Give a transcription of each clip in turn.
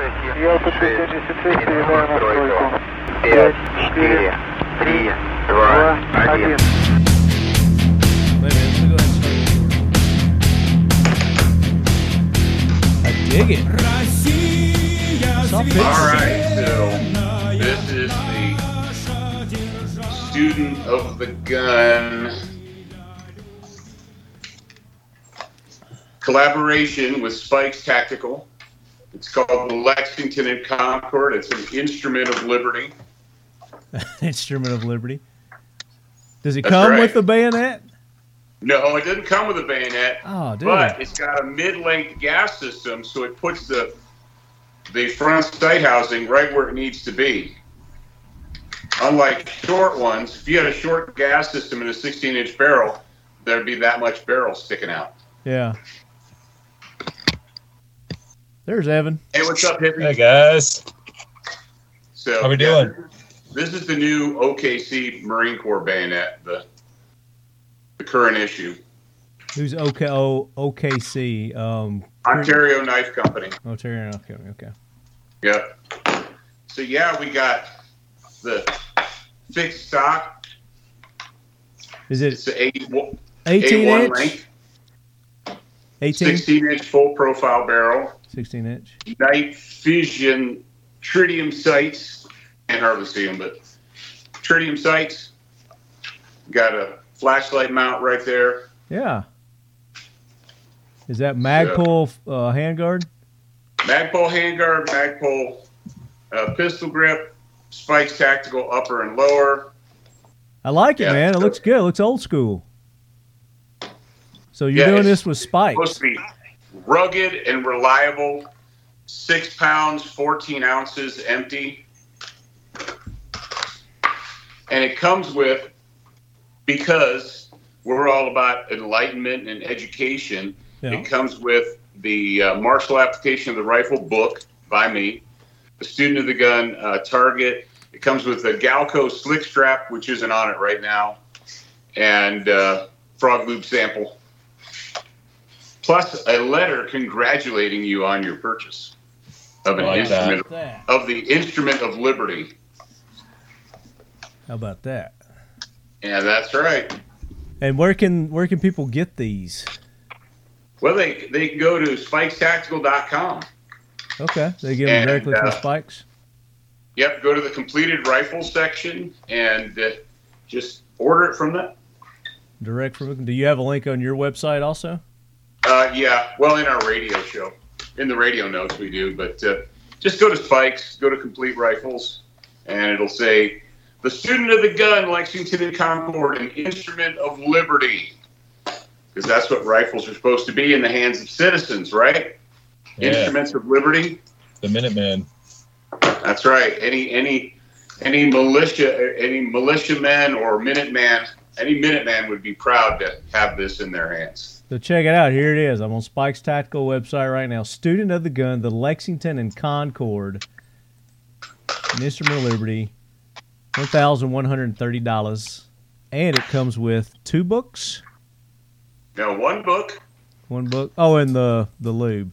Я тут передачу ситуации на тройку. 5, 4, 3, 2, 1. I dig it. Alright, so this is the student of the gun collaboration with Spikes Tactical. It's called the Lexington and Concord. It's an instrument of liberty. Instrument of liberty. Does it come with a bayonet? No, it doesn't come with a bayonet. Oh, dude. But it's got a mid-length gas system, so it puts the front sight housing right where it needs to be. Unlike short ones, if you had a short gas system in a 16-inch barrel, there'd be that much barrel sticking out. Yeah. There's Evan. Hey, what's up, Hippie? Hey, guys. So, How we doing? This is the new OKC Marine Corps bayonet, the current issue. Who's OKC? Ontario Knife Company. Ontario Knife Company, okay. Yeah. So, yeah, we got the fixed stock. Is it? It's an 18-inch? 16-inch full-profile barrel. 16-inch. Night fission tritium sights. Can't hardly see them, but tritium sights. Got a flashlight mount right there. Yeah. Is that Magpul handguard? Magpul handguard, Magpul pistol grip, Spikes Tactical upper and lower. I like it, man. It looks good. It looks old school. So you're doing this with Spikes. It's supposed to be rugged and reliable, 6 pounds, 14 ounces empty. And it comes with, because we're all about enlightenment and education, it comes with the Martial Application of the Rifle book by me, the Student of the Gun Target. It comes with the Galco Slick Strap, which isn't on it right now, and Frog Lube sample. Plus, a letter congratulating you on your purchase of an instrument of the instrument of liberty. How about that? Yeah, that's right. And where can people get these? Well, they can go to spikestactical.com. Okay, they give them directly to Spikes. Yep, go to the completed rifle section and just order it from that. Direct from. Do you have a link on your website also? Yeah, well, in our radio show, in the radio notes we do, but just go to Spikes, go to Complete Rifles, and it'll say, The Student of the Gun, Lexington and Concord, an instrument of liberty, because that's what rifles are supposed to be in the hands of citizens, right? Yeah. Instruments of liberty. The Minuteman. That's right. Any militiaman or Minuteman, any Minuteman would be proud to have this in their hands. So check it out. Here it is. I'm on Spikes Tactical website right now. Student of the Gun, the Lexington and Concord, an instrument of liberty, $1,130. And it comes with 2 books? No, 1 book. 1 book. Oh, and the lube.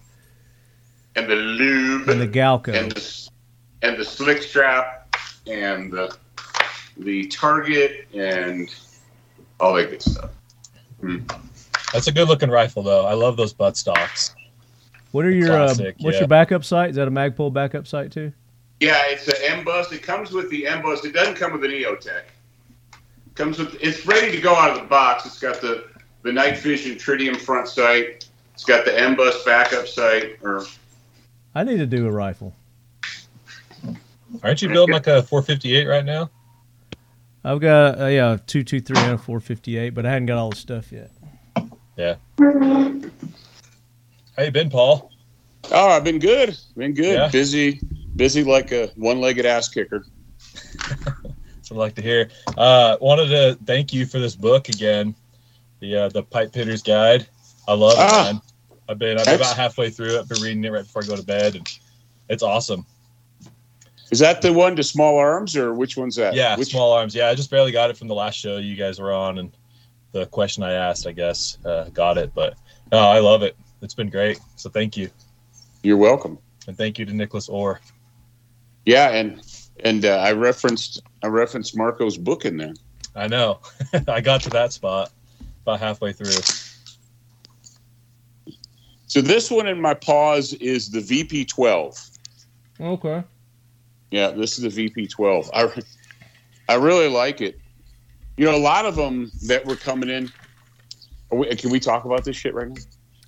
And the lube. And the Galco. And the slick strap. And the target. And all that good stuff. That's a good-looking rifle, though. I love those butt stocks. What are your what's your backup sight? Is that a Magpul backup sight too? Yeah, it's an M-Bus. It comes with the M-Bus. It doesn't come with an EOTech. It's ready to go out of the box. It's got the night vision tritium front sight. It's got the M-Bus backup sight. I need to do a rifle. Aren't you building like a 458 right now? I've got a 223 and a 458, but I hadn't got all the stuff yet. Yeah. How you been, Paul? Oh, I've been good. Yeah. Busy like a one-legged ass kicker. That's what I like to hear. Wanted to thank you for this book again, the Pipe Pitter's Guide. I love it, man. I've been about halfway through it. I've been reading it right before I go to bed, and it's awesome. Is that the one to small arms, or which one's that? Yeah, small arms. Yeah, I just barely got it from the last show you guys were on, and the question I asked, I guess, got it, but I love it. It's been great. So thank you. You're welcome. And thank you to Nicholas Orr. Yeah, and I referenced Marco's book in there. I know. I got to that spot about halfway through. So this one in my pause is the VP-12. Okay. Yeah, this is the VP-12. I really like it. You know, a lot of them that were coming in. Can we talk about this shit right now?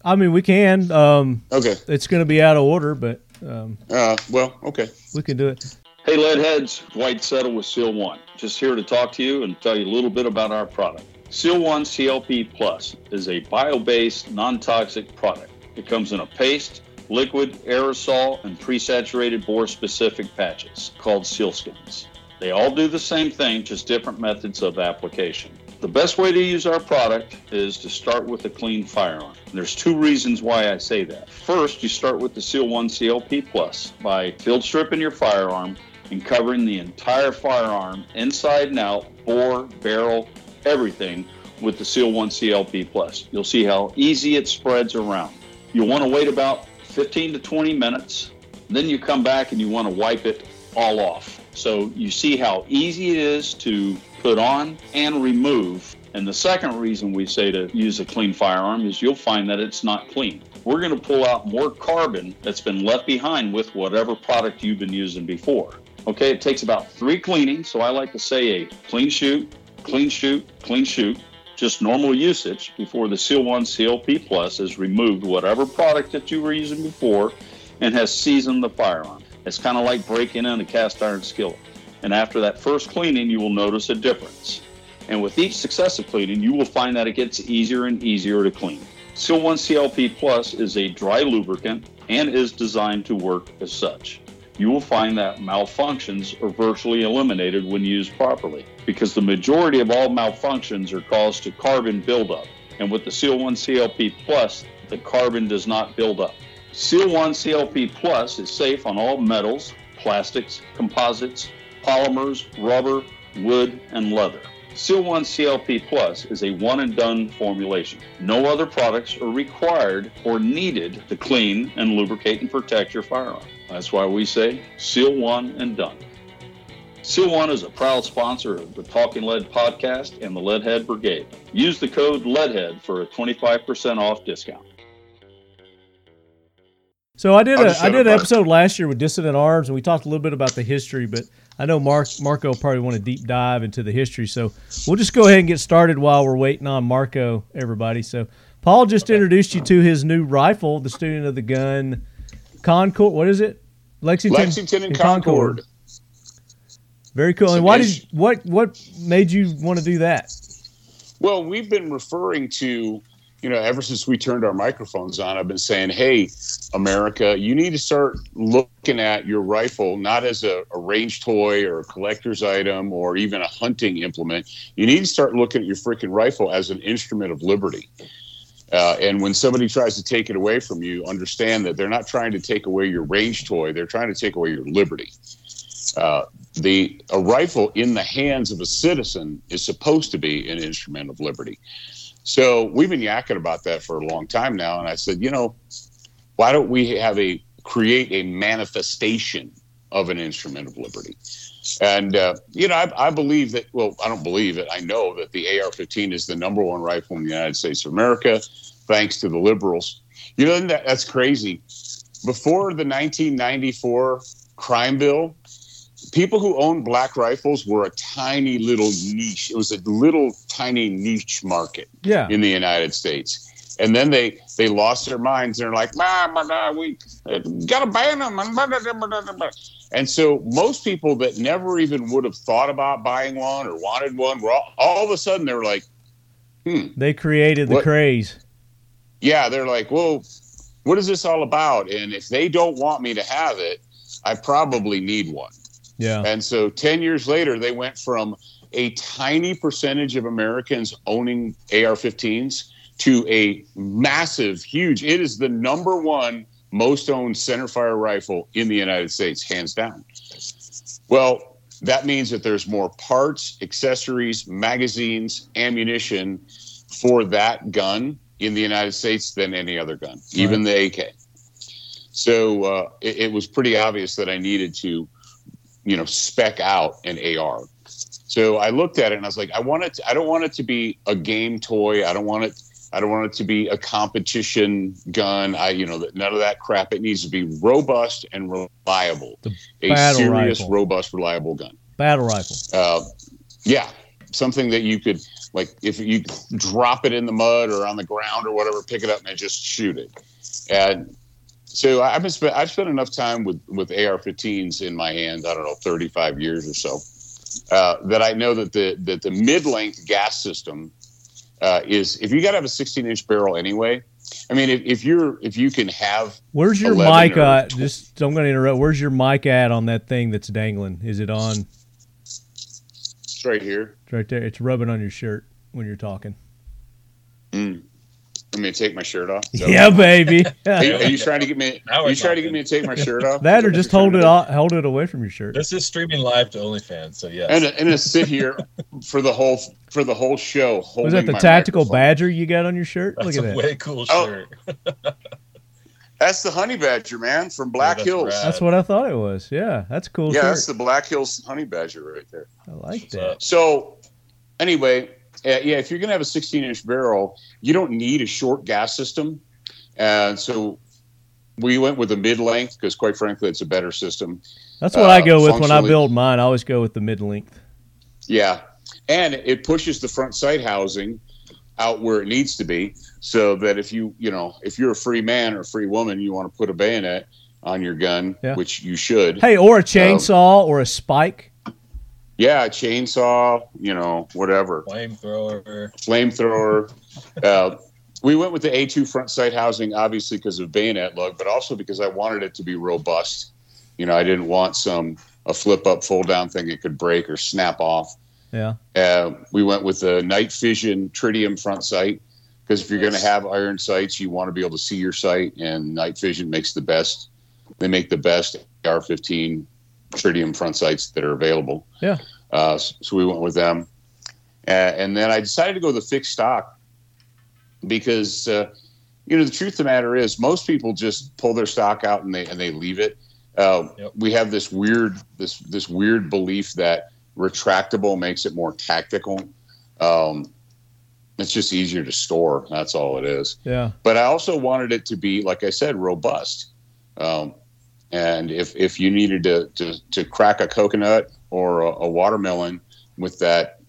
I mean, we can. Okay. It's going to be out of order, but... well, okay. We can do it. Hey, Leadheads. Dwight Settle with Seal One. Just here to talk to you and tell you a little bit about our product. Seal One CLP Plus is a bio-based, non-toxic product. It comes in a paste, liquid, aerosol, and pre-saturated bore-specific patches called sealskins. They all do the same thing, just different methods of application. The best way to use our product is to start with a clean firearm. And there's two reasons why I say that. First, you start with the Seal One CLP Plus by field stripping your firearm and covering the entire firearm inside and out, bore, barrel, everything with the Seal One CLP Plus. You'll see how easy it spreads around. You'll want to wait about 15 to 20 minutes. Then you come back and you want to wipe it all off. So you see how easy it is to put on and remove. And the second reason we say to use a clean firearm is you'll find that it's not clean. We're going to pull out more carbon that's been left behind with whatever product you've been using before. Okay, it takes about 3 cleanings. So I like to say a clean shoot, clean shoot, clean shoot, just normal usage before the Seal One CLP Plus has removed whatever product that you were using before and has seasoned the firearm. It's kind of like breaking in a cast iron skillet. And after that first cleaning, you will notice a difference. And with each successive cleaning, you will find that it gets easier and easier to clean. Seal One CLP Plus is a dry lubricant and is designed to work as such. You will find that malfunctions are virtually eliminated when used properly, because the majority of all malfunctions are caused to carbon buildup. And with the Seal One CLP Plus, the carbon does not build up. Seal One CLP Plus is safe on all metals, plastics, composites, polymers, rubber, wood, and leather. Seal One CLP Plus is a one-and-done formulation. No other products are required or needed to clean and lubricate and protect your firearm. That's why we say Seal One and done. Seal One is a proud sponsor of the Talking Lead podcast and the Leadhead Brigade. Use the code LEADHEAD for a 25% off discount. So I did an episode last year with Dissident Arms, and we talked a little bit about the history, but I know Marco probably want to deep dive into the history. So we'll just go ahead and get started while we're waiting on Marco, everybody. So Paul just introduced you to his new rifle, the Student of the Gun Concord. What is it? Lexington and Concord. Very cool. And why did what made you want to do that? Well, we've been referring to, you know, ever since we turned our microphones on, I've been saying, hey, America, you need to start looking at your rifle not as a range toy or a collector's item or even a hunting implement. You need to start looking at your freaking rifle as an instrument of liberty. And when somebody tries to take it away from you, understand that they're not trying to take away your range toy. They're trying to take away your liberty. A rifle in the hands of a citizen is supposed to be an instrument of liberty. So we've been yakking about that for a long time now. And I said, you know, why don't we create a manifestation of an instrument of liberty? And, you know, I believe that, well, I don't believe it. I know that the AR-15 is the number one rifle in the United States of America, thanks to the liberals. You know, that's crazy. Before the 1994 crime bill, people who owned black rifles were a tiny little niche. It was a little tiny niche market in the United States. And then they lost their minds. They're like, we got to ban them. And so most people that never even would have thought about buying one or wanted one were all of a sudden they were like, They created the craze. Yeah, they're like, well, what is this all about? And if they don't want me to have it, I probably need one. Yeah. And so 10 years later, they went from a tiny percentage of Americans owning AR-15s to a massive, huge. It is the number one most owned centerfire rifle in the United States, hands down. Well, that means that there's more parts, accessories, magazines, ammunition for that gun in the United States than any other gun, even the AK. So it was pretty obvious that I needed to, you know, spec out an AR. So I looked at it and I was like, I don't want it to be a game toy. I don't want it to be a competition gun. None of that crap. It needs to be robust and reliable. A serious, robust, reliable gun. Battle rifle. Yeah. Something that you could, like, if you drop it in the mud or on the ground or whatever, pick it up and just shoot it. And so I've spent enough time with AR-15s in my hands, I don't know, 35 years or so, that I know that the mid-length gas system is, if you got to have a 16-inch barrel anyway, I mean, if you can have, where's your mic? Just, I'm going to interrupt. Where's your mic at on that thing that's dangling? Is it on? It's right here. It's right there. It's rubbing on your shirt when you're talking. Mm. I'm going to take my shirt off. Yeah, baby. Are you trying to get me? Are you trying to get me to take my shirt off? That or just hold it away from your shirt. This is streaming live to OnlyFans, so yes. And to sit here for the whole show. Was that the tactical microphone. Badger you got on your shirt? That's Look at that. Way cool shirt. Oh, that's the honey badger, man, from Black Hills. Rad. That's what I thought it was. Yeah, that's a cool. Yeah, shirt. That's the Black Hills honey badger right there. I like that. So, anyway. Yeah, if you're going to have a 16-inch barrel, you don't need a short gas system. So we went with a mid-length because, quite frankly, it's a better system. That's what I go with when I build mine. I always go with the mid-length. Yeah, and it pushes the front sight housing out where it needs to be so that if if you're a free man or a free woman, you want to put a bayonet on your gun, which you should. Hey, or a chainsaw or a spike. Yeah, a chainsaw, whatever. Flamethrower. We went with the A2 front sight housing, obviously because of bayonet lug, but also because I wanted it to be robust. I didn't want a flip-up, fold-down thing that could break or snap off. Yeah. We went with the night vision tritium front sight because if you're going to have iron sights, you want to be able to see your sight, and night vision makes the best. They make the best AR-15 tritium front sights that are available. Yeah. So we went with them. And then I decided to go with the fixed stock because, the truth of the matter is most people just pull their stock out and they leave it. We have this weird belief that retractable makes it more tactical. It's just easier to store. That's all it is. Yeah. But I also wanted it to be, like I said, robust. And if you needed to crack a coconut or a watermelon with that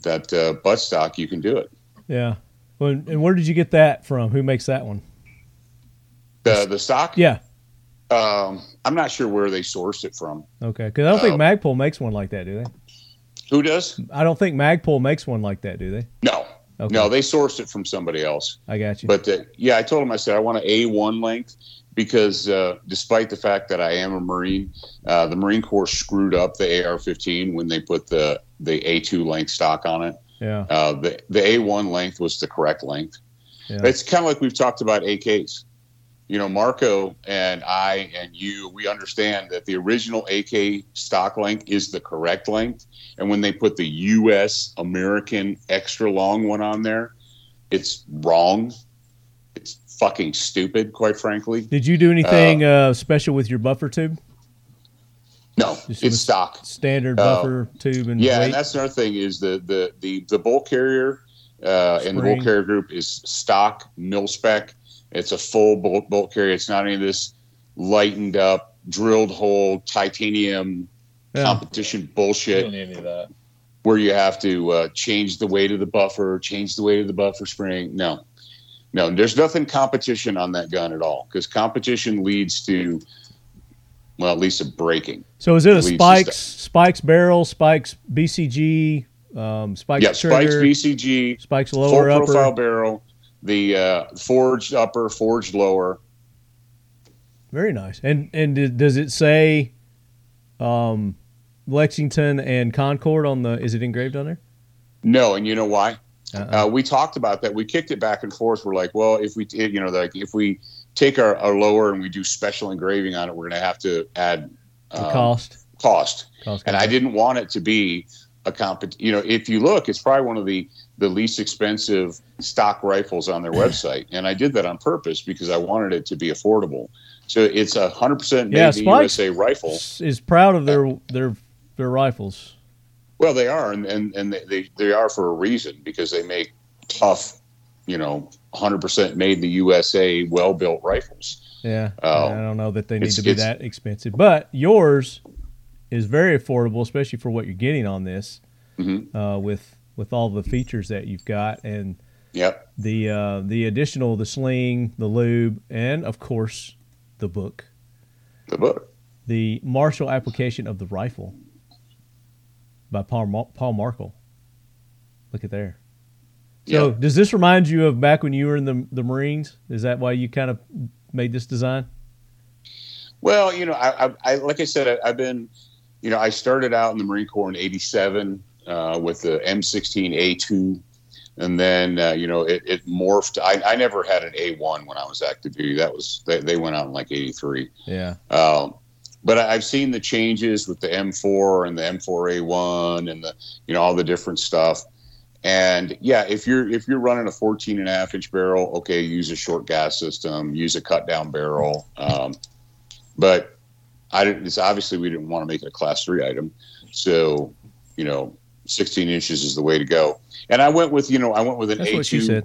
buttstock, you can do it. Yeah. Well, and where did you get that from? Who makes that one? The stock? Yeah. I'm not sure where they sourced it from. Okay. Because I don't think Magpul makes one like that, do they? Who does? I don't think Magpul makes one like that, do they? No. Okay. No, they sourced it from somebody else. I got you. But I told them, I said, I want an A1 length. Because despite the fact that I am a Marine, the Marine Corps screwed up the AR-15 when they put the A2 length stock on it. Yeah. The A1 length was the correct length. Yeah. It's kind of like we've talked about AKs. Marco and I and you, we understand that the original AK stock length is the correct length. And when they put the U.S. American extra long one on there, it's wrong. It's fucking stupid, quite frankly. Did you do anything special with your buffer tube? No, it's stock. Standard buffer tube and weight? And that's another thing is the bolt carrier and the bolt carrier group is stock mil-spec. It's a full bolt carrier. It's not any of this lightened up, drilled hole, titanium competition bullshit. You don't need any of that. Where you have to change the weight of the buffer, change the weight of the buffer spring. No. No, there's nothing competition on that gun at all because competition leads to, well, at least a breaking. So is it a Spikes barrel, Spikes BCG, Spikes trigger? Yeah, Spikes BCG, Spikes lower upper. Full profile barrel, the forged upper, forged lower. Very nice. And does it say Lexington and Concord on the, is it engraved on there? No, and you know why? We talked about that. We kicked it back and forth. We're like, well, if we take our lower and we do special engraving on it, we're going to have to add cost. And I didn't want it to be a if you look, it's probably one of the least expensive stock rifles on their website. And I did that on purpose because I wanted it to be affordable. So it's 100% Navy USA rifle. Is proud of their rifles. Well, they are, and they are for a reason, because they make tough, 100% made in the USA, well-built rifles. Yeah, I don't know that they need to be that expensive. But yours is very affordable, especially for what you're getting on this, mm-hmm. With all the features that you've got. And yep. The additional, the sling, the lube, and, of course, the book. The book. The Martial Application of the Rifle by Paul Markle. Look at there. So does this remind you of back when you were in the Marines? Is that why you kind of made this design? Well, I like I said, I've been, I started out in the Marine Corps in '87 with the M16A2, and then it morphed. I never had an A1 when I was active duty. That was they went out in like '83. Yeah. But I've seen the changes with the M4 and the M4A1 and the all the different stuff. And if you're running a 14.5-inch barrel, okay, use a short gas system, use a cut down barrel. But we didn't want to make it a class 3 item. So, 16 inches is the way to go. And I went with, an A2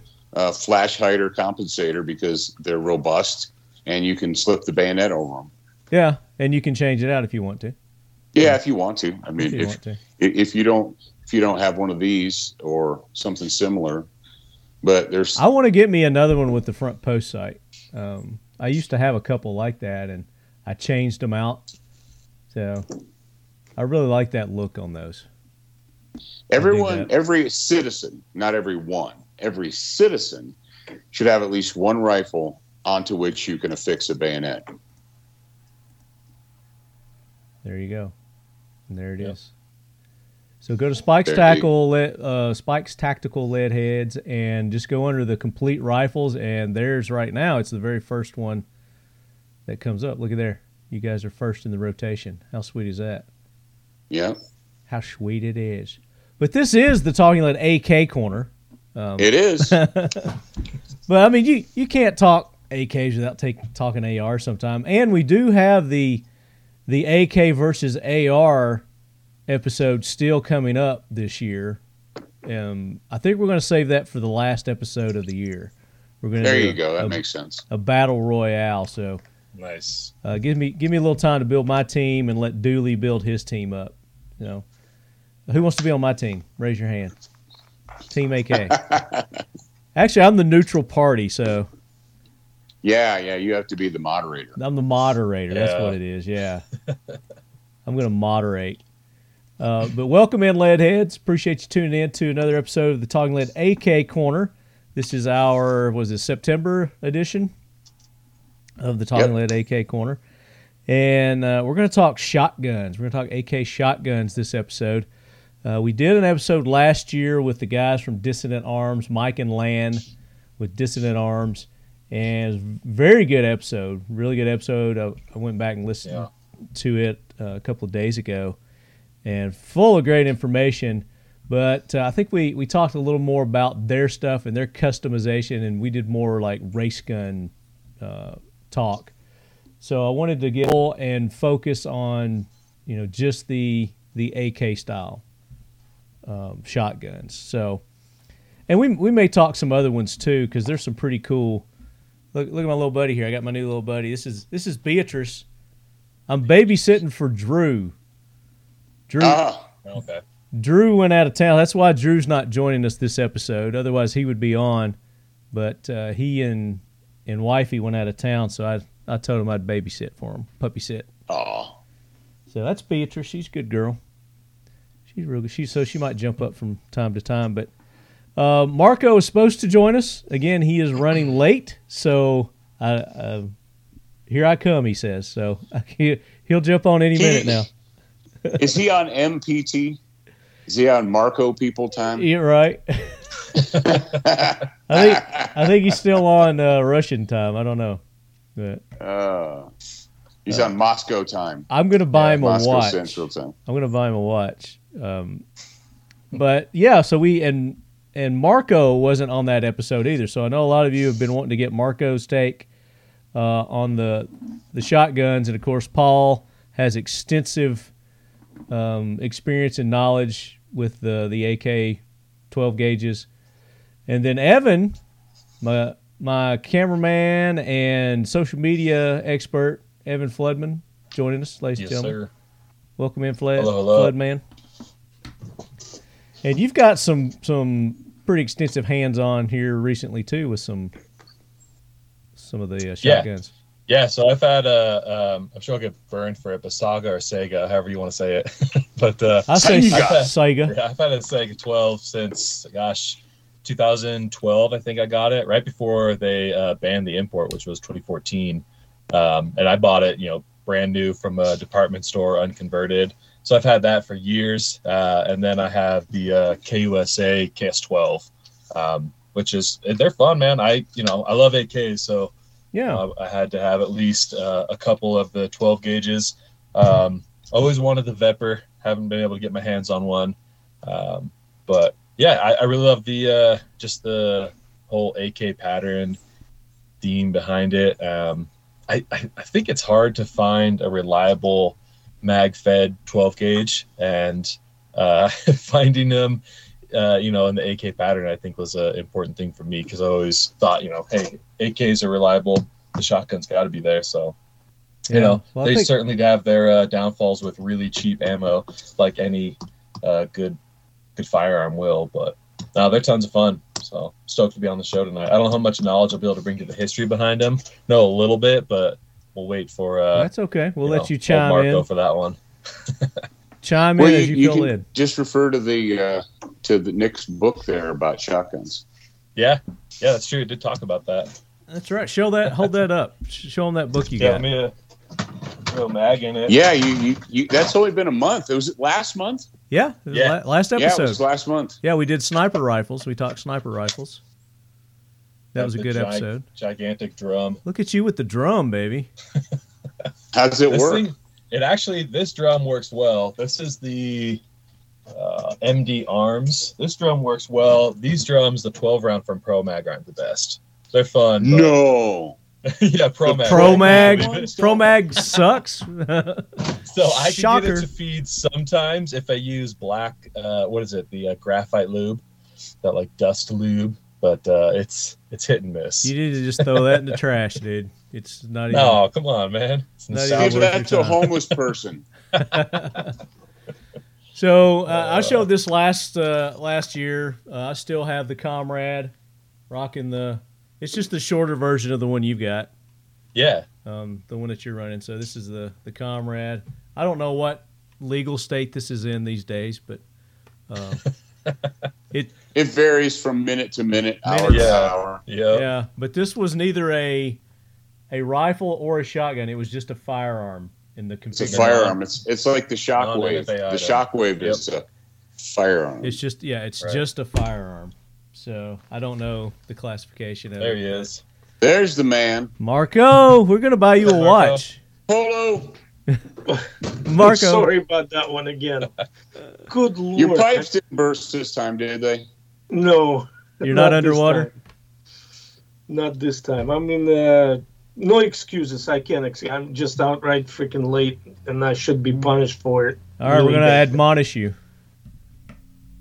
flash hider compensator because they're robust and you can slip the bayonet over them. Yeah. And you can change it out if you want to. Yeah. If you want to, I mean, if you don't have one of these or something similar, but there's, I want to get me another one with the front post sight. I used to have a couple like that and I changed them out. So I really like that look on those. Every citizen should have at least one rifle onto which you can affix a bayonet. There you go. And there it is. So go to Spikes Tactical Lead Heads and just go under the complete rifles, and there's right now, it's the very first one that comes up. Look at there. You guys are first in the rotation. How sweet is that? Yeah. How sweet it is. But this is the Talking Lead AK corner. It is. But, I mean, you can't talk AKs without talking AR sometime. And we do have the AK versus AR episode still coming up this year. I think we're going to save that for the last episode of the year. We're going to that makes sense. A battle royale. So nice. Give me a little time to build my team and let Dooley build his team up. Who wants to be on my team? Raise your hand. Team AK. Actually, I'm the neutral party, so. Yeah, you have to be the moderator. I'm the moderator. Yeah. That's what it is. Yeah. I'm going to moderate. But welcome in, Lead Heads. Appreciate you tuning in to another episode of the Talking Lead AK Corner. This is our, September edition of the Talking Lead AK Corner. And we're going to talk shotguns. We're going to talk AK shotguns this episode. We did an episode last year with the guys from Dissident Arms, Mike and Lan with Dissident Arms. And it was a very good episode, really good episode. I went back and listened to it a couple of days ago. And full of great information, but I think we talked a little more about their stuff and their customization, and we did more like race gun talk. So I wanted to get full and focus on, just the AK style shotguns. So, and we may talk some other ones too, because there's some pretty cool. Look at my little buddy here. I got my new little buddy. This is Beatrice. I'm babysitting for Drew. Drew went out of town. That's why Drew's not joining us this episode. Otherwise, he would be on. But he and wifey went out of town, so I told him I'd babysit for him, puppy sit. Oh, so that's Beatrice. She's a good girl. She's real good. She might jump up from time to time. But Marco is supposed to join us again. He is running late, so here I come. He says so. He'll jump on any minute now. Is he on MPT? Is he on Marco People Time? You're right. I think he's still on Russian time. I don't know. But, he's on Moscow time. I'm going to buy him a watch. Central time. I'm going to buy him a watch. But yeah, so we and Marco wasn't on that episode either. So I know a lot of you have been wanting to get Marco's take on the shotguns. And, of course, Paul has extensive experience and knowledge with the AK-12 gauges. And then Evan, my cameraman and social media expert, Evan Floodman, joining us, ladies and gentlemen. Yes, sir. Welcome in, Floodman. And you've got some pretty extensive hands-on here recently, too, with some of the shotguns. Yeah, so I've had, I'm sure I'll get burned for it, but Saiga or Saiga, however you want to say it. But I say Saiga. Yeah, I've had a Saiga 12 since, gosh, 2012, I think I got it, right before they banned the import, which was 2014. And I bought it, brand new from a department store, unconverted. So I've had that for years. And then I have the KUSA KS-12, which is, they're fun, man. I love AKs, so yeah, I had to have at least a couple of the 12 gauges. Always wanted the VEPR, haven't been able to get my hands on one. But yeah, I really love the just the whole AK pattern theme behind it. I think it's hard to find a reliable mag-fed 12 gauge, and finding them, in the AK pattern, I think was an important thing for me, because I always thought, hey, AKs are reliable. The shotgun's got to be there. So, they certainly have their downfalls with really cheap ammo, like any good firearm will. But no, they're tons of fun. So stoked to be on the show tonight. I don't know how much knowledge I'll be able to bring to the history behind them. Know a little bit, but we'll wait for. That's okay. We'll let you chime in for that one. Chime in as you fill in. Just refer to the Nick's book there about shotguns. Yeah, that's true. I did talk about that. That's right. Show that. Hold that up. Show them that book you got. Yeah, me a mag in it. Yeah, you. That's only been a month. It was last month. Yeah, last episode. Yeah, it was last month. Yeah, we did sniper rifles. We talked sniper rifles. That was a good episode. Gigantic drum. Look at you with the drum, baby. How does it work? This drum works well. This is the MD Arms. This drum works well. These drums, the 12-round from ProMag, aren't the best. They're fun. No. Yeah, ProMag. ProMag sucks. So I can get it to feed sometimes if I use black. The graphite lube, that dust lube. But it's hit and miss. You need to just throw that in the trash, dude. It's not even. No, come on, man. Give that to a homeless person. So I showed this last year. I still have the Comrade, rocking the. It's just the shorter version of the one you've got. Yeah. The one that you're running. So this is the Comrade. I don't know what legal state this is in these days, but it varies from minute to minute, hour to hour. Yeah. Yeah. But this was neither a rifle or a shotgun. It was just a firearm in the configuration. It's a firearm. It's like the Shockwave. The Shockwave is a firearm. It's just just a firearm. So I don't know the classification of it. There he is. There's the man. Marco, we're going to buy you a watch. Polo. Marco. I'm sorry about that one again. Good Lord. Your pipes didn't burst this time, did they? No. You're not underwater? Not this time. I mean, no excuses. I can't excuse. I'm just outright freaking late, and I should be punished for it. All right, we're going to admonish you.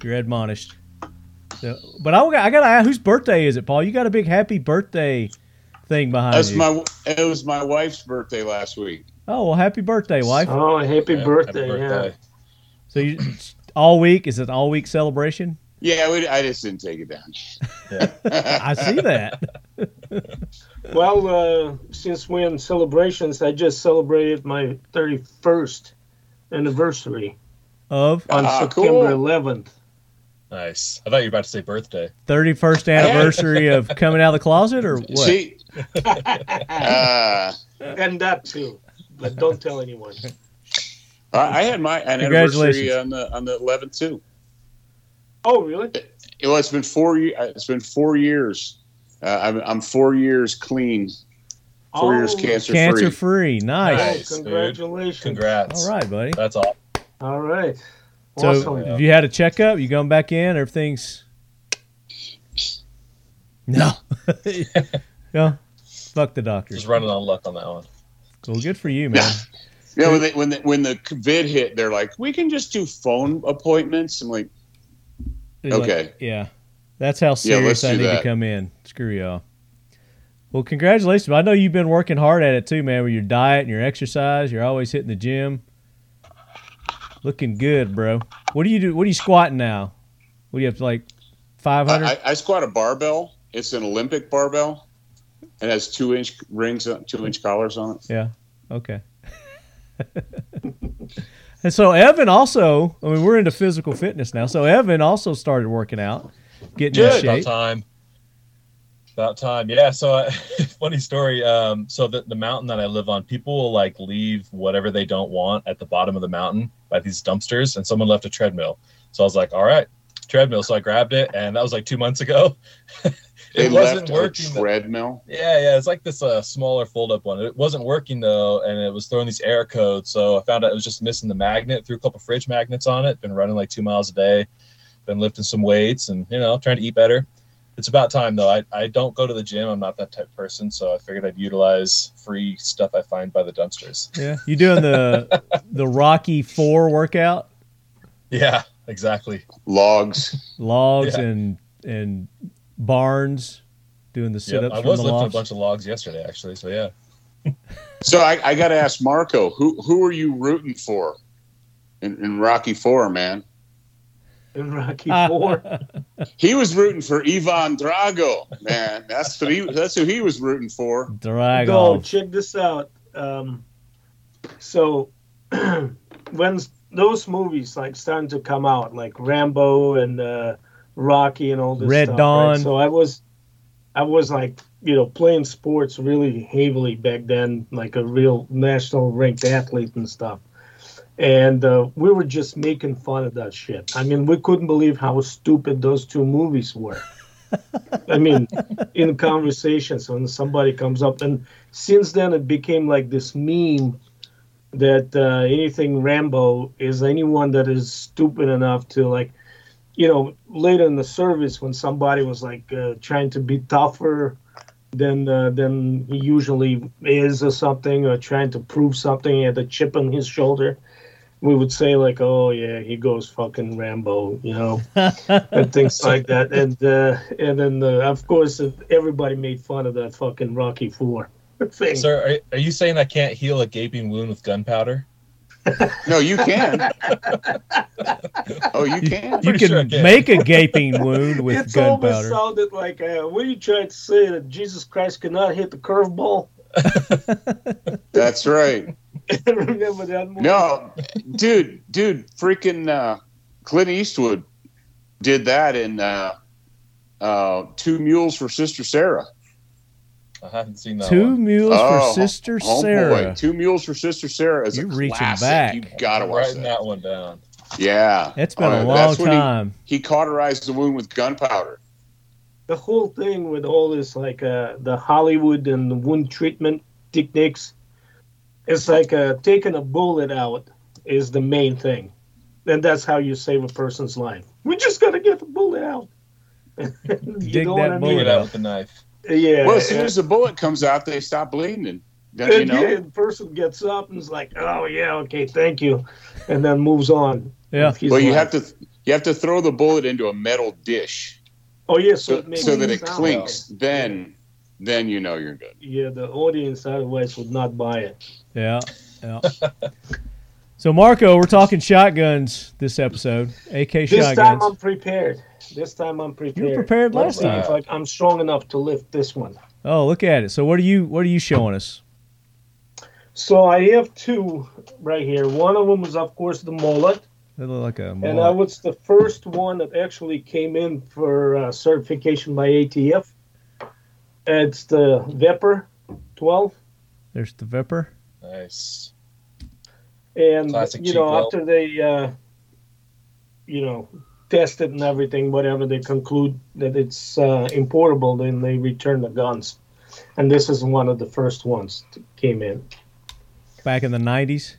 You're admonished. So, but I gotta ask, whose birthday is it, Paul? You got a big happy birthday thing behind you. It was my wife's birthday last week. Oh, well, happy birthday, wife. Oh, happy birthday. Yeah. So is it an all-week celebration? Yeah, I just didn't take it down. Yeah. I see that. Well, since we're in celebrations, I just celebrated my 31st anniversary on September 11th. Nice. I thought you were about to say birthday. 31st anniversary of coming out of the closet, or what? See, and that too, but don't tell anyone. I had my anniversary on the 11th too. Oh, really? It's been 4 years. It's been 4 years. I'm 4 years clean. Four years cancer-free. Cancer-free. Nice. Oh, congratulations. Dude. Congrats. All right, buddy. That's all. All right. So, awesome. Have you had a checkup? You going back in? Everything's no, no. Fuck the doctor. Just running on luck on that one. Well, good for you, man. Yeah, when the COVID hit, they're like, we can just do phone appointments. I'm like, they're okay. Like, yeah. That's how serious I need to come in. Screw y'all. Well, congratulations. I know you've been working hard at it too, man, with your diet and your exercise. You're always hitting the gym. Looking good, bro. What do you do? What are you squatting now? What do you have to, like, 500? I squat a barbell. It's an Olympic barbell. It has 2-inch rings, 2-inch collars on it. Yeah. Okay. And so Evan also, I mean, we're into physical fitness now. So Evan also started working out, getting in shape. About time. Yeah. So funny story. So the mountain that I live on, people will like leave whatever they don't want at the bottom of the mountain by these dumpsters, and someone left a treadmill. So I was like, all right, treadmill. So I grabbed it, and that was like 2 months ago. They wasn't working. Treadmill? Yeah. It's like this smaller fold-up one. It wasn't working, though, and it was throwing these error codes. So I found out it was just missing the magnet. Threw a couple fridge magnets on it. Been running like 2 miles a day. Been lifting some weights and, you know, trying to eat better. It's about time, though. I don't go to the gym. I'm not that type of person, so I figured I'd utilize free stuff I find by the dumpsters. Yeah. You doing the the Rocky 4 workout? Yeah, exactly. Logs yeah. and barns, doing the sit-ups. Yep, I was lifting a bunch of logs yesterday, actually, so yeah. So I got to ask Marco, who are you rooting for in Rocky 4, man? In Rocky 4. He was rooting for Ivan Drago, man. That's who he was rooting for. Drago. Go, check this out. So when those movies like starting to come out, like Rambo and Rocky and all this Red stuff, Dawn. Right? So I was like, you know, playing sports really heavily back then, like a real national ranked athlete and stuff. And we were just making fun of that shit. I mean, we couldn't believe how stupid those two movies were. I mean, in conversations when somebody comes up. And since then, it became like this meme that anything Rambo is anyone that is stupid enough to, like, you know, later in the service when somebody was, like, trying to be tougher than he usually is or something, or trying to prove something, he had a chip on his shoulder. We would say, like, oh, yeah, he goes fucking Rambo, you know, and things like that. And then, of course, everybody made fun of that fucking Rocky 4 thing. Sir, are you saying I can't heal a gaping wound with gunpowder? No, you can. Oh, you can. You can, sure I can make a gaping wound with gunpowder. It always sounded like, what are you trying to say, that Jesus Christ cannot hit the curveball? That's right. Remember that movie? No, dude, freaking Clint Eastwood did that in Two Mules for Sister Sarah. I haven't seen that. Two Mules for Sister Sarah. Boy. Two Mules for Sister Sarah is a classic. Back. You gotta watch that one down. Yeah, it's been a long time. He cauterized the wound with gunpowder. The whole thing with all this, like the Hollywood and the wound treatment techniques, it's like taking a bullet out is the main thing, and that's how you save a person's life. We just gotta get the bullet out. Dig that bullet out with the knife. Yeah. Well, as soon as the bullet comes out, they stop bleeding. And yeah, the person gets up and is like, "Oh yeah, okay, thank you," and then moves on. Yeah. Well, you have to throw the bullet into a metal dish. Oh yeah, so that it clinks. Out. Then you know you're good. Yeah, the audience otherwise would not buy it. Yeah. So Marco, we're talking shotguns this episode. AK shotguns. This time I'm prepared. You were prepared last time. Like, I'm strong enough to lift this one. Oh, look at it. So what are you showing us? So I have two right here. One of them is, of course, the Molot. They look like a Molot. And that was the first one that actually came in for certification by ATF. It's the VEPR-12. There's the VEPR. Nice. And, classic, you know, after they, you know, test it and everything, whatever they conclude that it's importable, then they return the guns. And this is one of the first ones that came in. Back in the 90s?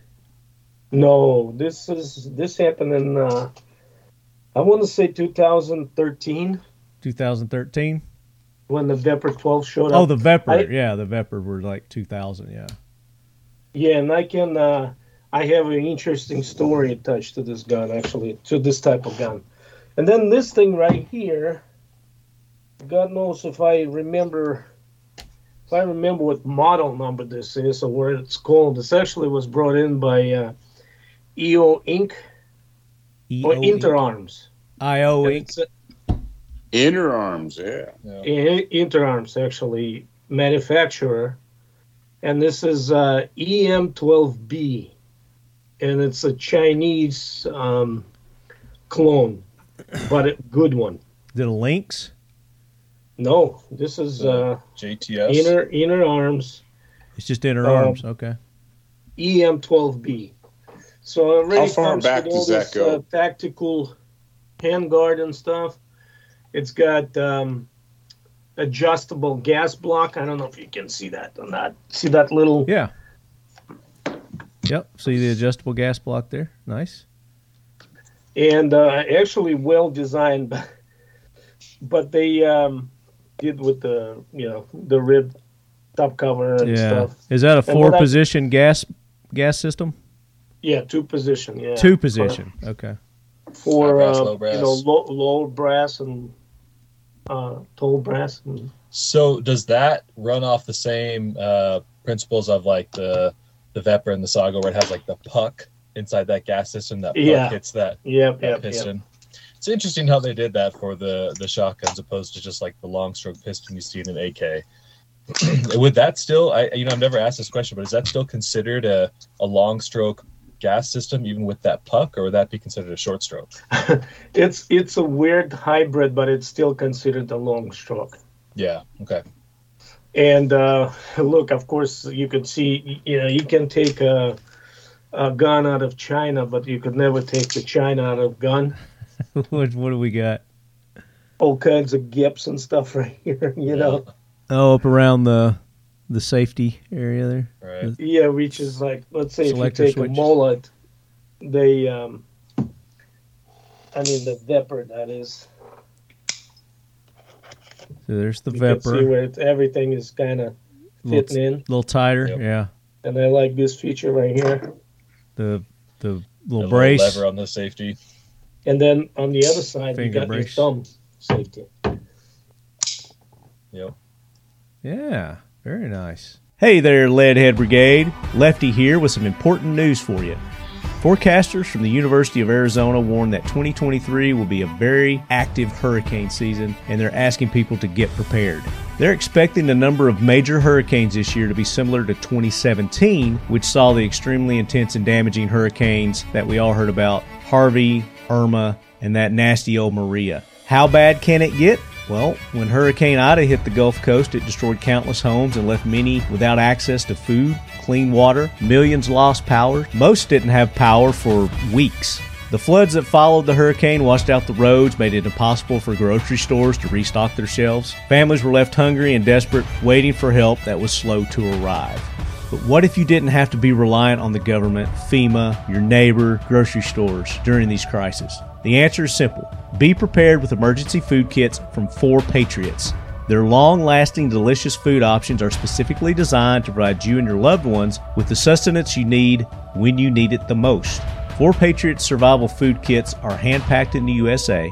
No, this happened in, I want to say 2013. when the VEPR-12 showed up. Oh, the VEPR. Yeah, the VEPR were like 2000. Yeah. Yeah, and I can. I have an interesting story attached to this gun, actually, to this type of gun. And then this thing right here. God knows if I remember. If I remember what model number this is or where it's called. This actually was brought in by EO Inc. Or Interarms. IO Inc. Interarms, yeah. Interarms, actually, manufacturer. And this is EM-12B, and it's a Chinese clone, but a good one. The Lynx? No, this is JTS. Interarms. It's just Interarms, okay. EM-12B. So it really comes with all this tactical handguard and stuff. It's got adjustable gas block. I don't know if you can see that or not. See that little... Yeah. Yep, see the adjustable gas block there. Nice. And actually well-designed, but they did with the, you know, the rib top cover and stuff. Is that a four-position gas system? Yeah, two-position, yeah. Two-position, okay. For, brass, low brass. You know, low brass and... tall brass. So does that run off the same principles of like the VEPR and the Saiga, where it has like the puck inside that gas system, that puck hits that, that piston? Yep. It's interesting how they did that for the shotguns, opposed to just like the long stroke piston you see in an AK. Would that still, I've never asked this question, but is that still considered a long stroke gas system, even with that puck, or would that be considered a short stroke? It's a weird hybrid, but it's still considered a long stroke. Yeah. Okay. And look, of course, you could see, you can take a gun out of China, but you could never take the China out of gun. What do we got? All kinds of gaps and stuff right here. You know. Oh, up around the safety area there, right? Yeah, which is like, let's say Selector, if you take switches, a Molot, they the VEPR, that is. So there's the VEPR. You can see where everything is kind of fitting in. A little tighter, yeah. And I like this feature right here. The little brace. Little lever on the safety. And then on the other side, you got your thumb safety. Yep. Yeah. Very nice. Hey there, Leadhead Brigade. Lefty here with some important news for you. Forecasters from the University of Arizona warn that 2023 will be a very active hurricane season, and they're asking people to get prepared. They're expecting the number of major hurricanes this year to be similar to 2017, which saw the extremely intense and damaging hurricanes that we all heard about, Harvey, Irma, and that nasty old Maria. How bad can it get? Well, when Hurricane Ida hit the Gulf Coast, it destroyed countless homes and left many without access to food, clean water. Millions lost power. Most didn't have power for weeks. The floods that followed the hurricane washed out the roads, made it impossible for grocery stores to restock their shelves. Families were left hungry and desperate, waiting for help that was slow to arrive. But what if you didn't have to be reliant on the government, FEMA, your neighbor, grocery stores during these crises? The answer is simple. Be prepared with emergency food kits from Four Patriots. Their long-lasting, delicious food options are specifically designed to provide you and your loved ones with the sustenance you need when you need it the most. Four Patriots survival food kits are hand-packed in the USA.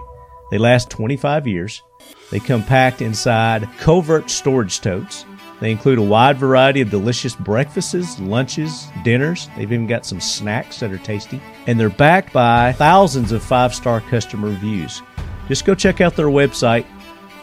They last 25 years. They come packed inside covert storage totes. They include a wide variety of delicious breakfasts, lunches, dinners. They've even got some snacks that are tasty. And they're backed by thousands of five-star customer reviews. Just go check out their website,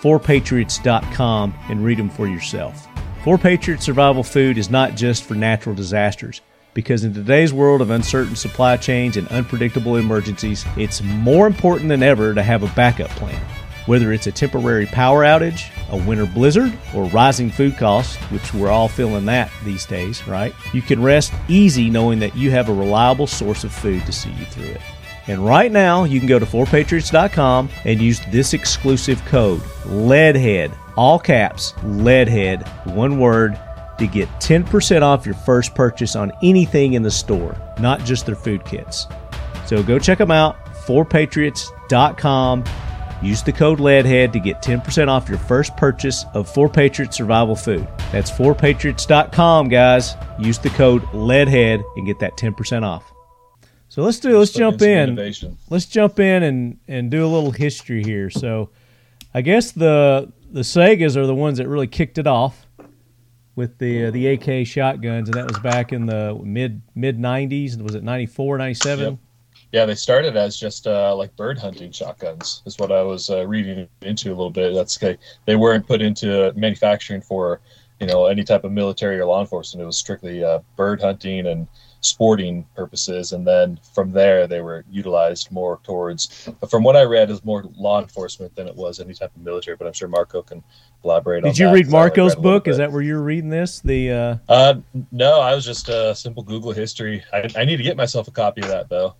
fourpatriots.com, and read them for yourself. Four Patriots survival food is not just for natural disasters, because in today's world of uncertain supply chains and unpredictable emergencies, it's more important than ever to have a backup plan. Whether it's a temporary power outage, a winter blizzard, or rising food costs, which we're all feeling that these days, right? You can rest easy knowing that you have a reliable source of food to see you through it. And right now, you can go to 4patriots.com and use this exclusive code, LEADHEAD, all caps, LEADHEAD, one word, to get 10% off your first purchase on anything in the store, not just their food kits. So go check them out, 4patriots.com. Use the code LEADHEAD to get 10% off your first purchase of Four Patriots Survival Food. That's 4patriots.com, guys. Use the code LEADHEAD and get that 10% off. So let's jump in and do a little history here. So I guess the Saigas are the ones that really kicked it off with the AK shotguns, and that was back in the mid 90s. Was it 94, 97? Yep. Yeah, they started as just like bird hunting shotguns is what I was reading into a little bit. That's like, they weren't put into manufacturing for, you know, any type of military or law enforcement. It was strictly bird hunting and sporting purposes, and then from there they were utilized more towards, from what I read, is more law enforcement than it was any type of military, but I'm sure Marco can elaborate on that. Did you read Marco's book? Is that where you're reading this? No, I was just simple Google history. I need to get myself a copy of that though.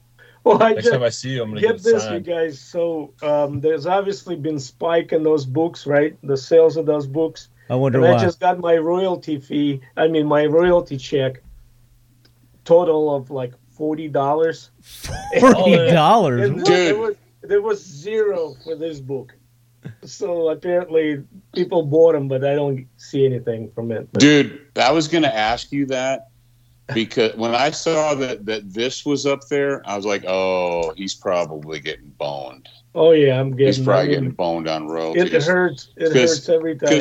Well, next time I see you, I'm going to get this, you guys. So there's obviously been spike in those books, right? The sales of those books. I wonder why. I just got my royalty fee. I mean, my royalty check. Total of like $40. $40, dude. There was zero for this book. So apparently people bought them, but I don't see anything from it. But. Dude, I was going to ask you that, because when I saw that this was up there, I was like, oh, he's probably getting boned. Oh yeah, he's probably getting boned on royalties. It hurts. It hurts every time.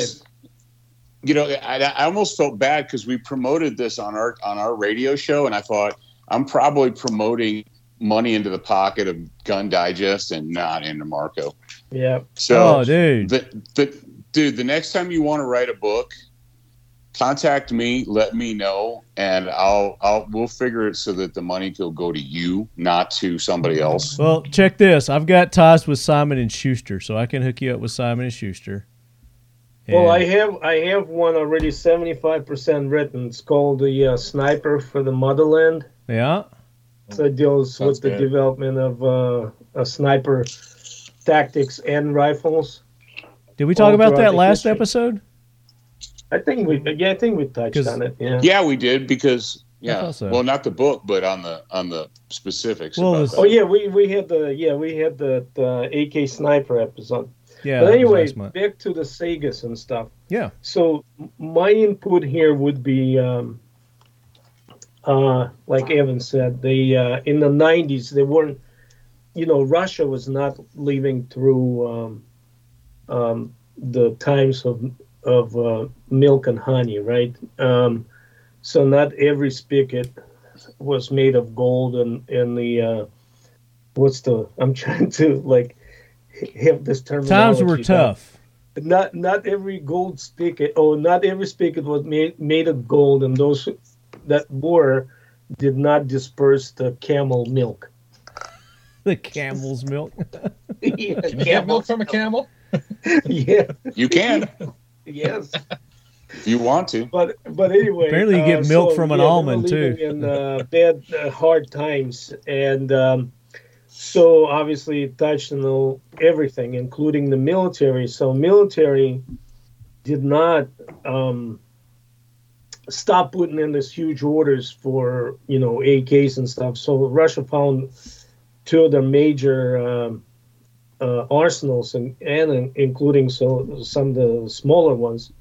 You know, I almost felt bad because we promoted this on our radio show, and I thought, I'm probably promoting money into the pocket of Gun Digest and not into Marco. Yeah. So, dude. Dude, the next time you want to write a book, contact me, let me know, and we'll figure it so that the money will go to you, not to somebody else. Well, check this. I've got ties with Simon and Schuster, so I can hook you up with Simon and Schuster. Well, I have one already 75% written. It's called the Sniper for the Motherland. Yeah. So it deals with the development of a sniper tactics and rifles. Did we talk about that last episode? I think we touched on it. Yeah. Yeah, we did because well, not the book, but on the specifics. Well, we had the AK Sniper episode. Yeah, but anyway, back to the Saigas and stuff. Yeah. So my input here would be, like Evan said, they in the 90s, they weren't, you know, Russia was not living through the times of milk and honey, right? So not every spigot was made of gold and the, I'm trying to, like, have this terminology. Times were tough. Not every gold spigot, was made of gold, and those that were did not disperse the camel milk. The camel's milk. Yeah, can you get milk from a camel? Yeah, you can. Yes, if you want to. But anyway, apparently you get milk from an almond too. In bad, hard times, and. So obviously it touched on everything, including the military. So military did not stop putting in these huge orders for, you know, AKs and stuff. So Russia found two of the major arsenals and including some of the smaller ones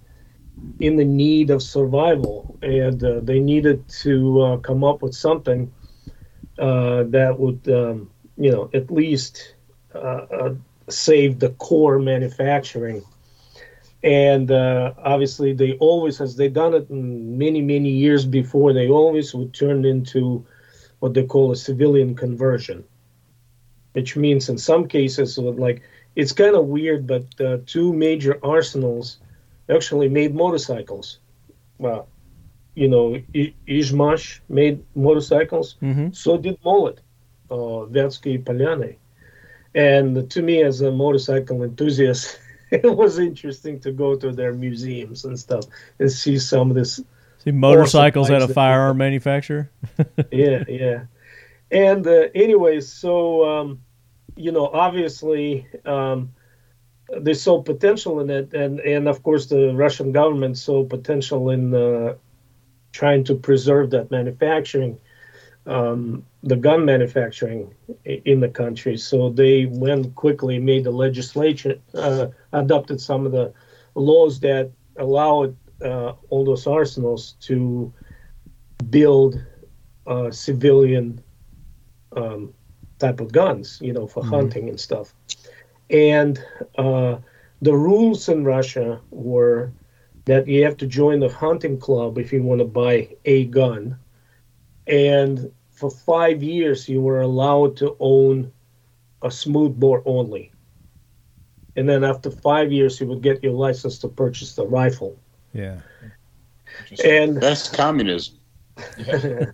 in the need of survival. And they needed to come up with something that would... you know, at least save the core manufacturing. And obviously they always, as they've done it many, many years before, they always would turn into what they call a civilian conversion, which means in some cases, like, it's kind of weird, but two major arsenals actually made motorcycles. Well, you know, Izmash made motorcycles, mm-hmm. So did Molot. Vetsky Palyane. And to me, as a motorcycle enthusiast, it was interesting to go to their museums and stuff and see some of this. See motorcycles at a firearm manufacturer? Yeah. And anyway, so, you know, obviously they saw potential in it. And of course, the Russian government saw potential in trying to preserve that manufacturing. the gun manufacturing in the country. So they went quickly, made the legislation, adopted some of the laws that allowed all those arsenals to build civilian type of guns, you know, for hunting and stuff. And the rules in Russia were that you have to join the hunting club if you want to buy a gun. And for 5 years, you were allowed to own a smoothbore only. And then after 5 years, you would get your license to purchase the rifle. Yeah. And that's communism. Yeah.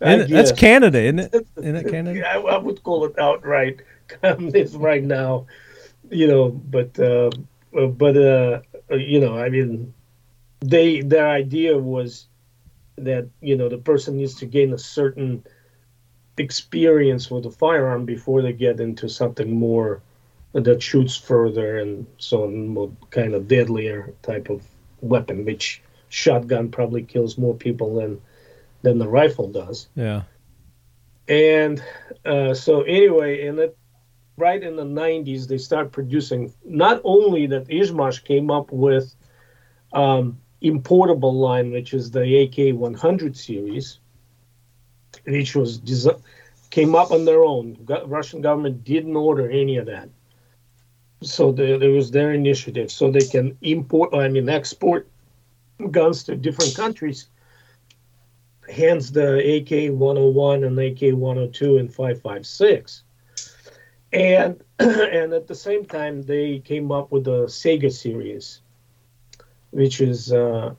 That's Canada, isn't it? Isn't it Canada? I would call it outright communism right now, you know, but you know, I mean, their idea was that, you know, the person needs to gain a certain experience with a firearm before they get into something more that shoots further and so on, more kind of deadlier type of weapon, which shotgun probably kills more people than the rifle does. Yeah. And so anyway, and it, right in the 90s, they start producing, not only that Izmash came up with importable line, which is the AK-100 series, which was came up on their own. Russian government didn't order any of that. So it was their initiative. So they can export guns to different countries. Hence the AK-101 and AK-102 and 5.56. And at the same time, they came up with the Saiga series, which is, you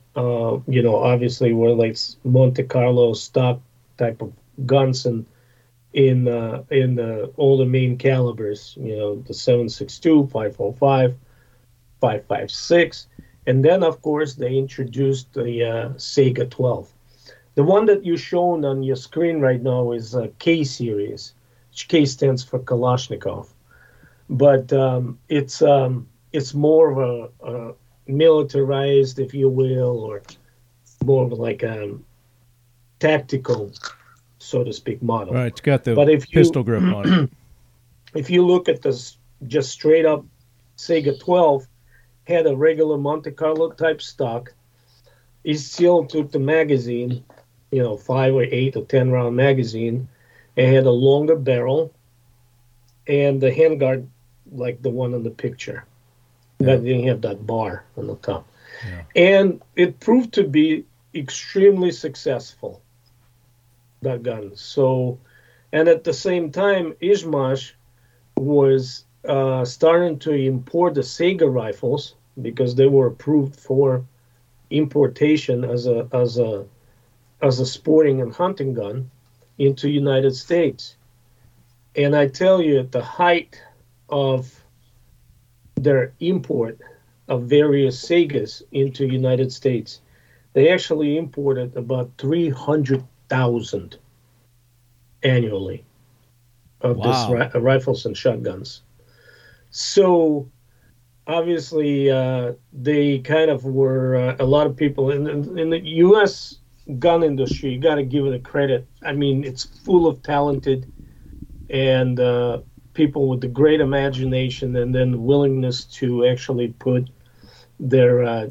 know, obviously were like Monte Carlo stock type of guns in all the main calibers, you know, the 7.62, 5.45, 5.56. And then, of course, they introduced the Saiga 12. The one that you're shown on your screen right now is K series. K stands for Kalashnikov, but it's more of a militarized, if you will, or more of like a tactical, so to speak, model. Right, it's got the pistol grip on it. If you look at this, just straight up, Saiga 12 had a regular Monte Carlo type stock. It still took the magazine, you know, 5 or 8 or 10 round magazine. It had a longer barrel and the handguard like the one in the picture. Yeah. That didn't have that bar on the top. Yeah. And it proved to be extremely successful, that gun. So, and at the same time, Izmash was starting to import the Saiga rifles because they were approved for importation as a sporting and hunting gun into United States. And I tell you, at the height of their import of various Saigas into United States, they actually imported about 300,000 annually of these rifles and shotguns. So obviously they kind of were a lot of people in the U.S. gun industry, you got to give it a credit. I mean, it's full of talented and people with a great imagination and then willingness to actually put their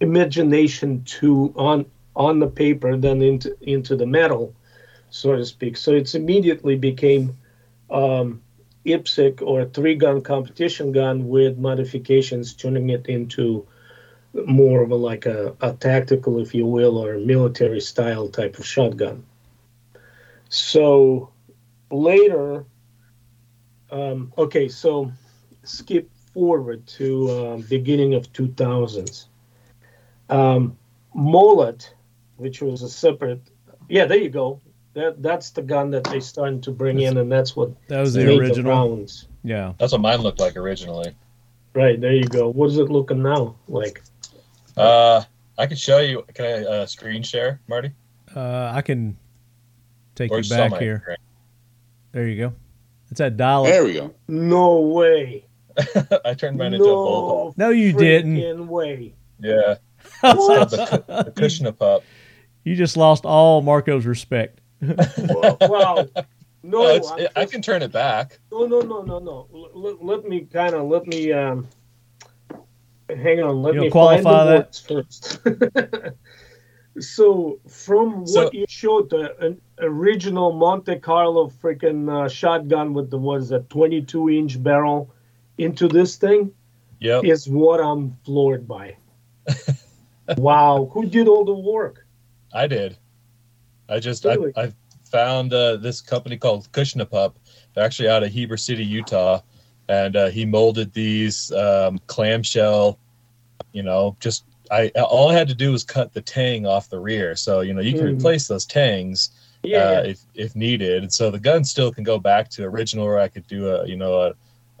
imagination to on the paper, then into the metal, so to speak. So it's immediately became IPSC, or a 3-gun competition gun with modifications, tuning it into more of a like a tactical, if you will, or military style type of shotgun. So later, so skip forward to beginning of 2000s. Molot, which was a separate, there you go. That's the gun that they started to bring in, and that's what that was the original rounds. Yeah, that's what mine looked like originally. Right, there you go. What is it looking now like? I can show you. Can I screen share, Marty? I can take you back here. Screen. There you go. It's at $1. There we go. No way. I turned mine into a bulldog. No, you didn't. No way. Yeah. It's the Kushnapup. You just lost all Marco's respect. Well, no, I can turn it back. No. Let me. Hang on. Let me qualify that first. So, from what you showed, an original Monte Carlo freaking shotgun with the 22-inch barrel into this thing, is what I'm floored by. Wow, who did all the work? I did. I found this company called Kushnapup. They're actually out of Heber City, Utah, and he molded these clamshell. All I had to do was cut the tang off the rear, so you can replace those tangs if needed. And so the gun still can go back to original, or I could do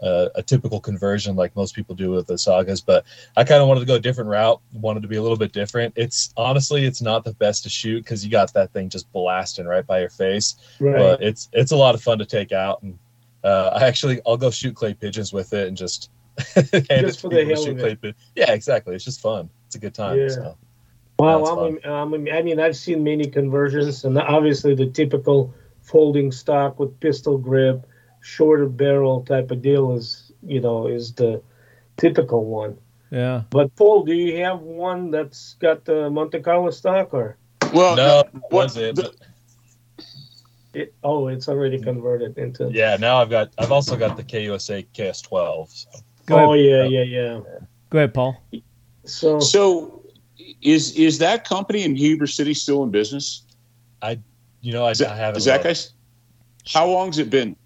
a typical conversion like most people do with the Saigas. But I kind of wanted to go a different route. Wanted to be a little bit different. It's honestly not the best to shoot because you got that thing just blasting right by your face. Right. But it's a lot of fun to take out, and I'll go shoot clay pigeons with it and just just for the hell of it. Yeah, exactly. It's just fun. It's a good time. Yeah. So, I've seen many conversions, and obviously the typical folding stock with pistol grip, shorter barrel type of deal is the typical one. Yeah. But Paul, do you have one that's got the Monte Carlo stock or? Well, no, it's already converted into. Yeah. Now I've also got the KUSA KS-12. So. Go ahead. Go ahead, Paul. So is that company in Heber City still in business? I haven't. Is that guys? How long has it been?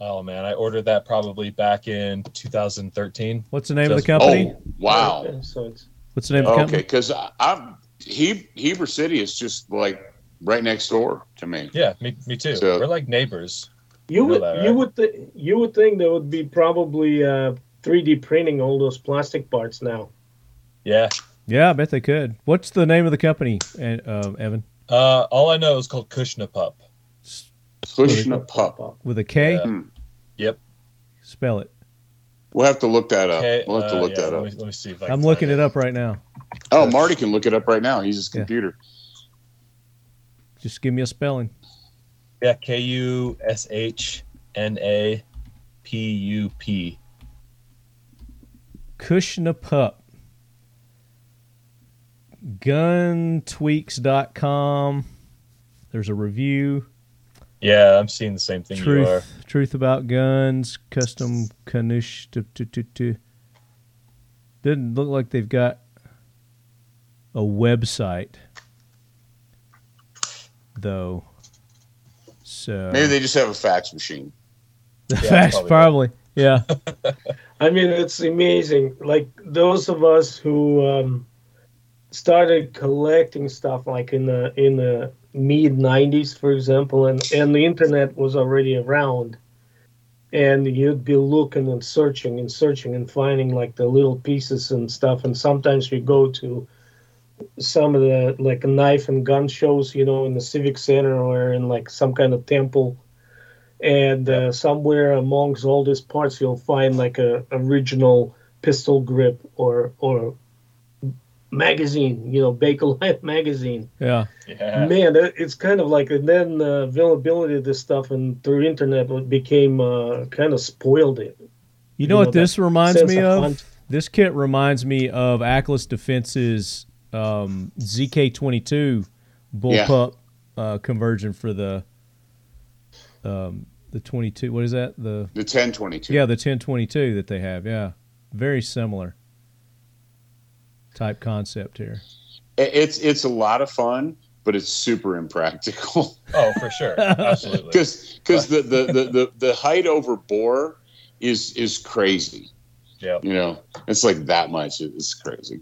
Oh man, I ordered that probably back in 2013. What's the name of the company? Oh wow! What's the name of the company? Okay, because Heber City is just like right next door to me. Yeah, me too. So, we're like neighbors. You would think there would be probably 3D printing all those plastic parts now. Yeah, I bet they could. What's the name of the company, Evan? All I know is called Kushnapup. Kushnapup with a K. Yep. Spell it. We'll have to look that up. We'll have to look that up. Let me see if I'm looking it up right now. Oh, Marty can look it up right now. He's his computer. Just give me a spelling. Yeah, Kushnapup. Kushnapup. Guntweaks.com. There's a review. Yeah, I'm seeing the same thing. Truth about guns, custom Kanush. Didn't look like they've got a website, though. So maybe they just have a fax machine. Fax, probably. Yeah. I mean, it's amazing. Like those of us who started collecting stuff, like in the mid 90s, for example, and the internet was already around, and you'd be looking and searching and finding like the little pieces and stuff. And sometimes we go to some of the like knife and gun shows, in the Civic Center or in like some kind of temple, and somewhere amongst all these parts you'll find like a original pistol grip or magazine, Bakelite magazine. Yeah. Man, it's kind of like, and then the availability of this stuff and through internet became kind of spoiled it. You know what this reminds me of? This kit reminds me of Aklis Defense's ZK22 bullpup conversion for the 22. What is that? The 1022. Yeah, the 1022 that they have. Yeah, very similar type concept here. It's a lot of fun, but it's super impractical. Oh, for sure, absolutely. Because the height over bore is crazy. Yeah, it's like that much. It's crazy.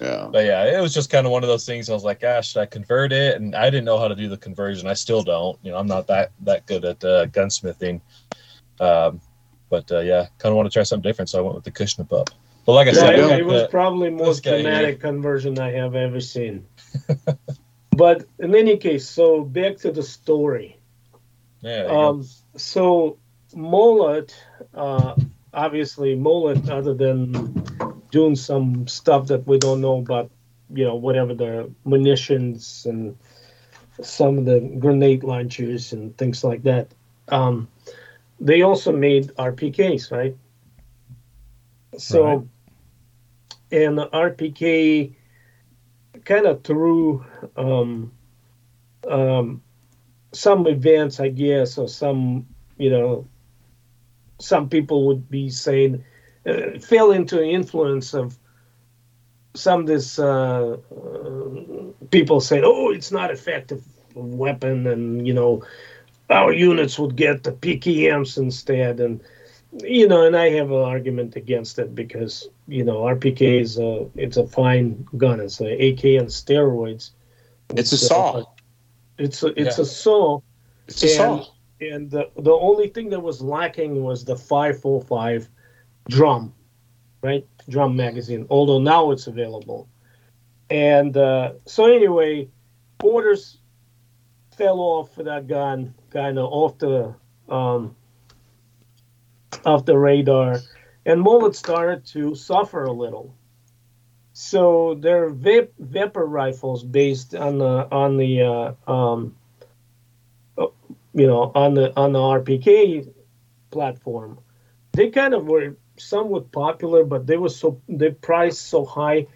Yeah, but yeah, it was just kind of one of those things. I was like, gosh, should I convert it? And I didn't know how to do the conversion. I still don't. I'm not that good at gunsmithing. Kind of want to try something different, so I went with the Kushnapup. But like I said, it was probably the most dramatic conversion I have ever seen. But in any case, so back to the story. Yeah. So Molot, other than doing some stuff that we don't know about you know, whatever the munitions and some of the grenade launchers and things like that. They also made RPKs, right? So, right. And the RPK kind of threw some events, I guess, or some, you know, some people would be saying, fell into the influence of some of this people saying, oh, it's not effective weapon, and, you know, our units would get the PKMs instead. And, you know, and I have an argument against it because, you know, RPK is it's a fine gun. It's an AK on steroids. It's a saw. It's a saw. It's a saw. And the only thing that was lacking was the 545 drum, right? Drum magazine, although now it's available. And so anyway, orders fell off for that gun, kind of off the radar. And Molot started to suffer a little. So their VEPR rifles based on the RPK platform, they kind of were somewhat popular, but they were they priced so high.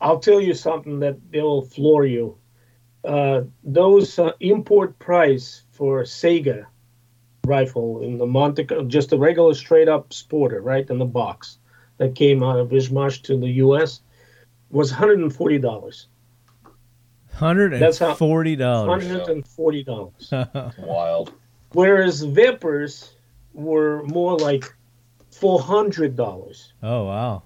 I'll tell you something that they will floor you. Those import price for Saiga rifle in the Monte, just a regular straight up sporter, right, in the box that came out of Izmash to the U.S. was $140. $140. Wild. Whereas VEPRs were more like $400. Oh, wow.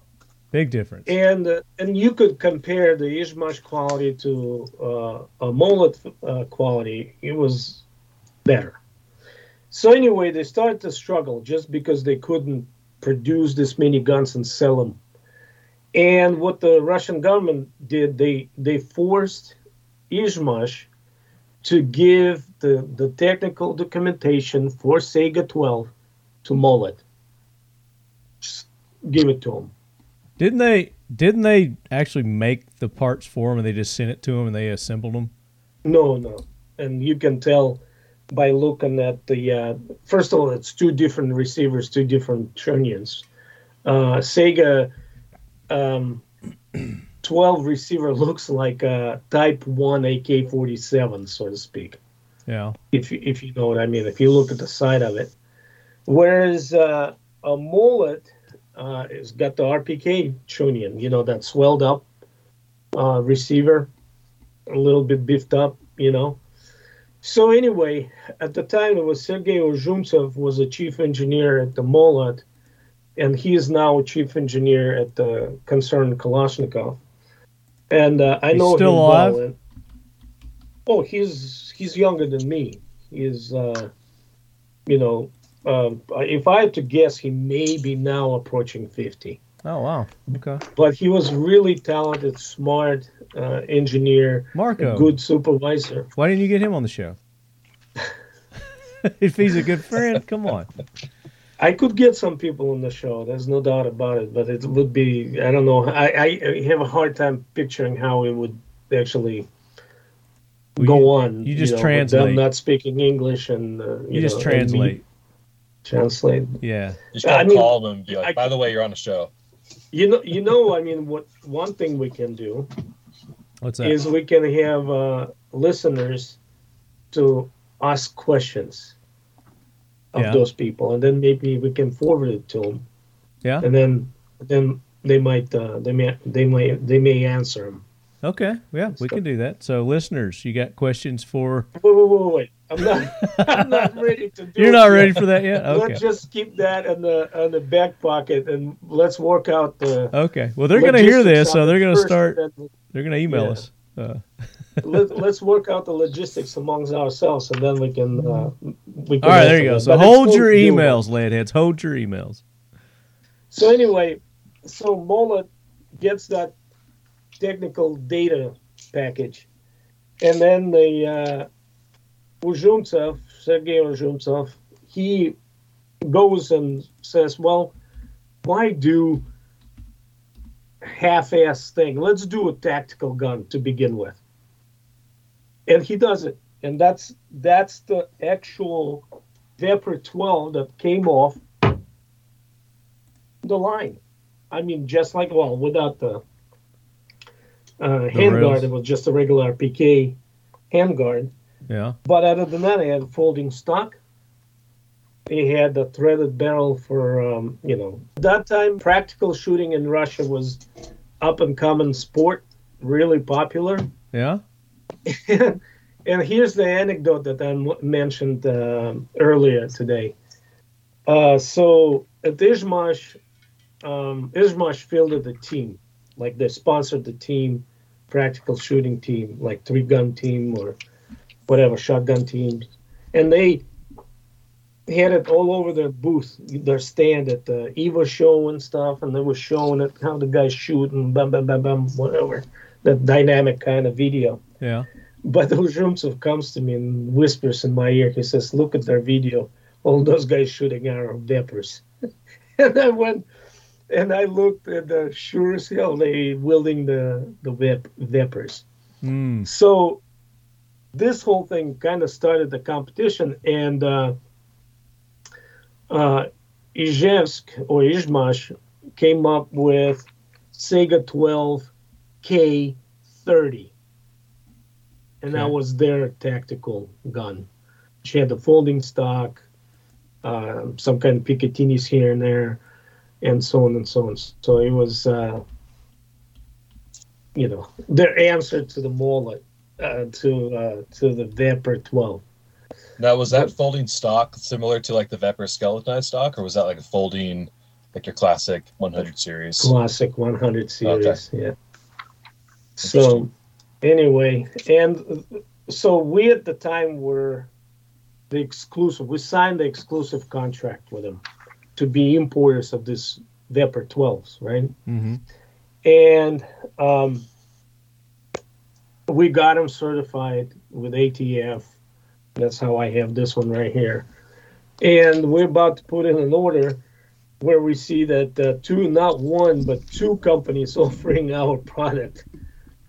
Big difference. And you could compare the Izmash quality to a Molot quality. It was better. So anyway, they started to struggle just because they couldn't produce this many guns and sell them. And what the Russian government did, they forced Izmash to give the technical documentation for Saiga 12 to Molot. Just give it to them. Didn't they actually make the parts for them and they just sent it to them and they assembled them? No. And you can tell by looking at the, first of all, it's two different receivers, two different trunnions. Saiga 12 receiver looks like a Type 1 AK-47, so to speak. Yeah. If you know what I mean, if you look at the side of it. Whereas a Molot has got the RPK trunnion, you know, that swelled up receiver, a little bit beefed up, you know. So anyway, at the time, it was Sergei Uzhumtsev was a chief engineer at the Molot, and he is now chief engineer at the concern Kalashnikov. And I know him alive? Well. And, oh, he's younger than me. He's, you know, if I had to guess, he may be now approaching 50. Oh, wow. Okay. But he was really talented, smart engineer, Marco, good supervisor. Why didn't you get him on the show? If he's a good friend, come on. I could get some people on the show. There's no doubt about it. But it would be, I don't know. I have a hard time picturing how it would actually go on. You just translate. I'm not speaking English. And you just translate. Translate. Yeah. You should call them. Be like, by the way, you're on the show. You know. I mean, what one thing we can do is we can have listeners to ask questions of those people, and then maybe we can forward it to them. Yeah. And then they may answer them. Okay. Yeah, we can do that. So, listeners, you got questions for? Wait. I'm not ready to do. You're not ready for that yet? Okay. Let's just keep that in the back pocket and let's work out the. Okay. Well, they're going to hear this, so they're going to start. They're going to email us. Let's work out the logistics amongst ourselves, and then we can. All right, there you go. So hold your emails, leadheads. Hold your emails. So anyway, so Molot gets that technical data package, and then the. Uzhumtsev, Sergei Uzhumtsev, he goes and says, well, why do half-ass thing. Let's do a tactical gun to begin with. And he does it. And that's the actual VEPR-12 that came off the line. I mean, just like, well, without the handguard, it was just a regular PK handguard. Yeah. But other than that, it had a folding stock. It had a threaded barrel for, that time practical shooting in Russia was up-and-coming sport, really popular. Yeah. And here's the anecdote that I mentioned earlier today. So at Izmash, Izmash fielded a team. Like, they sponsored the team, practical shooting team, like three-gun team or whatever, shotgun teams. And they had it all over their booth, their stand at the EVA show and stuff, and they were showing it, how the guys shoot and bam, bam, bam, bam, whatever, that dynamic kind of video. Yeah. But Uzhumtsev comes to me and whispers in my ear, he says, look at their video. All those guys shooting are VEPRs. And I went and I looked at the sure as hell, they wielding the VEPRs. Mm. So this whole thing kind of started the competition, and Izhevsk or Izmash came up with Saiga 12 K30. And that was their tactical gun. She had the folding stock, some kind of Picatinis here and there, and so on and so on. So it was, their answer to the Molot, to the VEPR-12. Now, was that folding stock similar to like the VEPR skeletonized stock, or was that like a folding, like your classic 100 series? Classic 100 series, okay. Yeah. So. Anyway, and so we at the time were the exclusive. We signed the exclusive contract with them to be importers of this VEPR-12s, right? Mm-hmm. And we got them certified with ATF. That's how I have this one right here. And we're about to put in an order where we see that not one, but two companies offering our product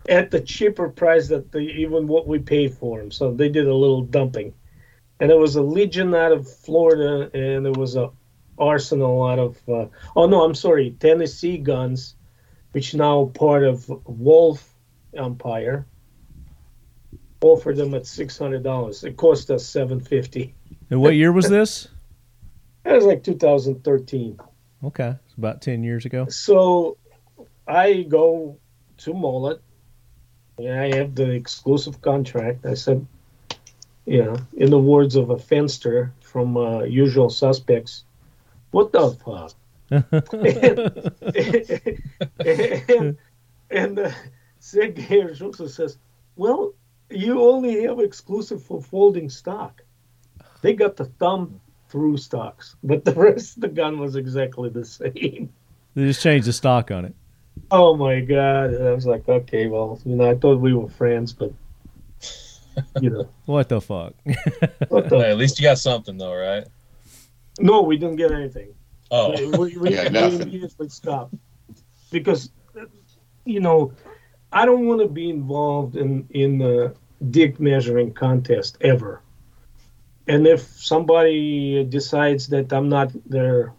at the cheaper price that even what we paid for them. So they did a little dumping. And it was a Legion out of Florida, and it was a Arsenal out of, Tennessee Guns, which now part of Wolf Empire, offered them at $600. It cost us $750. And what year was this? It was like 2013. Okay. It's about 10 years ago. So I go to Molot. Yeah, I have the exclusive contract. I said, in the words of a fenster from Usual Suspects, what the fuck? and Sergei Zhulsa says, well, you only have exclusive for folding stock. They got the thumb through stocks, but the rest of the gun was exactly the same. They just changed the stock on it. Oh my God! And I was like, okay, well, I thought we were friends, but what the fuck? At least you got something, though, right? No, we didn't get anything. Oh, we got nothing. We immediately stopped because I don't want to be involved in the dick measuring contest ever. And if somebody decides that I'm not their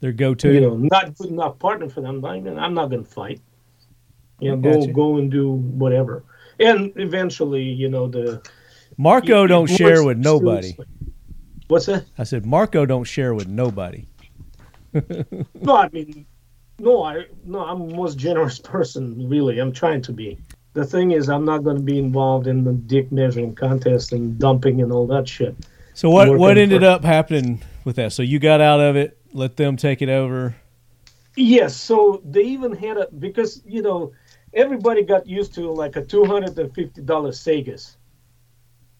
their go-to, not good enough partner for them, I'm not going to fight. Go and do whatever. And eventually, Marco don't share with nobody. Seriously. What's that? I said Marco don't share with nobody. I'm the most generous person, really. I'm trying to be. The thing is, I'm not going to be involved in the dick measuring contest and dumping and all that shit. So what ended up happening with that? So you got out of it. Let them take it over. Yes, so they even had because everybody got used to like a $250 Saigas,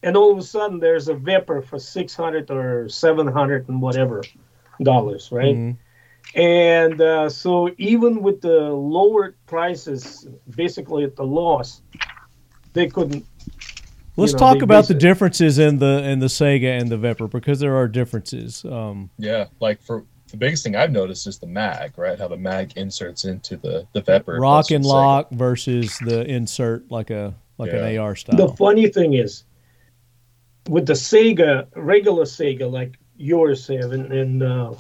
and all of a sudden there's a VEPR for $600 or $700 and whatever dollars, right? Mm-hmm. And so even with the lower prices, basically at the loss, they couldn't. Let's talk about the differences in the Saiga and the VEPR, because there are differences. Yeah, like for the biggest thing I've noticed is the mag, right? How the mag inserts into the VEPR. Rock and lock versus the insert like an AR style. The funny thing is, with the Saiga, regular Saiga, like yours have, and I'm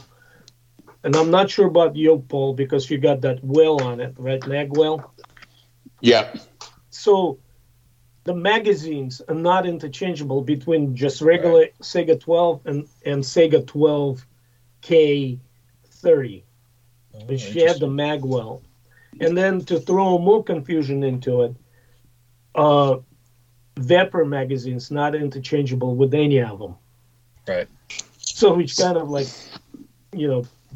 not sure about you, Paul, because you got that well on it, right? Mag well? Yeah. So the magazines are not interchangeable between just regular Saiga 12 and Saiga 12K30. But she had the mag well. And then to throw more confusion into it, VEPR magazines not interchangeable with any of them. Right. So it's kind of like,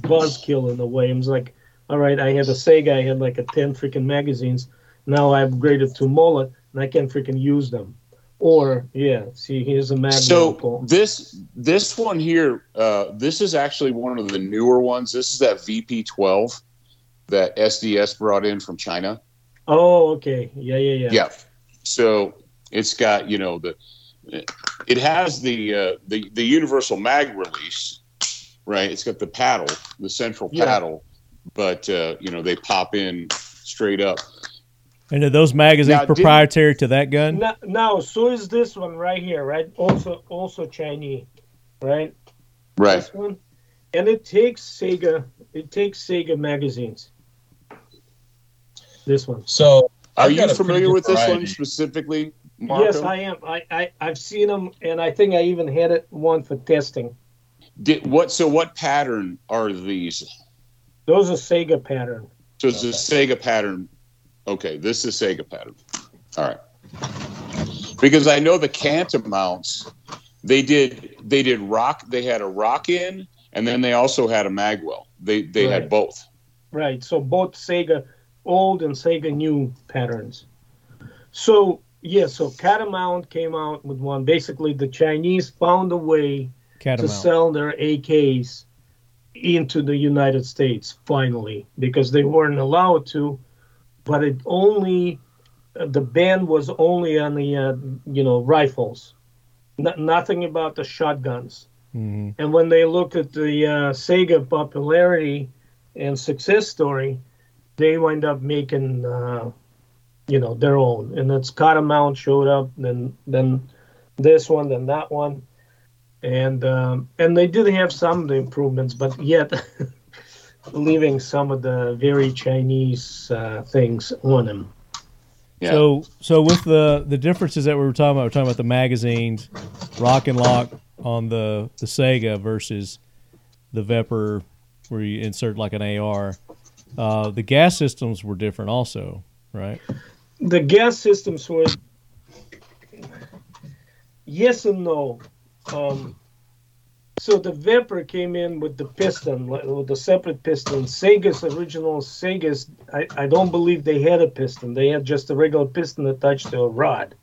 buzzkill in a way. I was like, all right, I had a Saiga, I had like a 10 freaking magazines. Now I upgraded to Molot, and I can't freaking use them. Or, here's a mag. So this one here, this is actually one of the newer ones. This is that VP-12 that SDS brought in from China. Oh, okay. Yeah. Yeah. So it's got, it has the universal mag release, right? It's got the paddle, the central paddle, but, they pop in straight up. And are those magazines proprietary to that gun? No, so is this one right here, right? Also Chinese, right? Right. This one, and it takes Saiga magazines. This one. So, are you familiar with this one specifically, Marco? Yes, I am. I've seen them, and I think I even had it one for testing. What pattern are these? Those are Saiga pattern. So it's a Saiga pattern. Okay, this is Saiga pattern. All right, because I know the Catamounts, they did rock. They had a rock in, and then they also had a magwell. They had both. Right. So both Saiga old and Saiga new patterns. So so Catamount came out with one. Basically, the Chinese found a way to sell their AKs into the United States finally, because they weren't allowed to. But it only, the ban was only on the, rifles. Nothing about the shotguns. Mm-hmm. And when they looked at the Saiga popularity and success story, they wind up making, their own. And it's Catamount showed up, then this one, then that one. And they did have some of the improvements, but yet... leaving some of the very Chinese things on them. Yeah. So with the differences that we were talking about the magazines, rock and lock on the Saiga versus the VEPR where you insert like an AR. The gas systems were different also, right? The gas systems were yes and no. So the VEPR came in with the piston, with the separate piston. Original Saiga's, I don't believe they had a piston. They had just a regular piston attached to a rod.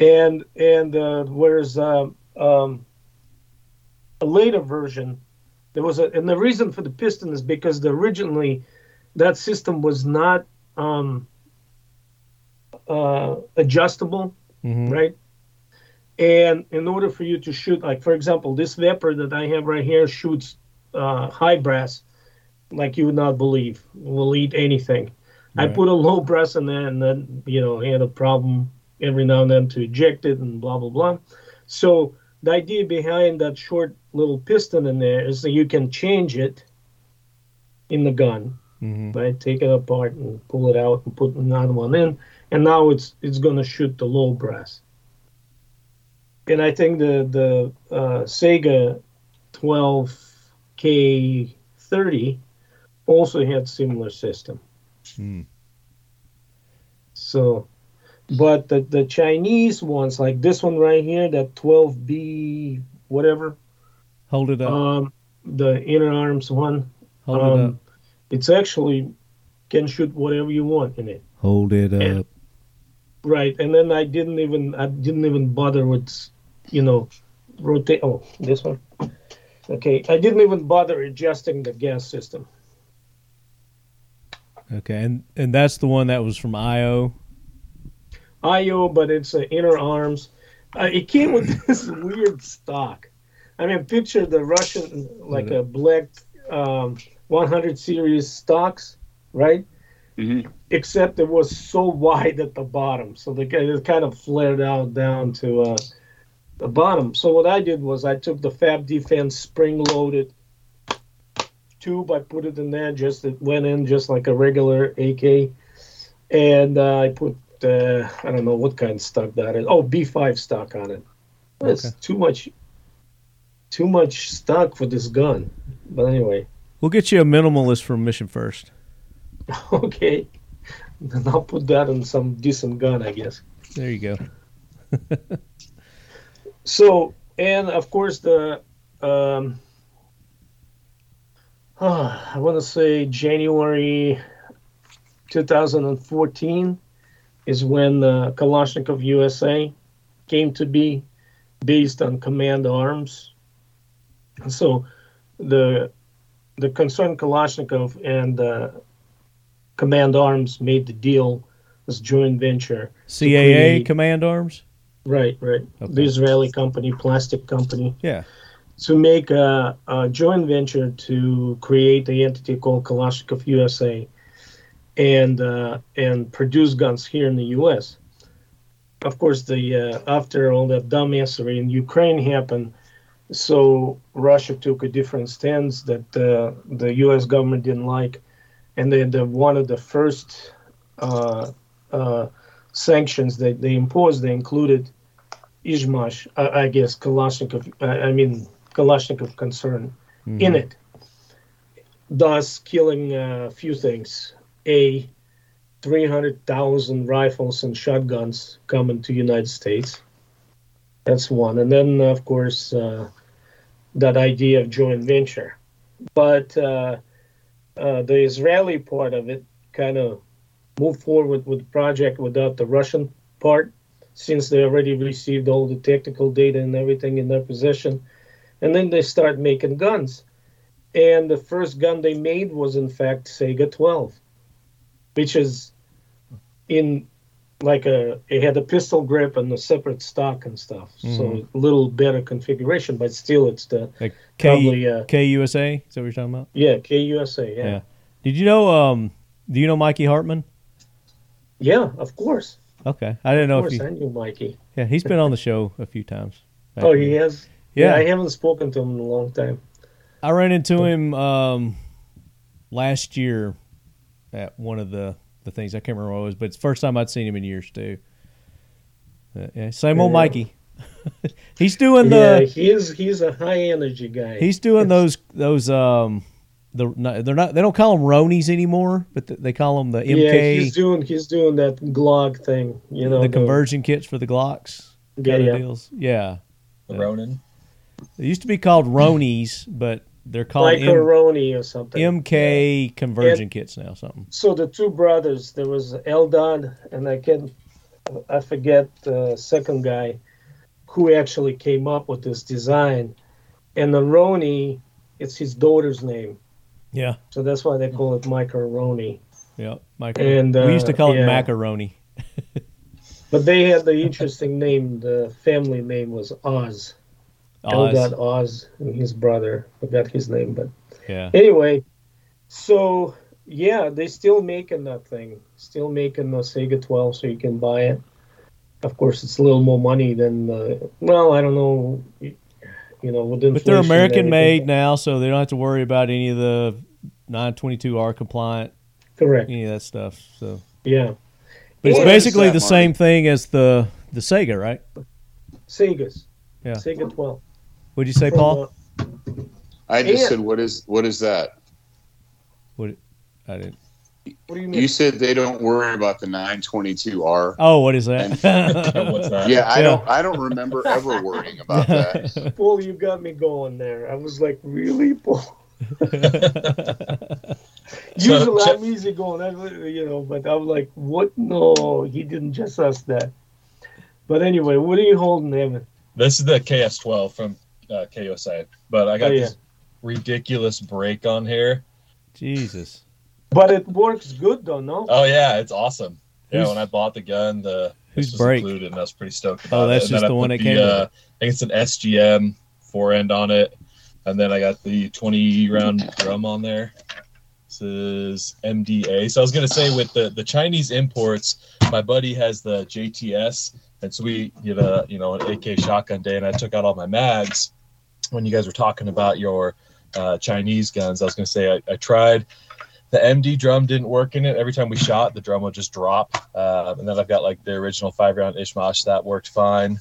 And whereas a later version, there was and the reason for the piston is because originally that system was not adjustable, mm-hmm. right? And in order for you to shoot, like, for example, this VEPR that I have right here shoots high brass like you would not believe. Will eat anything. Right. I put a low brass in there and then, had a problem every now and then to eject it and blah, blah, blah. So the idea behind that short little piston in there is that you can change it in the gun. Mm-hmm. Right? Take it apart and pull it out and put another one in. And now it's going to shoot the low brass. And I think the Saiga 12K30 also had similar system. Mm. So, but the Chinese ones, like this one right here, that 12B whatever. Hold it up. The inner arms one. Hold it up. It's actually can shoot whatever you want in it. Hold it up. And, right, and then I didn't even bother with, rotate. Oh, this one. Okay, I didn't even bother adjusting the gas system. Okay, and that's the one that was from IO. IO, but it's inner arms. It came with this weird stock. I mean, picture the Russian, like a black 100 series stocks, right? Mm-hmm. Except it was so wide at the bottom, so it kind of flared out down to the bottom. So what I did was I took the Fab Defense spring-loaded tube, I put it in there, it went in just like a regular AK, and I put, I don't know what kind of stock that is, B5 stock on it. That's okay. Too much stock for this gun, but anyway. We'll get you a minimalist from Mission First. Okay, then I'll put that in some decent gun, I guess. There you go. So, and of course the, I want to say January 2014 is when the Kalashnikov USA came to be, based on Command Arms. And so the concerned Kalashnikov and Command Arms made the deal, this joint venture. CAA, Command Arms? Right. Okay. The Israeli company, plastic company. Yeah. To make a joint venture to create an entity called Kalashnikov USA and produce guns here in the U.S. Of course, after all that dumbassery in Ukraine happened, so Russia took a different stance that the U.S. government didn't like. And then one of the first sanctions that they imposed, they included Izmash, I guess, Kalashnikov concern in it, thus killing a few things. A, 300,000 rifles and shotguns coming to United States. That's one. And then, of course, that idea of joint venture. But the Israeli part of it kind of moved forward with the project without the Russian part, since they already received all the technical data and everything in their possession. And then they start making guns. And the first gun they made was, in fact, Saiga 12, which is it had a pistol grip and a separate stock and stuff. Mm-hmm. So a little better configuration, but still it's KUSA, is that what you're talking about? Yeah, KUSA, yeah. Did you know, do you know Mikey Hartman? Yeah, of course. Okay, I didn't know if you... Of course, I knew Mikey. Yeah, he's been on the show a few times. Oh, he has? Yeah, I haven't spoken to him in a long time. I ran into him last year at one of the things. I can't remember what it was, but it's the first time I'd seen him in years, too. Same old Mikey. He's doing the... Yeah, he's a high-energy guy. He's doing those they don't call them Ronies anymore, but they call them the MK. Yeah, he's doing that Glock thing, you know. The conversion kits for the Glocks. Yeah. Deals. Yeah. The Ronin. They used to be called Ronies, but they're called like Roni or something. MK conversion kits now, something. So the two brothers, there was Eldad, and I forget the second guy who actually came up with this design. And the Roni, it's his daughter's name. Yeah. So that's why they call it Macaroni. Yeah, Macaroni. And we used to call it Macaroni. But they had the interesting name. The family name was Oz. Eldad Oz and his brother. Forgot his name, but anyway. So they're still making that thing. Still making the Saiga 12, so you can buy it. Of course, it's a little more money than I don't know. But they're American-made now, so they don't have to worry about any of the 922R compliant, correct? Any of that stuff. So but it's basically the same thing as the Saiga, right? Saigas, Saiga 12. What'd you say, Paul? I just said, what is that? What? I didn't. What do you mean? You said they don't worry about the 922R. Oh, what is that? What's that? Yeah, I don't remember ever worrying about that. Paul, you got me going there. I was like, really, Paul? Usually I'm easy going, but I'm like, what? No, he didn't just ask that. But anyway, what are you holding, Evan? This is the KS-12 from KUSA, but I got this ridiculous break on here. Jesus. But it works good, though, no? Oh, yeah, it's awesome. Yeah, when I bought the gun, this was included, and I was pretty stoked about it. Oh, that's just the one that came with it. I think it's an SGM 4-end on it. And then I got the 20-round drum on there. This is MDA. So I was going to say with the Chinese imports, my buddy has the JTS. And so we did a, you know, an AK shotgun day, and I took out all my mags. When you guys were talking about your Chinese guns, I was going to say I tried. The MD drum didn't work in it. Every time we shot, the drum would just drop. And then I've got like the original 5-round Izmash that worked fine.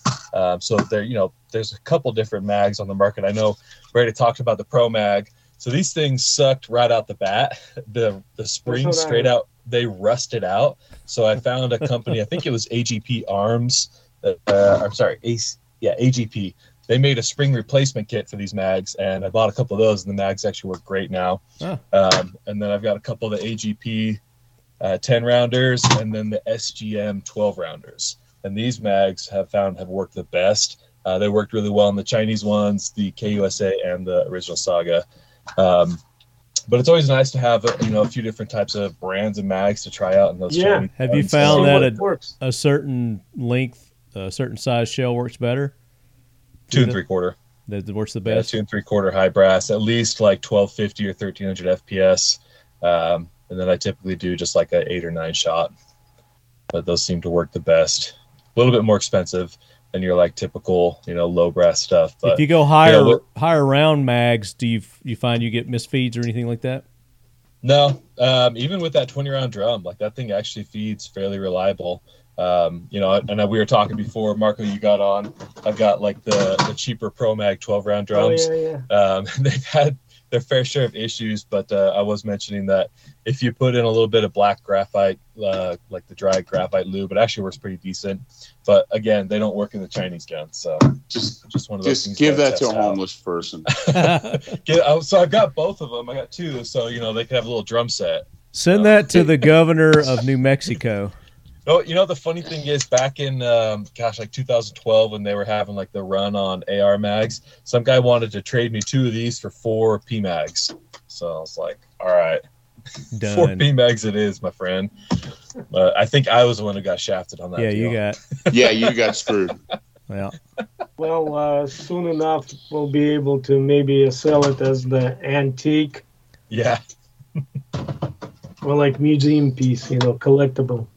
So there, you know, there's a couple different mags on the market. I know Brady talked about the ProMag. So these things sucked right out the bat. The springs straight out, they rusted out. So I found a company, I think it was AGP Arms. AGP. They made a spring replacement kit for these mags, and I bought a couple of those, and the mags actually work great now. Oh. And then I've got a couple of the AGP 10-rounders and then the SGM 12-rounders. And these mags have worked the best. They worked really well in the Chinese ones, the KUSA, and the original Saiga. But it's always nice to have a few different types of brands and mags to try out in those. Yeah. Have you found that a certain length, a certain size shell works better? 2 3/4. That works the best. Yeah, 2 3/4 high brass, at least like 1250 or 1300 FPS. And then I typically do just like a 8 or 9 shot, but those seem to work the best. A little bit more expensive than your like typical, low brass stuff. But if you go higher round mags, do you find you get misfeeds or anything like that? No, even with that 20-round drum, like that thing actually feeds fairly reliable. And we were talking before, Marco, you got on, I've got like the cheaper ProMag 12-round drums. Oh, yeah. They've had their fair share of issues, but I was mentioning that if you put in a little bit of black graphite, like the dry graphite lube, it actually works pretty decent. But again, they don't work in the Chinese guns, so just one of those things. Just give that to a homeless person. So I've got both of them. I got 2, so they could have a little drum set. Send that to the governor of New Mexico. Oh, the funny thing is back in, 2012 when they were having like the run on AR mags, some guy wanted to trade me 2 of these for 4 P mags. So I was like, all right, done. 4 P mags it is, my friend. But I think I was the one who got shafted on that. Yeah, deal. You got screwed. Yeah. Well, soon enough we'll be able to maybe sell it as the antique. Yeah. Or like museum piece, collectible.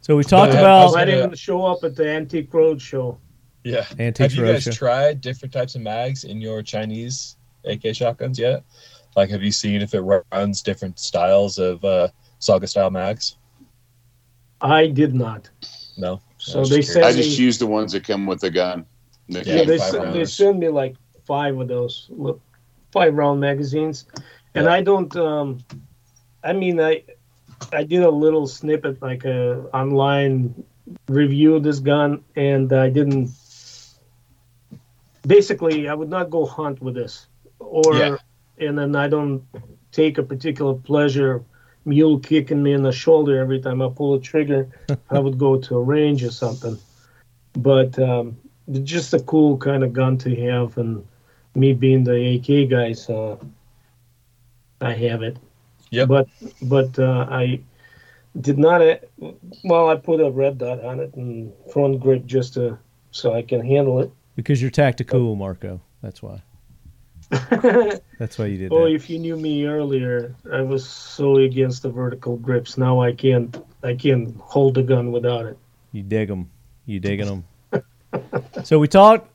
So we talked about letting them show up at the Antique Roadshow. Yeah. Antique Roadshow. Have you guys tried different types of mags in your Chinese AK shotguns yet? Like, have you seen if it runs different styles of Saiga style mags? I did not. No. So they sent me. I just use the ones that come with the gun. They send me like 5 of those 5-round magazines, and I don't. I did a little snippet, like a online review of this gun, and I didn't. Basically, I would not go hunt with this, and then I don't take a particular pleasure. Mule kicking me in the shoulder every time I pull a trigger. I would go to a range or something, but just a cool kind of gun to have. And me being the AK guy, so I have it. Yeah, but I did not. I put a red dot on it and front grip just so I can handle it. Because you're tactical, Marco. That's why. That's why you did. If you knew me earlier, I was so against the vertical grips. Now I can't. I can't hold the gun without it. You dig them. You digging them. So we talked.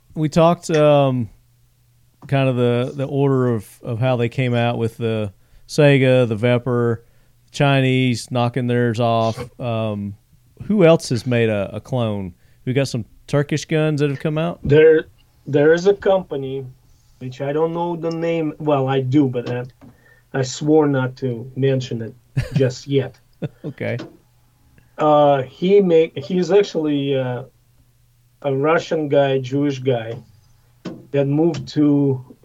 Kind of the order of how they came out with the Saiga, the VEPR, Chinese knocking theirs off. Who else has made a clone? We got some Turkish guns that have come out. There is a company, which I don't know the name. Well, I do, but I swore not to mention it just yet. Okay. He's actually a Russian guy, Jewish guy, that moved to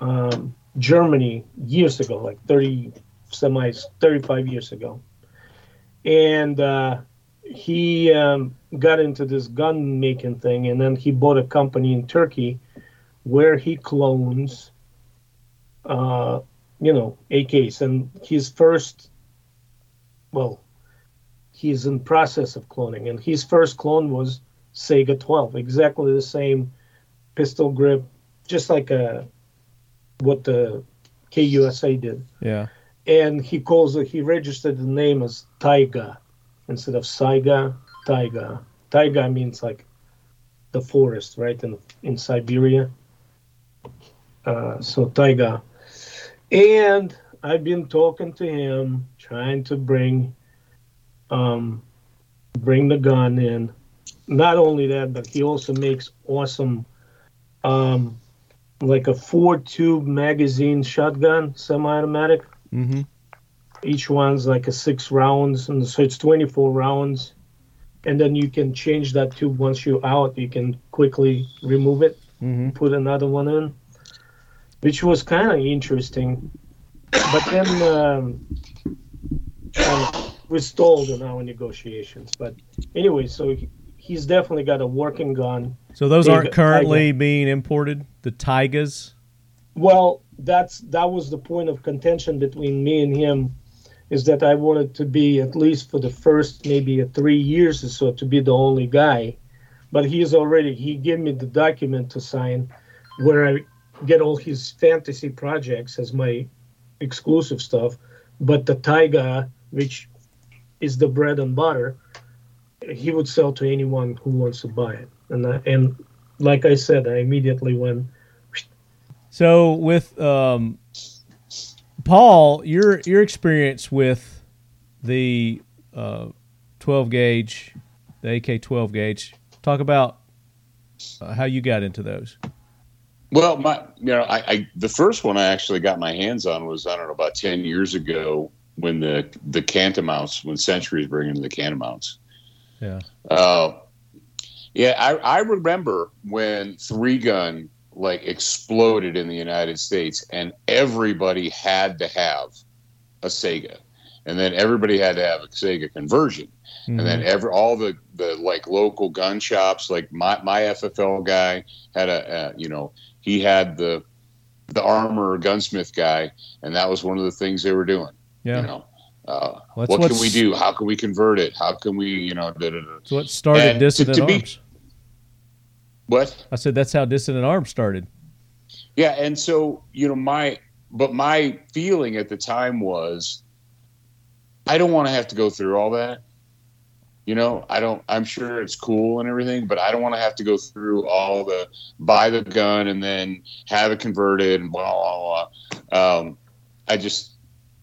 Germany years ago, like 35 years ago, and he got into this gun making thing, and then he bought a company in Turkey where he clones AKs, and he's in process of cloning, and his first clone was Saiga 12, exactly the same pistol grip, just like what the KUSA did. Yeah. And he registered the name as Taiga instead of Saiga. Taiga. Taiga means like the forest, right? In Siberia. So Taiga. And I've been talking to him, trying to bring the gun in. Not only that, but he also makes awesome, like a 4-tube magazine shotgun, semi-automatic. Mm-hmm. Each one's like a 6 rounds, and so it's 24 rounds. And then you can change that tube once you're out. You can quickly remove it, mm-hmm. put another one in, which was kind of interesting. But then we stalled in our negotiations. But anyway, so he's definitely got a working gun. So those aren't currently being imported, the Taigas? Well, that was the point of contention between me and him, is that I wanted to be, at least for the first maybe 3 years or so, to be the only guy. But he gave me the document to sign where I get all his fantasy projects as my exclusive stuff, but the Taiga, which is the bread and butter, he would sell to anyone who wants to buy it. And like I said, I immediately went. So with Paul, your experience with the 12 gauge, the AK-12 gauge, talk about how you got into those. Well, the first one I actually got my hands on was, I don't know, about 10 years ago when the Catamounts, when Century's bringing in the Catamounts. Yeah. I remember when 3-gun like exploded in the United States, and everybody had to have a Saiga, and then everybody had to have a Saiga conversion, mm-hmm. and then all the like local gun shops, like my FFL guy had he had the armor gunsmith guy, and that was one of the things they were doing. Yeah. What can we do? How can we convert it? How can we, So what started Dissident Arms? What? I said that's how Dissident Arms started. Yeah, and so, my feeling at the time was, I don't want to have to go through all that. I'm sure it's cool and everything, but I don't want to have to go through all the buy the gun and then have it converted and blah, blah, blah.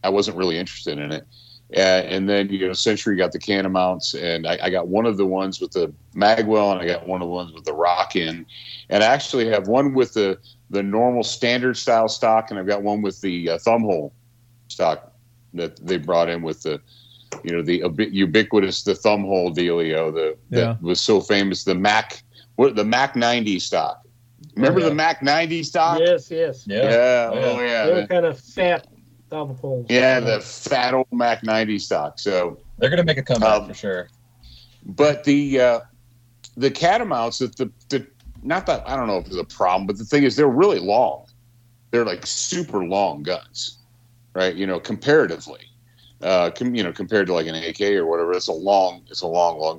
I wasn't really interested in it. And then, Century got the Catamounts, and I got one of the ones with the Magwell, and I got one of the ones with the Rockin. And I actually have one with the normal standard style stock, and I've got one with the thumbhole stock that they brought in with the, the ubiquitous, the thumbhole dealio that was so famous, the Mac 90 stock. Remember the Mac 90 stock? Yes. Yeah. They were kind of fat. Yeah, the fat old Mac 90 stock. So they're going to make a comeback for sure. But the Catamounts, I don't know if it's a problem, but the thing is, they're really long. They're like super long guns, right? Comparatively, compared to like an AK or whatever, it's a long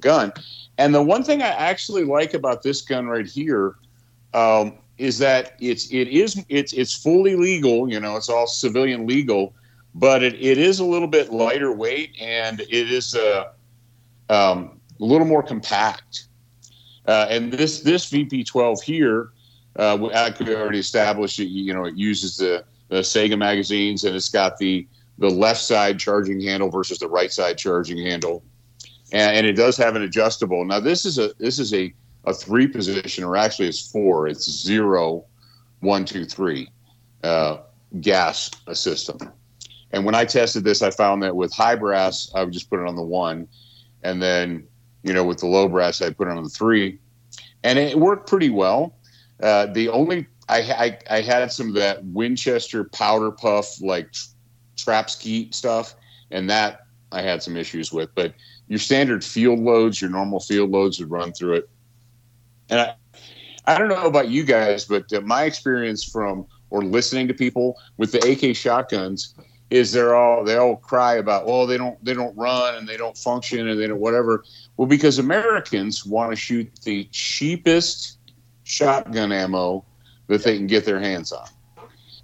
gun. And the one thing I actually like about this gun right here, is that it's fully legal, it's all civilian legal, but it is a little bit lighter weight, and it is a little more compact. And this VP-12 here, I could already establish it. It uses the Saiga magazines, and it's got the left side charging handle versus the right side charging handle, and it does have an adjustable. Now this is a 3-position, or actually it's 4. It's 0, 1, 2, 3 gas system. And when I tested this, I found that with high brass, I would just put it on the 1. And then, with the low brass, I put it on the 3. And it worked pretty well. I had some of that Winchester powder puff, like trap skeet stuff, and that I had some issues with. But your standard field loads, your normal field loads would run through it. And I don't know about you guys, but my experience from or listening to people with the AK shotguns is they all cry about, well, they don't run and they don't function and they don't whatever. Well, because Americans want to shoot the cheapest shotgun ammo that they can get their hands on.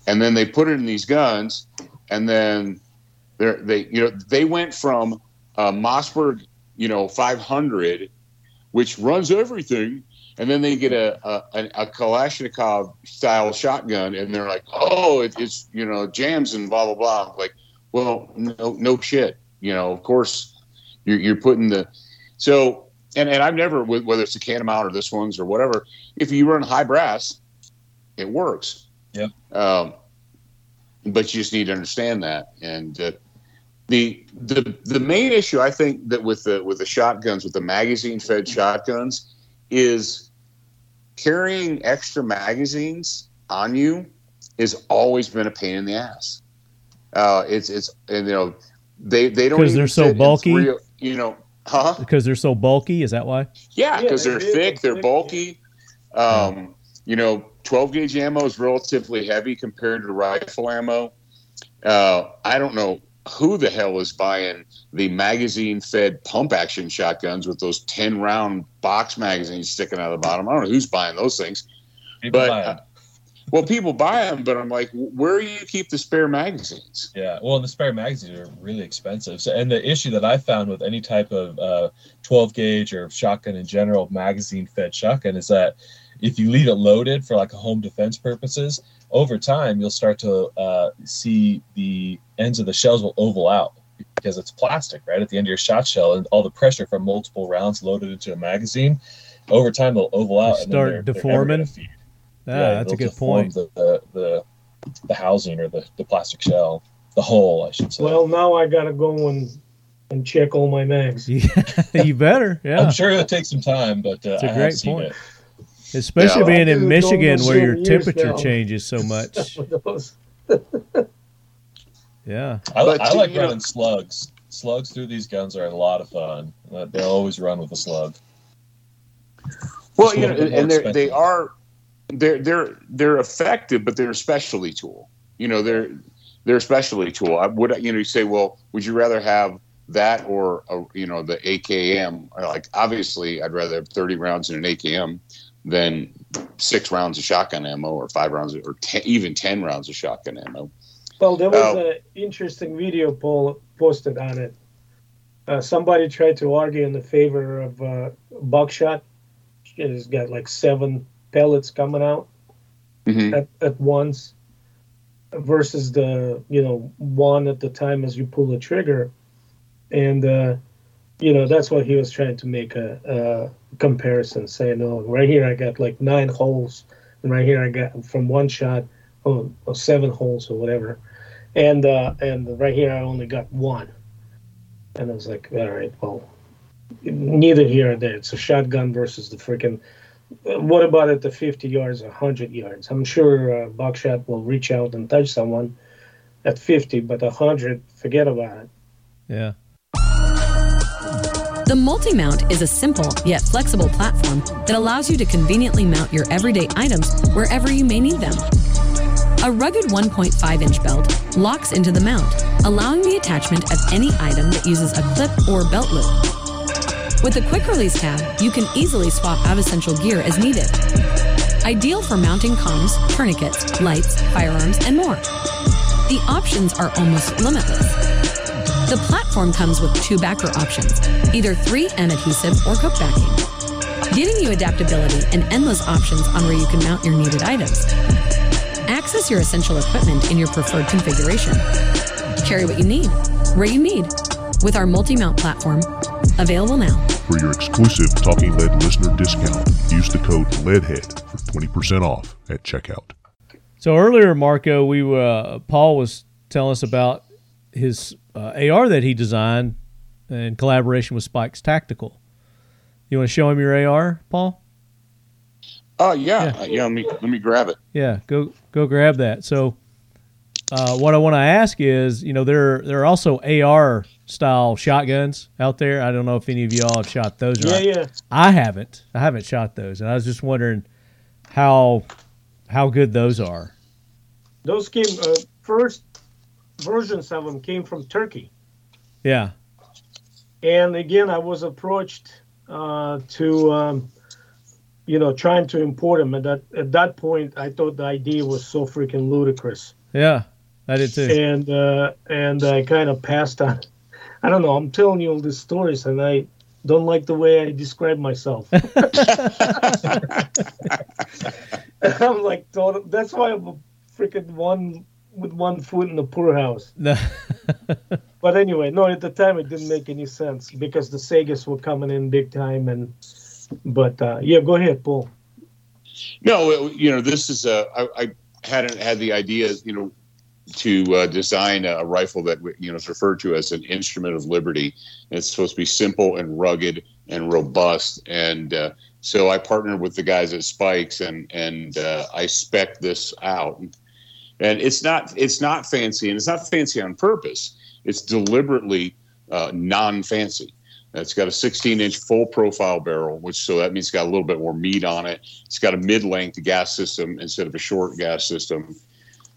And then they put it in these guns, and then they went from Mossberg, 500, which runs everything, and then they get a Kalashnikov style shotgun, and they're like, it's jams and blah blah blah. Like, well, no shit, Of course, you're putting the so. And I've never, whether it's the Catamount or this one's or whatever, if you run high brass, it works. Yeah. But you just need to understand that. And the main issue, I think, that with the shotguns, with the magazine-fed shotguns, is carrying extra magazines on you has always been a pain in the ass. They don't, because they're so bulky. Huh? Because they're so bulky, is that why? Yeah, because they're thick, they're bulky. Yeah. 12 gauge ammo is relatively heavy compared to rifle ammo. I don't know who the hell is buying the magazine fed pump action shotguns with those 10 round box magazines sticking out of the bottom. I don't know who's buying those things. People buy them, but I'm like, where do you keep the spare magazines? Yeah, well, the spare magazines are really expensive. So, and the issue that I found with any type of 12-gauge or shotgun in general, magazine-fed shotgun, is that if you leave it loaded for like home defense purposes, over time you'll start to see the ends of the shells will oval out because it's plastic, right, at the end of your shot shell, and all the pressure from multiple rounds loaded into a magazine, over time they'll oval out. They start deforming. That's a good point. The housing or the plastic shell, the hole, I should say. Well, now I got to go and check all my mags. You better, yeah. I'm sure it'll take some time, but it's a great point. Especially being in Michigan where your temperature changes so much. Yeah. I like running slugs. Slugs through these guns are a lot of fun. They always run with a slug. Well, and they are... They're effective, but they're a specialty tool. They're a specialty tool. You say, well, would you rather have that or the AKM? Like, obviously, I'd rather have 30 rounds in an AKM than 6 rounds of shotgun ammo or 5 rounds or even 10 rounds of shotgun ammo. Well, there was an interesting video posted on it. Somebody tried to argue in the favor of buckshot. It's got like 7 pellets coming out at once versus the one at the time as you pull the trigger, and that's what he was trying to make a comparison, saying, right here I got like 9 holes, and right here I got from one shot 7 holes or whatever, and right here I only got 1. And I was like, all right, well, neither here or there. It's a shotgun versus the freaking. What about at the 50 yards or 100 yards? I'm sure buckshot will reach out and touch someone at 50, but 100, forget about it. Yeah. The Multi-Mount is a simple yet flexible platform that allows you to conveniently mount your everyday items wherever you may need them. A rugged 1.5-inch belt locks into the mount, allowing the attachment of any item that uses a clip or belt loop. With a quick release tab, you can easily swap out essential gear as needed. Ideal for mounting comms, tourniquets, lights, firearms, and more. The options are almost limitless. The platform comes with 2 backer options, either 3 and adhesive or hook backing, giving you adaptability and endless options on where you can mount your needed items. Access your essential equipment in your preferred configuration. Carry what you need, where you need, with our multi-mount platform, available now. For your exclusive Talking Lead listener discount, use the code LEADHEAD for 20% off at checkout. So earlier, Marco, Paul was telling us about his AR that he designed in collaboration with Spikes Tactical. You want to show him your AR, Paul? Let me grab it. Yeah, go grab that. So what I want to ask is, there are also AR style shotguns out there. I don't know if any of y'all have shot those. Yeah. I haven't shot those, and I was just wondering how good those are. Those came first versions of them came from Turkey. Yeah. And again, I was approached to you know, trying to import them. At that point, I thought the idea was so freaking ludicrous. Yeah, I did too. And I kind of passed on. I don't know. I'm telling you all these stories, and I don't like the way I describe myself. I'm like, that's why I'm a freaking one with one foot in the poorhouse. But anyway, no, at the time it didn't make any sense because the Saigas were coming in big time. But yeah, go ahead, Paul. No, you know, this is I hadn't had the idea, you know, to design a rifle that, you know, is referred to as an instrument of liberty. And it's supposed to be simple and rugged and robust. And so I partnered with the guys at Spikes, and I spec'd this out. And it's not fancy, and it's not fancy on purpose. It's deliberately non-fancy. It's got a 16-inch full profile barrel, so that means it's got a little bit more meat on it. It's got a mid-length gas system instead of a short gas system.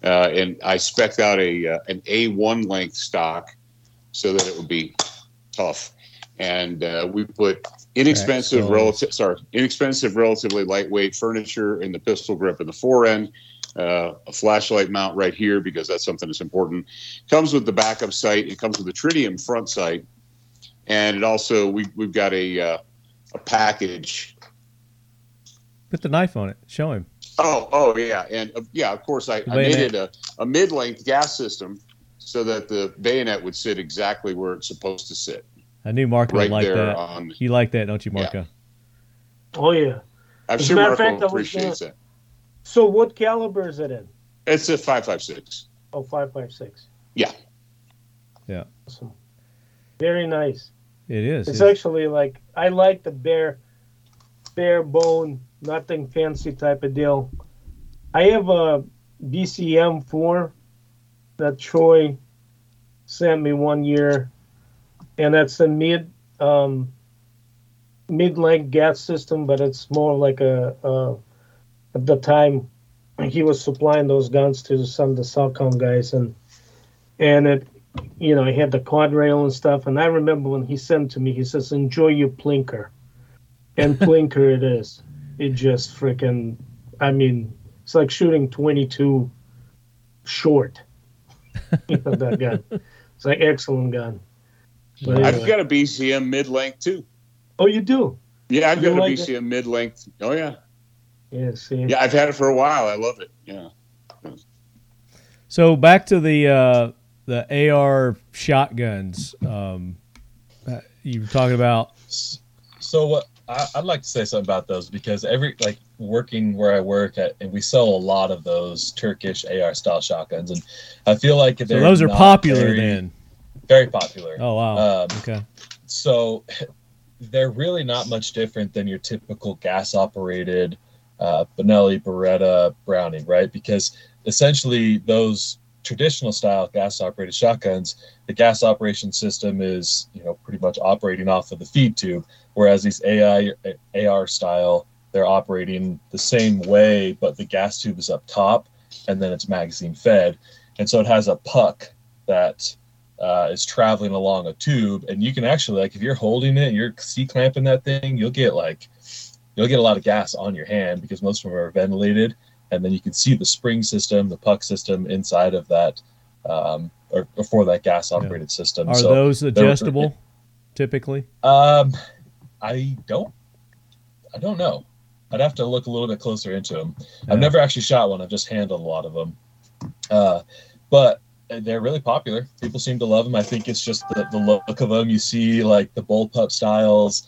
And I spec'd out an A1 length stock so that it would be tough. And we put inexpensive, relatively lightweight furniture in the pistol grip in the forend. A flashlight mount right here because that's something that's important. Comes with the backup sight. It comes with the tritium front sight. And it also, we've got a package. Put the knife on it. Show him. Oh yeah, and yeah, of course I needed a mid-length gas system so that the bayonet would sit exactly where it's supposed to sit. I knew Marco would like that. You like that, don't you, Marco? Yeah. Oh yeah. I'm sure Marco appreciates that. So what caliber is it in? It's a 5.56. Oh, 5.56. Yeah. Yeah. Awesome. Very nice. It is. It's actually like, I like the bare bone, nothing fancy type of deal. I have a BCM4 that Troy sent me one year, and that's a mid-length gas system, but it's more like at the time he was supplying those guns to some of the Salcom guys, and it, you know, he had the quad rail and stuff. And I remember when he sent to me, he says, "Enjoy your plinker," and plinker it is. It just freaking, I mean, it's like shooting .22 short. You know, that gun. It's like excellent gun. But anyway. I've got a BCM mid-length too. Oh, you do? Yeah, I've got a BCM mid-length. Oh yeah. Yeah, see. Yeah, I've had it for a while. I love it. Yeah. So back to the AR shotguns. You were talking about. So what? I'd like to say something about those because working where I work at, and we sell a lot of those Turkish AR style shotguns, and I feel like they're so those are popular then. Very popular. Oh wow. Okay. So they're really not much different than your typical gas operated Benelli, Beretta, Browning, right? Because essentially those traditional style gas operated shotguns, the gas operation system is, you know, pretty much operating off of the feed tube, whereas these AR style, they're operating the same way, but the gas tube is up top and then it's magazine fed, and so it has a puck that is traveling along a tube, and you can actually, like, if you're holding it and you're C-clamping that thing, you'll get a lot of gas on your hand because most of them are ventilated. And then you can see the spring system, the puck system inside of that, or for that gas-operated system. Are those adjustable, typically? I don't know. I'd have to look a little bit closer into them. Yeah. I've never actually shot one. I've just handled a lot of them. But they're really popular. People seem to love them. I think it's just the look of them. You see, like, the bullpup styles.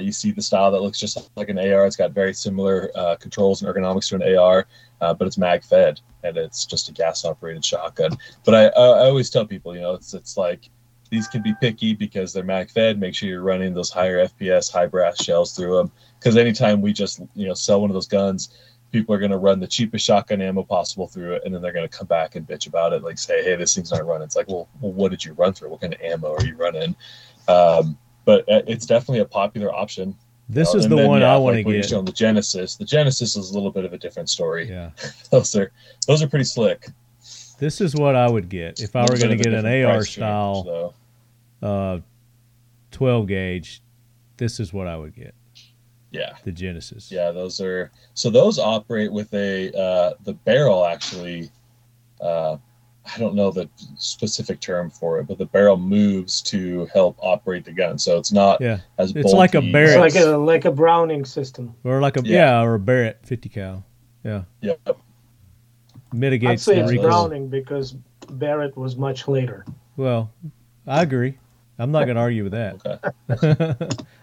You see the style that looks just like an AR. It's got very similar controls and ergonomics to an AR, but it's mag-fed, and it's just a gas-operated shotgun. But I always tell people, you know, it's like these can be picky because they're mag-fed. Make sure you're running those higher FPS, high brass shells through them, because anytime we just, you know, sell one of those guns, people are going to run the cheapest shotgun ammo possible through it, and then they're going to come back and bitch about it, like say, "Hey, this thing's not running." It's like, well, what did you run through? What kind of ammo are you running? But it's definitely a popular option. This is the one I want to get. On the Genesis. The Genesis is a little bit of a different story. Yeah, those are pretty slick. This is what I would get if I were going to get an AR style 12 gauge. This is what I would get. Yeah. The Genesis. Yeah, those are, so those operate with a, the barrel actually, I don't know the specific term for it, but the barrel moves to help operate the gun. So it's not as bulky. It's like a Barrett. It's like a Browning system. Or like a, or a Barrett 50 cal. Yeah. Yep. Mitigates the recoil. I'd say it's Browning because Barrett was much later. Well, I agree. I'm not going to argue with that. Okay.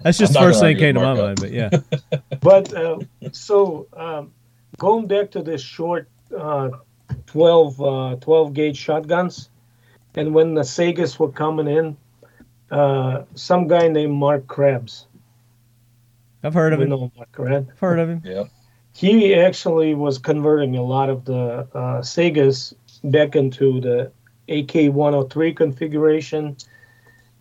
That's just the first thing that came to my mind, but yeah. But so going back to this short 12 gauge shotguns, and when the Saigas were coming in, some guy named Mark Krebs. I've heard of him. You know Mark Krebs? I've heard of him. Yeah. He actually was converting a lot of the Saigas back into the AK-103 configuration.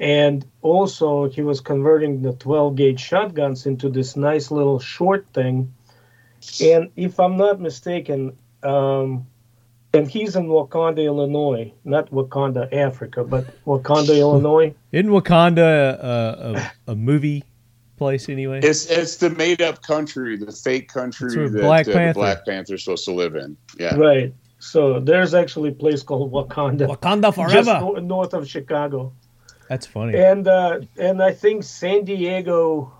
And also, he was converting the 12-gauge shotguns into this nice little short thing. And if I'm not mistaken, and he's in Wauconda, Illinois. Not Wauconda, Africa, but Wauconda, Illinois. Isn't Wauconda a movie place anyway? It's the made-up country, the fake country that Black Panther's supposed to live in. Yeah, right. So there's actually a place called Wauconda. Wauconda forever. Just north of Chicago. That's funny. And I think San Diego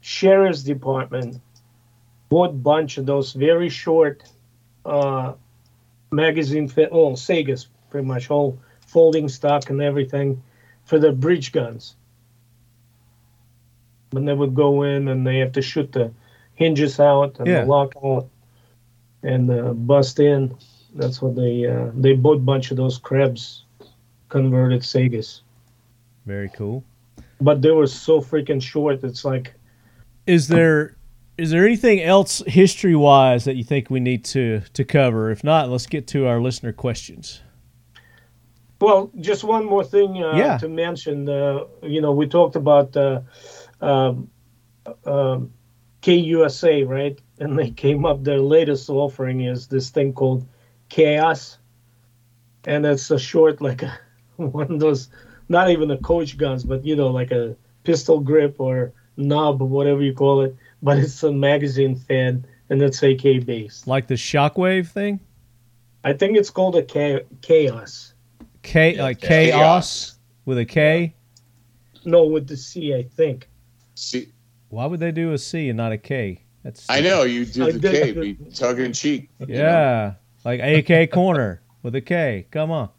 Sheriff's Department bought a bunch of those very short magazine Saigas, pretty much all folding stock and everything for the breech guns. When they would go in and they have to shoot the hinges out and the lock out and bust in, that's what they bought a bunch of those Krebs converted Saigas. Very cool. But they were so freaking short. It's like, is there anything else history-wise that you think we need to cover? If not, let's get to our listener questions. Well, just one more thing to mention. We talked about KUSA, right? And they came up, their latest offering is this thing called Chaos. And it's a short, like a one of those, not even the coach guns, but like a pistol grip or knob, whatever you call it. But it's a magazine fed, and it's AK based. Like the Shockwave thing? I think it's called a Chaos. Chaos with a K? No, with the C, I think. C. Why would they do a C and not a K? That's stupid. I know, you do the K, be tug in cheek. Yeah, like AK corner with a K. Come on.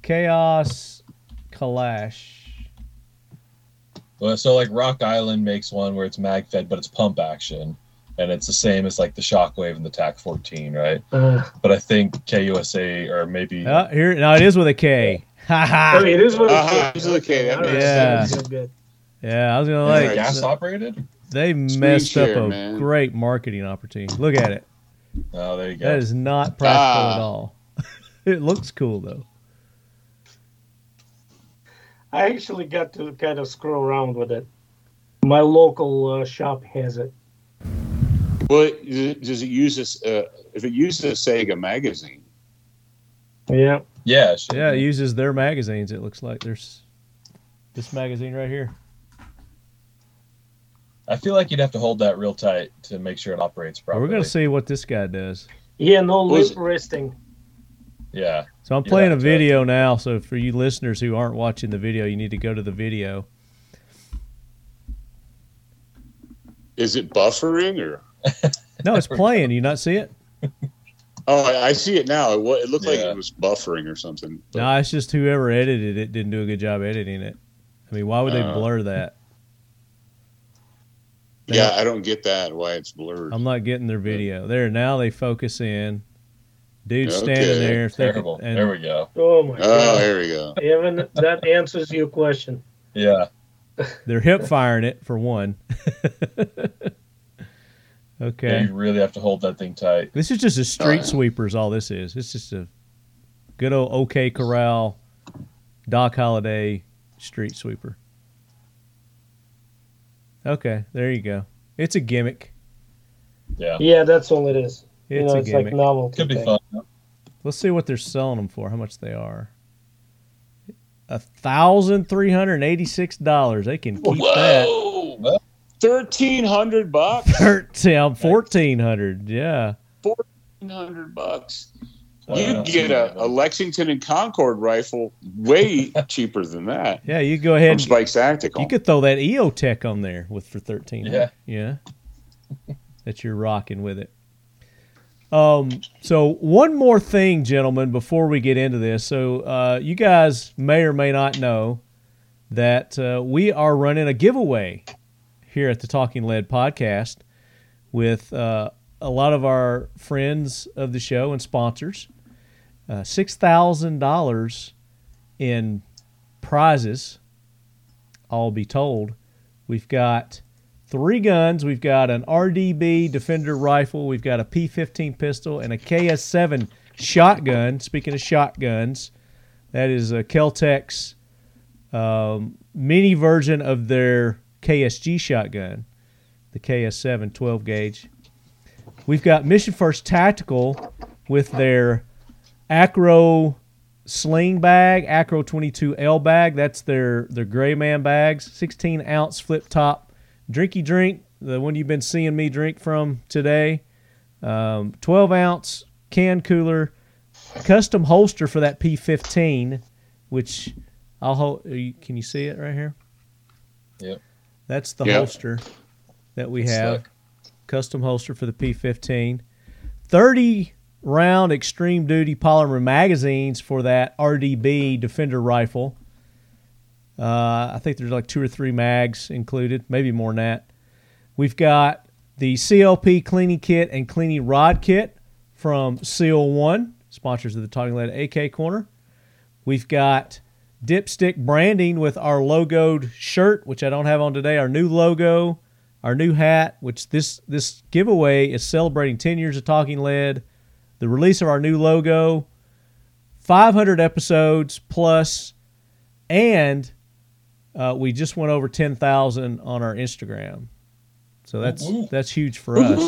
Chaos Kalash. Well, so like Rock Island makes one where it's mag fed, but it's pump action, and it's the same as like the Shockwave and the TAC-14, right? But I think KUSA or maybe here. No, it is with a K. I mean, it is with a K. That makes sense. Yeah, I was gonna like gas operated. They messed up a great marketing opportunity. Look at it. Oh, there you go. That is not practical at all. It looks cool though. I actually got to kind of screw around with it. My local shop has it. Well, does it use this? If it uses a Saiga magazine, it uses their magazines. It looks like there's this magazine right here. I feel like you'd have to hold that real tight to make sure it operates properly. We're gonna see what this guy does. Yeah, no loop resting. Yeah. So I'm playing a video now. So for you listeners who aren't watching the video, you need to go to the video. Is it buffering or? No, it's playing. Do you not see it? Oh, I see it now. It looked like it was buffering or something. But... No, it's just whoever edited it didn't do a good job editing it. I mean, why would they blur that? I don't get that, why it's blurred. I'm not getting their video. There, now they focus in. Dude standing there. Terrible. There we go. Oh, my God. Oh, here we go. Evan, that answers your question. Yeah. They're hip-firing it, for one. Okay. Yeah, you really have to hold that thing tight. This is just a street sweeper is all this is. It's just a good old OK Corral, Doc Holliday street sweeper. Okay, there you go. It's a gimmick. Yeah. Yeah, that's all it is. It's like novelty. Could be fun. Let's see what they're selling them for. How much they are? $1,386. They can keep that. $1,300 bucks. 1,400. Yeah. $1,400 bucks. You get a Lexington and Concord rifle way cheaper than that. Yeah, you go ahead. From Spikes Tactical. You could throw that EOTech on there with for 13. Yeah, yeah. That you're rocking with it. So one more thing, gentlemen, before we get into this. So you guys may or may not know that we are running a giveaway here at the Talking Lead Podcast with a lot of our friends of the show and sponsors. $6,000 in prizes, all be told. We've got 3 guns. We've got an RDB Defender rifle. We've got a P-15 pistol and a KS-7 shotgun. Speaking of shotguns, that is a Kel-Tek's mini version of their KSG shotgun, the KS-7 12 gauge. We've got Mission First Tactical with their Acro Sling bag, Acro 22L bag. That's their Gray Man bags, 16-ounce flip top. Drinky Drink, the one you've been seeing me drink from today, 12-ounce can cooler, custom holster for that P-15, which I'll hold. Can you see it right here? Yep. That's the holster that we have. Stuck. Custom holster for the P-15. 30-round extreme duty polymer magazines for that RDB Defender rifle. I think there's like 2 or 3 mags included, maybe more than that. We've got the CLP cleaning kit and cleaning rod kit from Seal One, sponsors of the Talking Lead AK Corner. We've got dipstick branding with our logoed shirt, which I don't have on today, our new logo, our new hat, which this giveaway is celebrating 10 years of Talking Lead, the release of our new logo, 500 episodes plus, and we just went over 10,000 on our Instagram, so that's huge for us.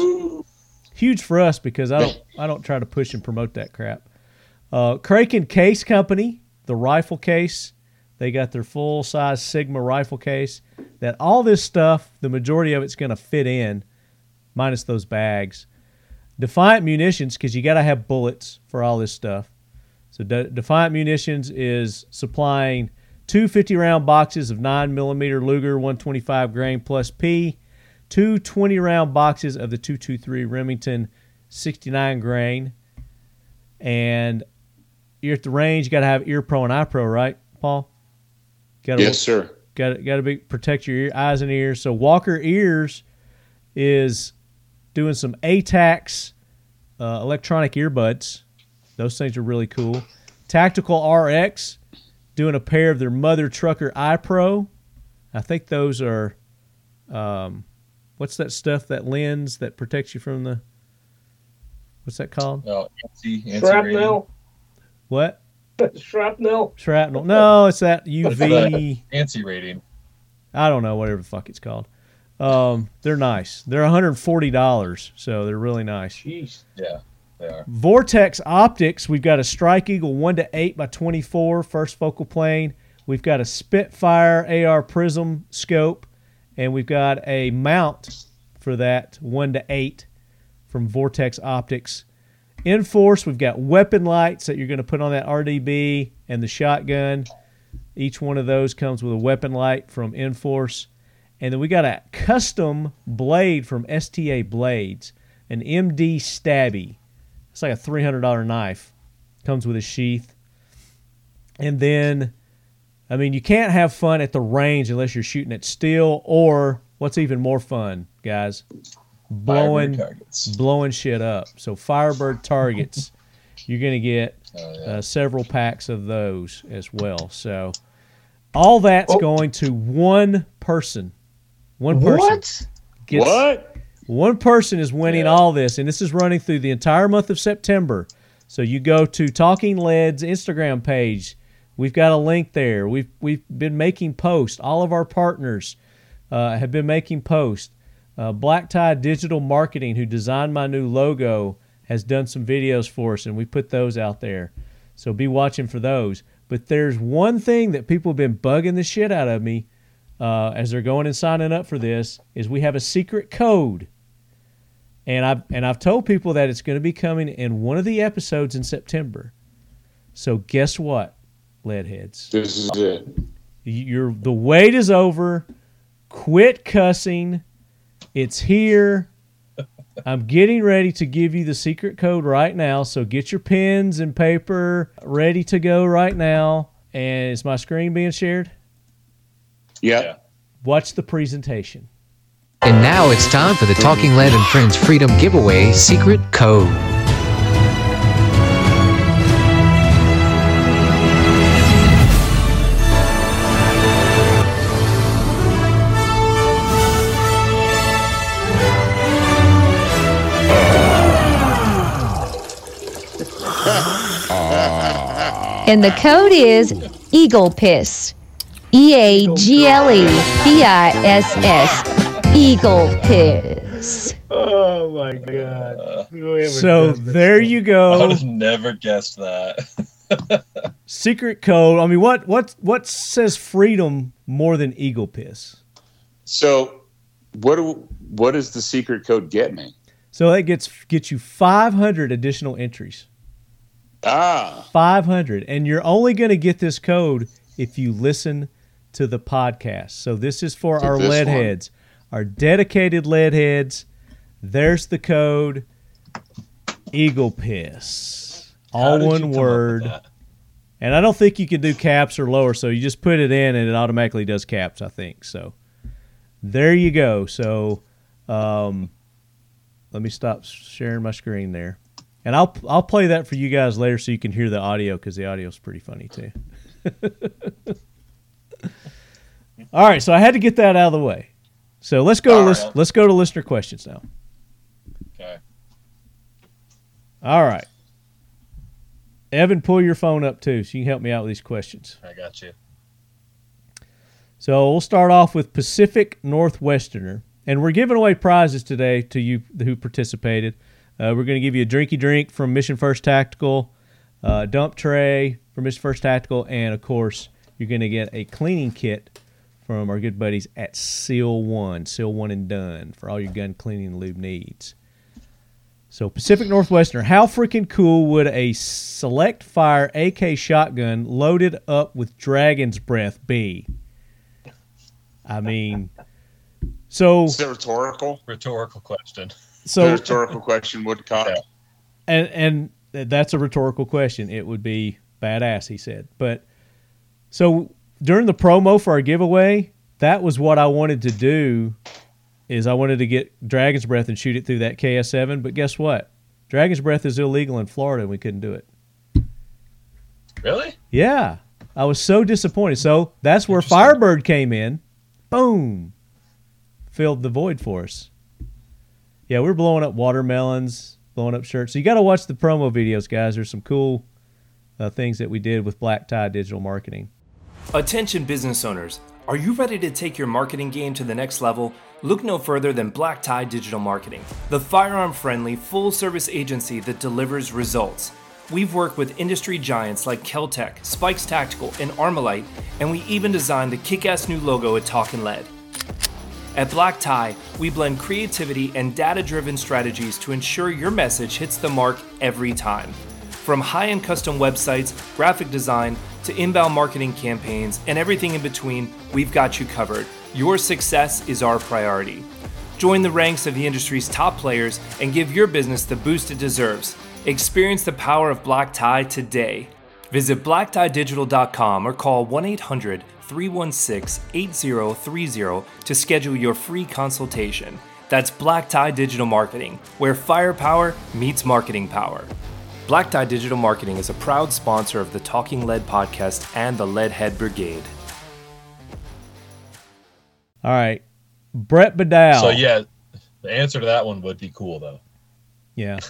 Huge for us because I don't try to push and promote that crap. Kraken Case Company, the rifle case, they got their full size Sigma rifle case. That all this stuff, the majority of it's going to fit in, minus those bags. Defiant Munitions, because you got to have bullets for all this stuff. So Defiant Munitions is supplying 2 50-round boxes of 9mm Luger 125 grain plus P, 2 20-round boxes of the 223 Remington 69 grain, and you're at the range. You got to have ear pro and eye pro, right, Paul? Yes, sir. Got to protect your eyes and ears. So Walker Ears is doing some ATAX electronic earbuds. Those things are really cool. Tactical RX. Doing a pair of their Mother Trucker iPro. I think those are, what's that stuff, that lens that protects you from the, what's that called? Oh, shrapnel. What? Shrapnel. Shrapnel. No, it's that UV. Anti-rating. I don't know, whatever the fuck it's called. They're nice. They're $140, so they're really nice. Jeez. Yeah. Vortex Optics, we've got a Strike Eagle 1-8x24 first focal plane. We've got a Spitfire AR Prism scope, and we've got a mount for that 1-8 from Vortex Optics. Enforce, we've got weapon lights that you're going to put on that RDB and the shotgun. Each one of those comes with a weapon light from Enforce. And then we got a custom blade from STA Blades, an MD Stabby. It's like a $300 knife. Comes with a sheath. And then, I mean, you can't have fun at the range unless you're shooting at steel or what's even more fun, guys, blowing shit up. So Firebird targets, you're going to get several packs of those as well. So all that's going to one person. One person. What? One person is winning all this, and this is running through the entire month of September. So you go to Talking Lead's Instagram page. We've got a link there. We've been making posts. All of our partners have been making posts. Black Tie Digital Marketing, who designed my new logo, has done some videos for us, and we put those out there. So be watching for those. But there's one thing that people have been bugging the shit out of me as they're going and signing up for this, is we have a secret code. And I've told people that it's going to be coming in one of the episodes in September. So guess what, Leadheads? This is it. The wait is over. Quit cussing. It's here. I'm getting ready to give you the secret code right now. So get your pens and paper ready to go right now. And is my screen being shared? Yeah. Watch the presentation. And now it's time for the Talking Lead and Friends Freedom Giveaway Secret Code. And the code is Eagle Piss. EAGLE PISS. Eagle Piss. Oh my God. So there you go. I would have never guessed that. Secret code. I mean, what says freedom more than Eagle Piss? So what does the secret code get me? So that gets you 500 additional entries. 500. And you're only going to get this code if you listen to the podcast. So this is for our lead heads, our dedicated lead heads. There's the code, Eagle Piss. All one word. And I don't think you can do caps or lower, so you just put it in and it automatically does caps, I think. So there you go. So let me stop sharing my screen there. And I'll play that for you guys later so you can hear the audio, because the audio is pretty funny too. All right, so I had to get that out of the way. So let's go to listener questions now. Okay. All right. Evan, pull your phone up too so you can help me out with these questions. I got you. So we'll start off with Pacific Northwesterner, and we're giving away prizes today to you who participated. We're going to give you a drinky drink from Mission First Tactical, dump tray from Mission First Tactical, and, of course, you're going to get a cleaning kit from our good buddies at Seal One and Done, for all your gun cleaning and lube needs. So, Pacific Northwesterner, how freaking cool would a select fire AK shotgun loaded up with dragon's breath be? I mean, so... Is it rhetorical? Rhetorical question. So the rhetorical question would come. And that's a rhetorical question. It would be badass, he said. But so during the promo for our giveaway, that was what I wanted to do, is I wanted to get Dragon's Breath and shoot it through that KS-7. But guess what? Dragon's Breath is illegal in Florida, and we couldn't do it. Really? Yeah. I was so disappointed. So that's where Firebird came in. Boom. Filled the void for us. Yeah, we're blowing up watermelons, blowing up shirts. So you got to watch the promo videos, guys. There's some cool things that we did with Black Tie Digital Marketing. Attention business owners. Are you ready to take your marketing game to the next level? Look no further than Black Tie Digital Marketing, the firearm-friendly, full-service agency that delivers results. We've worked with industry giants like Keltec, Spikes Tactical, and Armalite, and we even designed the kick-ass new logo at Talkin' Lead. At Black Tie, we blend creativity and data-driven strategies to ensure your message hits the mark every time. From high-end custom websites, graphic design, to inbound marketing campaigns, and everything in between, we've got you covered. Your success is our priority. Join the ranks of the industry's top players and give your business the boost it deserves. Experience the power of Black Tie today. Visit blacktiedigital.com or call 1-800-316-8030 to schedule your free consultation. That's Black Tie Digital Marketing, where firepower meets marketing power. Black Tie Digital Marketing is a proud sponsor of the Talking Lead Podcast and the Leadhead Brigade. All right. Brett Bedell. So, yeah, the answer to that one would be cool, though. Yeah.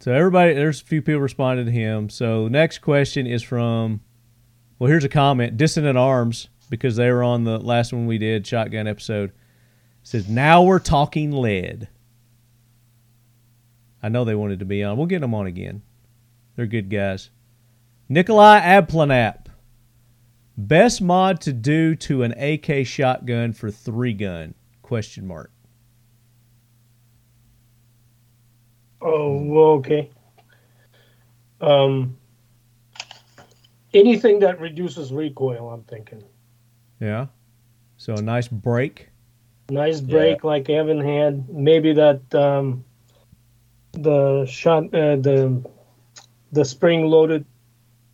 So everybody, there's a few people responded to him. So next question is from, well, here's a comment, Dissident Arms, because they were on the last one we did, shotgun episode. It says, now we're talking lead. I know they wanted to be on. We'll get them on again. They're good guys. Nikolai Abplanap. Best mod to do to an AK shotgun for 3-gun? Question mark. Oh, okay. Anything that reduces recoil, I'm thinking. Yeah. So a nice break. Nice break, yeah. Like Evan had. Maybe that the spring-loaded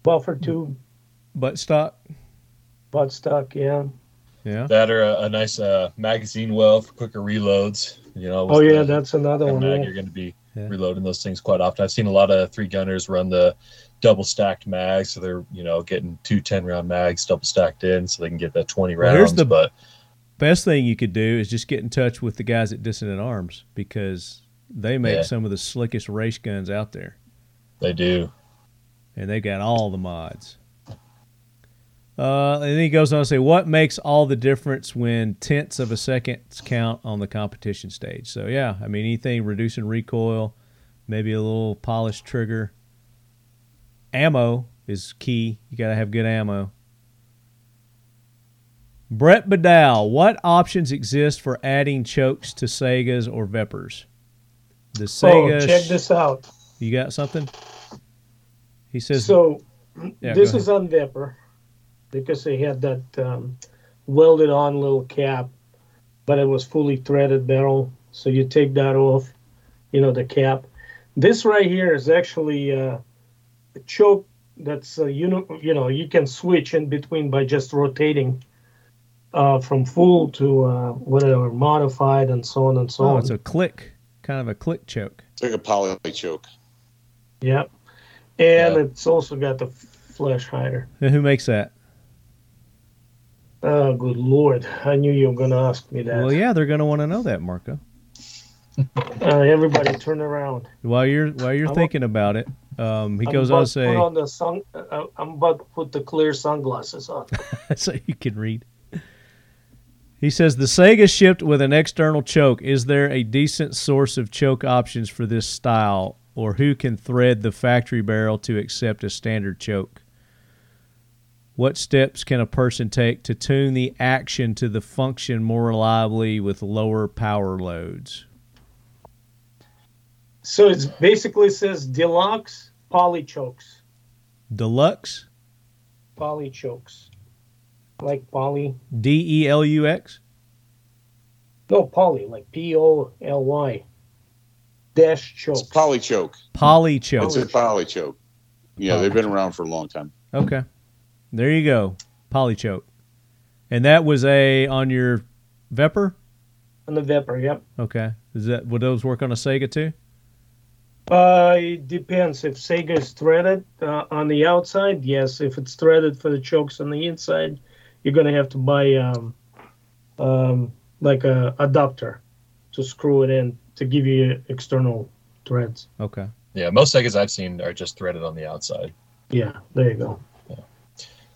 buffer tube. Buttstock. Buttstock, yeah. Yeah. That or a nice magazine well for quicker reloads. You know. Oh yeah, that's another one. Mag, yeah. You're going to be reloading those things quite often. I've seen a lot of 3-gunners run the double stacked mags, so they're getting 2 10-round mags double stacked in, so they can get that 20 rounds. Here's the best thing you could do is just get in touch with the guys at Dissident Arms, because they make some of the slickest race guns out there. They do, and they've got all the mods. And then he goes on to say, what makes all the difference when tenths of a second count on the competition stage? So, yeah, I mean, anything reducing recoil, maybe a little polished trigger. Ammo is key. You got to have good ammo. Brett Badal, what options exist for adding chokes to Saigas or VEPRs? The Saiga. Oh, check this out. You got something? He says. So, yeah, this is on VEPR, because they had that welded on little cap, but it was fully threaded barrel. So you take that off, the cap. This right here is actually a choke that's, you can switch in between by just rotating from full to whatever, modified and so on and so on. Oh, it's a click, kind of a click choke. It's like a poly choke. Yep. And it's also got the flesh hider. And who makes that? Oh, good Lord. I knew you were going to ask me that. Well, yeah, they're going to want to know that, Marco. Everybody turn around. While you're thinking about it, he goes on to say... I'm about to put the clear sunglasses on. So you can read. He says, the Saiga shipped with an external choke. Is there a decent source of choke options for this style, or who can thread the factory barrel to accept a standard choke? What steps can a person take to tune the action to the function more reliably with lower power loads? So it basically says deluxe poly chokes. Deluxe? Poly chokes. Like poly. DELUX? No, poly, like POLY. Dash choke. It's poly choke. Poly choke. It's a poly choke. Yeah, they've been around for a long time. Okay. There you go, poly choke, and that was on your VEPR. On the VEPR, yep. Okay, would those work on a Saiga too? It depends. If Saiga is threaded on the outside, yes. If it's threaded for the chokes on the inside, you're gonna have to buy like a adapter to screw it in to give you external threads. Okay. Yeah, most Saigas I've seen are just threaded on the outside. Yeah, there you go.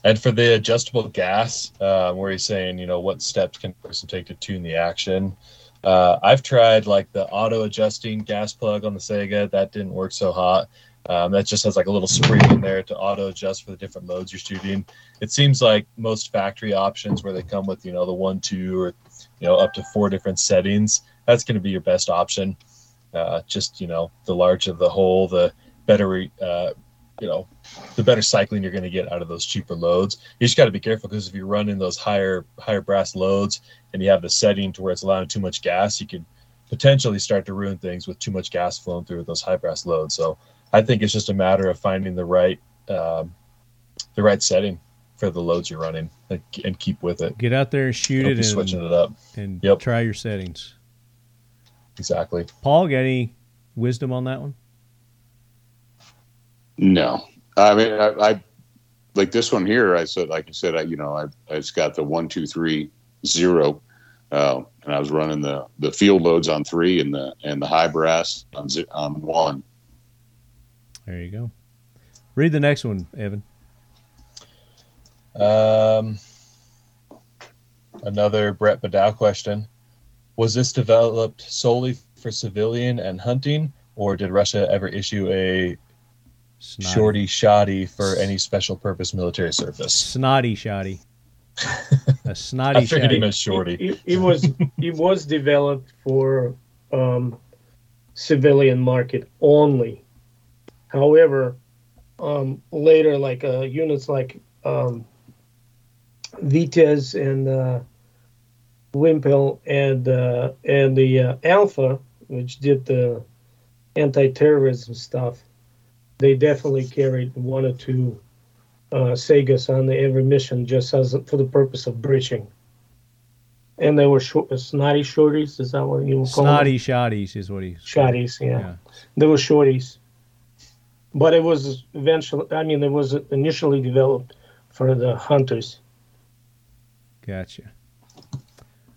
And for the adjustable gas, where he's saying, what steps can a person take to tune the action? I've tried like the auto-adjusting gas plug on the Saiga. That didn't work so hot. That just has like a little spring in there to auto-adjust for the different loads you're shooting. It seems like most factory options where they come with, the 1, 2, or, up to 4 different settings, that's going to be your best option. The larger the hole, the better, the better cycling you're going to get out of those cheaper loads. You just got to be careful, because if you're running those higher brass loads and you have the setting to where it's allowing too much gas, you could potentially start to ruin things with too much gas flowing through those high brass loads. So I think it's just a matter of finding the right setting for the loads you're running and keep with it. Get out there and shoot it and switching it up and try your settings. Exactly. Paul, got any wisdom on that one? No, I mean, I like this one here. I it's got the 1, 2, 3, 0, and I was running the field loads on 3 and the high brass on 1. There you go. Read the next one, Evan. Another Brett Badal question: was this developed solely for civilian and hunting, or did Russia ever issue a Snotty. Shorty shoddy for any special purpose military service. Snotty shoddy. A snotty I figured shoddy. Him as shorty. It was developed for civilian market only. However, later, like units like Vitez and Wimpel and the Alpha, which did the anti-terrorism stuff, they definitely carried one or two Saigas on every mission just as for the purpose of breaching. And they were snotty shorties, is that what you would call them? Snotty shotties is what he called. Shotties, yeah. They were shorties. But it was initially developed for the hunters. Gotcha.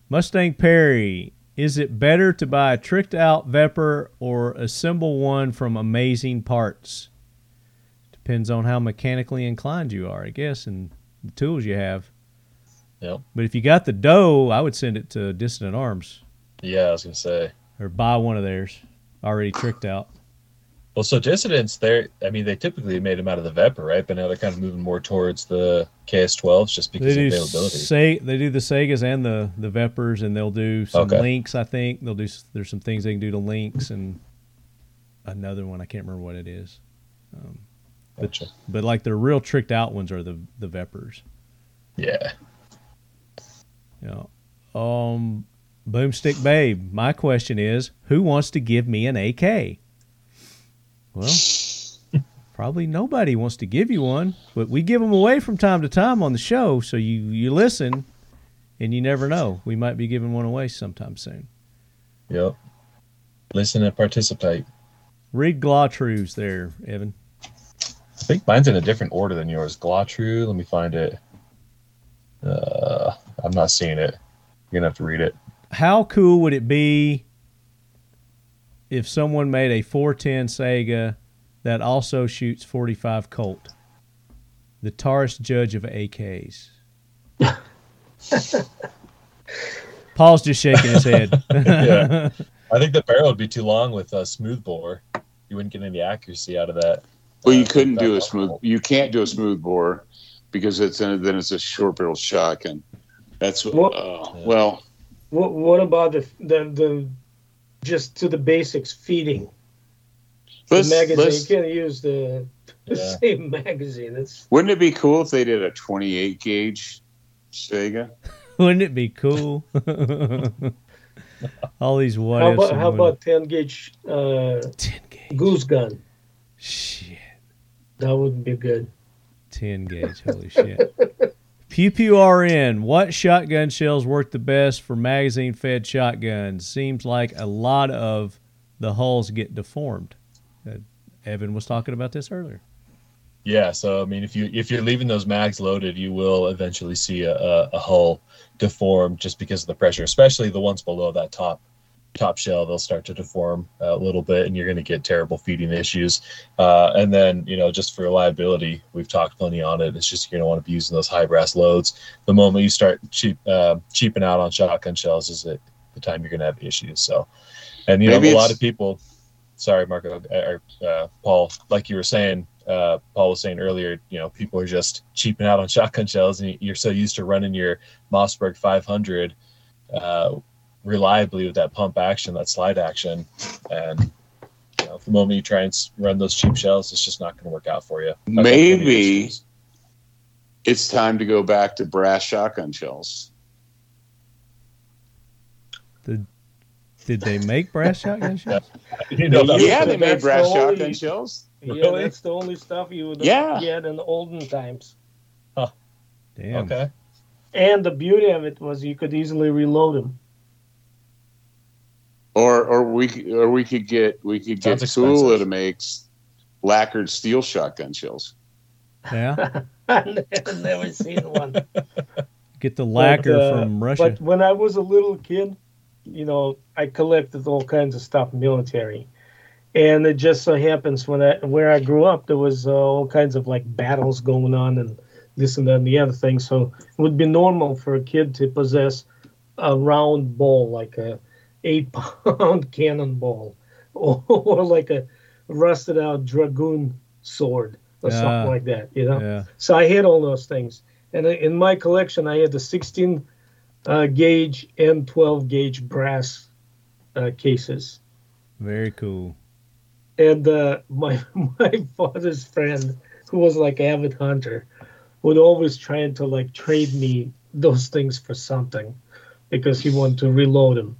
Mustang Perry, is it better to buy a tricked out VEPR or assemble one from amazing parts? Depends on how mechanically inclined you are, I guess, and the tools you have. Yep. But if you got the dough, I would send it to Dissident Arms. Yeah, I was going to say. Or buy one of theirs, already tricked out. Well, so Dissidents, they typically made them out of the VEPR, right? But now they're kind of moving more towards the KS-12s just because of availability. They do the Saigas and the VEPRs, and they'll do some links, I think. There's some things they can do to links, and another one, I can't remember what it is. Gotcha. But like their real tricked out ones are the VEPRs. Yeah. Yeah. Boomstick Babe, my question is, who wants to give me an AK? Well, probably nobody wants to give you one, but we give them away from time to time on the show, so you listen, and you never know. We might be giving one away sometime soon. Yep. Listen and participate. Read Glawtrue's there, Evan. I think mine's in a different order than yours. Glawtrue, let me find it. I'm not seeing it. You're going to have to read it. How cool would it be if someone made a 410 Saiga that also shoots .45 Colt? The Taurus judge of AKs. Paul's just shaking his head. Yeah. I think the barrel would be too long with a smooth bore. You wouldn't get any accuracy out of that. Well, you couldn't do a smooth. You can't do a smooth bore because it's a short barrel shotgun. That's what. Well, what about the just to the basics feeding? The magazine, you can't use the same magazine. Wouldn't it be cool if they did a 28 gauge Saiga? Wouldn't it be cool? All these what ifs. How about 10 gauge? 10 gauge goose gun. Shit, that wouldn't be good. 10 gauge, holy shit. PPRN, what shotgun shells work the best for magazine-fed shotguns? Seems like a lot of the hulls get deformed. Evan was talking about this earlier. Yeah, so, I mean, if you're leaving those mags loaded, you will eventually see a hull deform just because of the pressure, especially the ones below that top shell. They'll start to deform a little bit, and you're going to get terrible feeding issues. And then, just for reliability, we've talked plenty on it. It's just you're going to want to be using those high brass loads. The moment you start cheaping out on shotgun shells is at the time you're going to have issues. So, and a lot of people. Sorry, Marco or Paul, like you were saying, Paul was saying earlier. People are just cheaping out on shotgun shells, and you're so used to running your Mossberg 500. Reliably with that pump action, that slide action, and the moment you try and run those cheap shells, it's just not going to work out for you. Maybe it's time to go back to brass shotgun shells. Did they make brass shotgun shells? They made brass shotgun shells. Yeah, that's the only stuff you would get in the olden times. Huh. Damn. Okay. And the beauty of it was you could easily reload them. Or we could get Sula to make lacquered steel shotgun shells. Yeah, I've never seen one. Get the lacquer from Russia. But when I was a little kid, I collected all kinds of stuff military, and it just so happens where I grew up, there was all kinds of like battles going on and this and that and the other thing. So it would be normal for a kid to possess a round ball like a 8-pound cannonball, or like a rusted out dragoon sword or something like that, you know. Yeah. So I had all those things. And in my collection, I had the 16-gauge and 12-gauge brass cases. Very cool. And my father's friend, who was like an avid hunter, would always try to like trade me those things for something, because he wanted to reload them.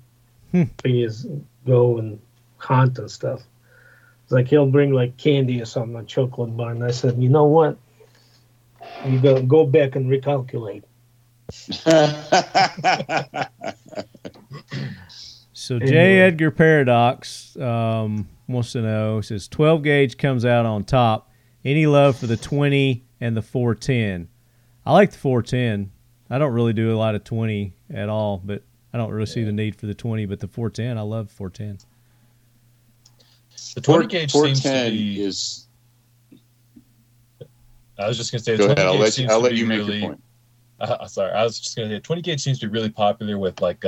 He is go and hunt and stuff. It's like he'll bring like candy or something, a chocolate bar, and I said, you know what? You gotta go back and recalculate. So anyway. J. Edgar Paradox wants to know, says 12 gauge comes out on top. Any love for the 20 and the 410? I like the 410. I don't really do a lot of 20 at all, but I don't really see the need for the 20, but the 410, I love 410. The 20 gauge seems to be... is... I was just going to say... Go ahead, I'll let you make your point. Sorry, I was just going to say, 20 gauge seems to be really popular with like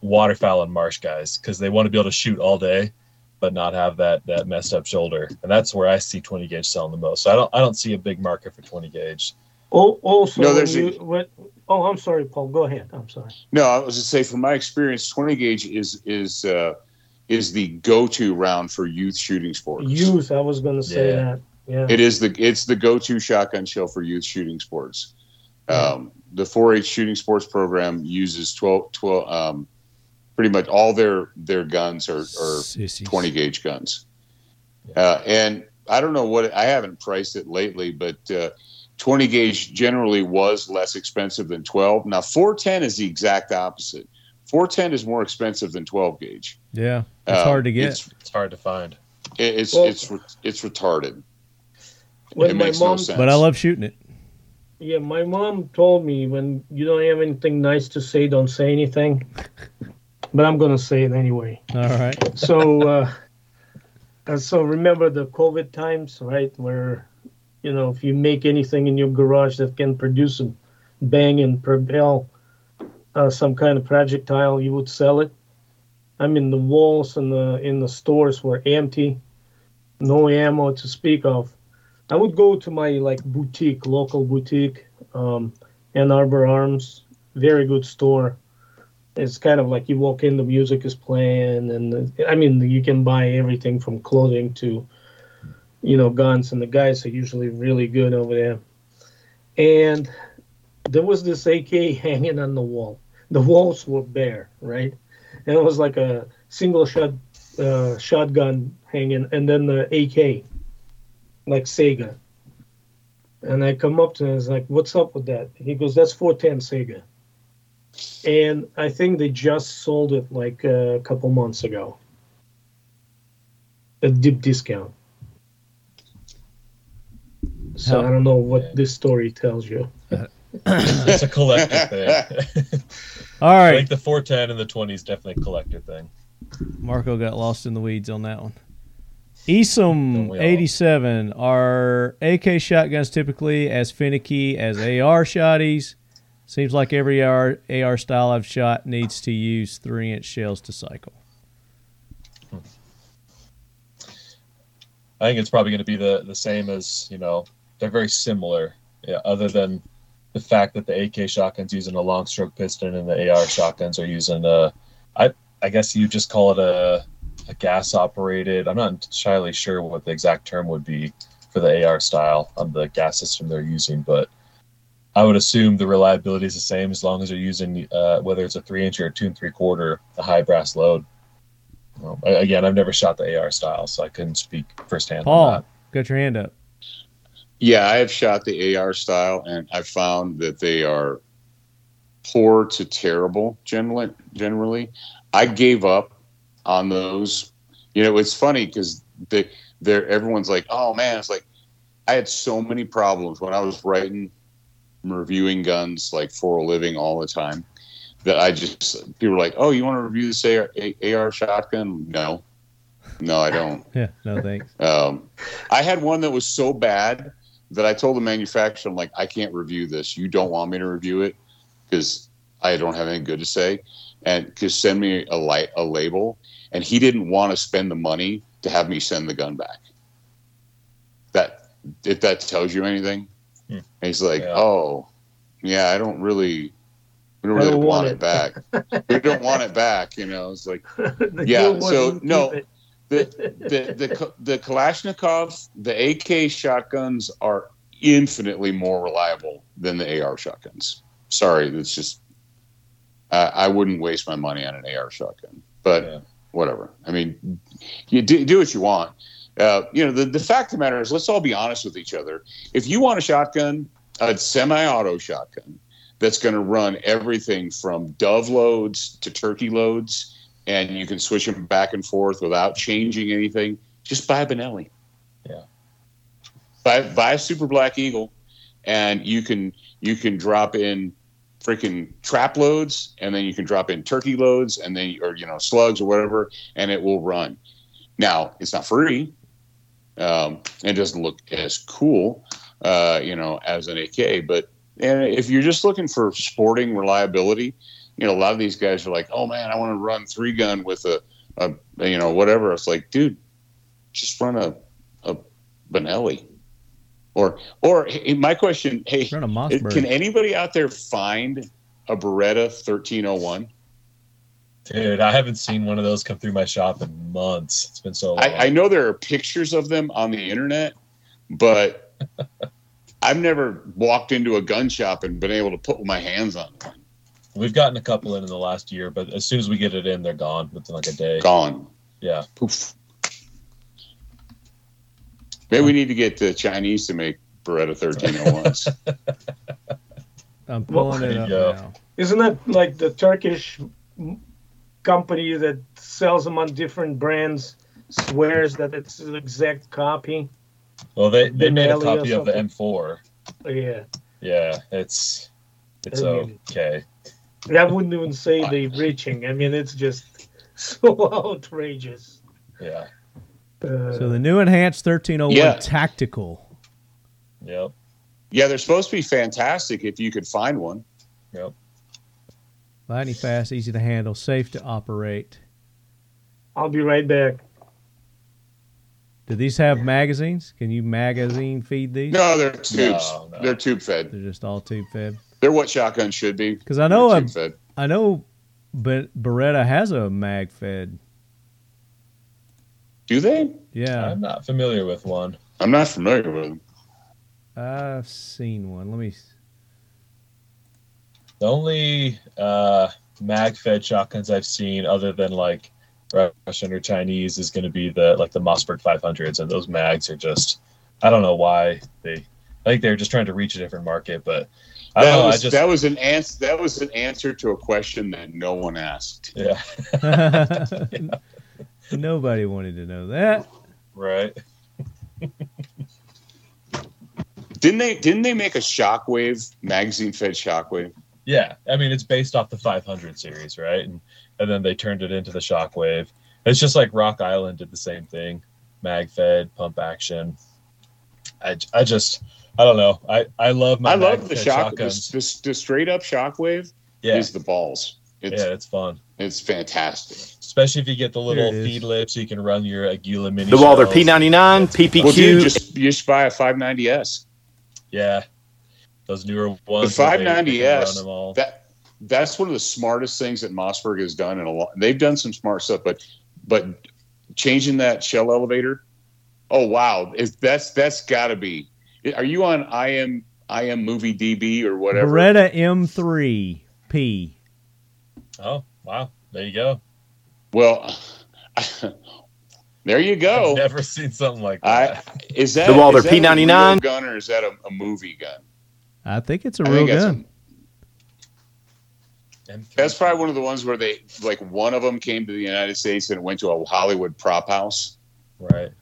waterfowl and marsh guys, because they want to be able to shoot all day, but not have that messed up shoulder. And that's where I see 20 gauge selling the most. So I don't see a big market for 20 gauge. Oh, also, no, I'm sorry, Paul. Go ahead. I'm sorry. No, I was just say, from my experience, 20 gauge is the go-to round for youth shooting sports. Youth, I was going to say that. Yeah, it's the go-to shotgun shell for youth shooting sports. The 4-H shooting sports program uses 12. Pretty much all their guns are 20 gauge guns. Yeah. And I don't know what I haven't priced it lately, but. 20 gauge generally was less expensive than 12. Now 410 is the exact opposite. 410 is more expensive than 12 gauge. Yeah, it's hard to get. It's hard to find. It's retarded. It makes no sense. But I love shooting it. Yeah, my mom told me, when you don't have anything nice to say, don't say anything. But I'm gonna say it anyway. All right. So, so remember the COVID times, right? Where you know, if you make anything in your garage that can produce a bang and propel some kind of projectile, you would sell it. I mean, the walls in the stores were empty, no ammo to speak of. I would go to my like boutique, local boutique, Ann Arbor Arms, very good store. It's kind of like you walk in, the music is playing, and I mean, you can buy everything from clothing to, you know, guns, and the guys are usually really good over there. And there was this AK hanging on the wall. The walls were bare, right? And it was like a single shot shotgun hanging, and then the AK, like Saiga. And I come up to him, and I was like, what's up with that? He goes, that's 410 Saiga. And I think they just sold it like a couple months ago. A deep discount. So I don't know what this story tells you. It's a collector thing. All right. Like the 410 and the 20 is definitely a collector thing. Marco got lost in the weeds on that one. Esom87, are AK shotguns typically as finicky as AR shotties? Seems like every AR style I've shot needs to use 3-inch shells to cycle. I think it's probably going to be the same as, you know, they're very similar, other than the fact that the AK shotgun's using a long stroke piston and the AR shotguns are using I guess you just call it a gas operated. I'm not entirely sure what the exact term would be for the AR style on the gas system they're using, but I would assume the reliability is the same as long as you're using, whether it's a 3-inch or a 2 3/4, a high brass load. Well, again, I've never shot the AR style, so I couldn't speak firsthand. Paul, got your hand up. Yeah, I have shot the AR style, and I've found that they are poor to terrible generally. I gave up on those. You know, it's funny because everyone's like, oh, man. It's like I had so many problems when I was writing and reviewing guns like for a living all the time. That I just, people are like, oh, you want to review this AR shotgun? No, I don't. Yeah, no thanks. I had one that was so bad that I told the manufacturer, I'm like, I can't review this. You don't want me to review it because I don't have anything good to say. And just send me a label. And he didn't want to spend the money to have me send the gun back. if that tells you anything. Hmm. And he's like, oh, yeah, I don't really want it back. We don't want it back, you know. It's like, yeah. So no, the Kalashnikovs, the AK shotguns are infinitely more reliable than the AR shotguns. Sorry, that's just I wouldn't waste my money on an AR shotgun. But whatever. I mean, you do what you want. You know, the fact of the matter is, let's all be honest with each other. If you want a shotgun, a semi-auto shotgun that's going to run everything from dove loads to turkey loads, and you can switch them back and forth without changing anything, just buy a Benelli. Yeah. Buy a Super Black Eagle, and you can drop in freaking trap loads, and then you can drop in turkey loads, and then slugs or whatever, and it will run. Now, it's not free. It doesn't look as cool, as an AK. But if you're just looking for sporting reliability, you know, a lot of these guys are like, "Oh man, I want to run 3-gun with a whatever." It's like, dude, just run a Benelli, or my question, hey, can anybody out there find a Beretta 1301? Dude, I haven't seen one of those come through my shop in months. It's been so long. I know there are pictures of them on the internet, but I've never walked into a gun shop and been able to put my hands on one. We've gotten a couple in the last year, but as soon as we get it in, they're gone within like a day. Gone. Yeah. Poof. Maybe we need to get the Chinese to make Beretta 1301s. I'm pulling it up now. Isn't that like the Turkish company that sells them on different brands swears that it's an exact copy? Well, they made a copy of the M4. Yeah. Yeah, it's okay. I wouldn't even say they're reaching. I mean, it's just so outrageous. Yeah. So the new enhanced 1301 Tactical. Yep. Yeah, they're supposed to be fantastic if you could find one. Yep. Lightning fast, easy to handle, safe to operate. I'll be right back. Do these have magazines? Can you magazine feed these? No, they're tubes. No. They're tube fed. They're just all tube fed. They're what shotguns should be. Because I know, but Beretta has a mag fed. Do they? Yeah. I'm not familiar with one. I'm not familiar with them. I've seen one. Let me. The only mag-fed shotguns I've seen, other than like Russian or Chinese, is going to be the Mossberg 500s, and those mags are just, I don't know why I think they're just trying to reach a different market, but that was an answer to a question that no one asked. Yeah. Yeah. Nobody wanted to know that. Right. Didn't they make a Shockwave, magazine-fed Shockwave? Yeah. I mean, it's based off the 500 series, right? And then they turned it into the Shockwave. It's just like Rock Island did the same thing. Mag-fed, pump action. I don't know. I love my shotguns. The straight-up Shockwave is the balls. It's fun. It's fantastic. Especially if you get the little feed lip so you can run your Aguila mini. The Walther P99, PPQ. Well, dude, you just buy a 590S. Yeah. Those newer ones. The 590S, that's one of the smartest things that Mossberg has done in a lot. They've done some smart stuff, but changing that shell elevator. Oh, wow. That's got to be. Are you on IM Movie DB or whatever? Beretta M3P. Oh, wow. There you go. Well, there you go. I've never seen something like that. Is that the Walther P99 gun, or is that a movie gun? I think it's a real gun. That's probably one of the ones where they, like, one of them came to the United States and went to a Hollywood prop house. Right.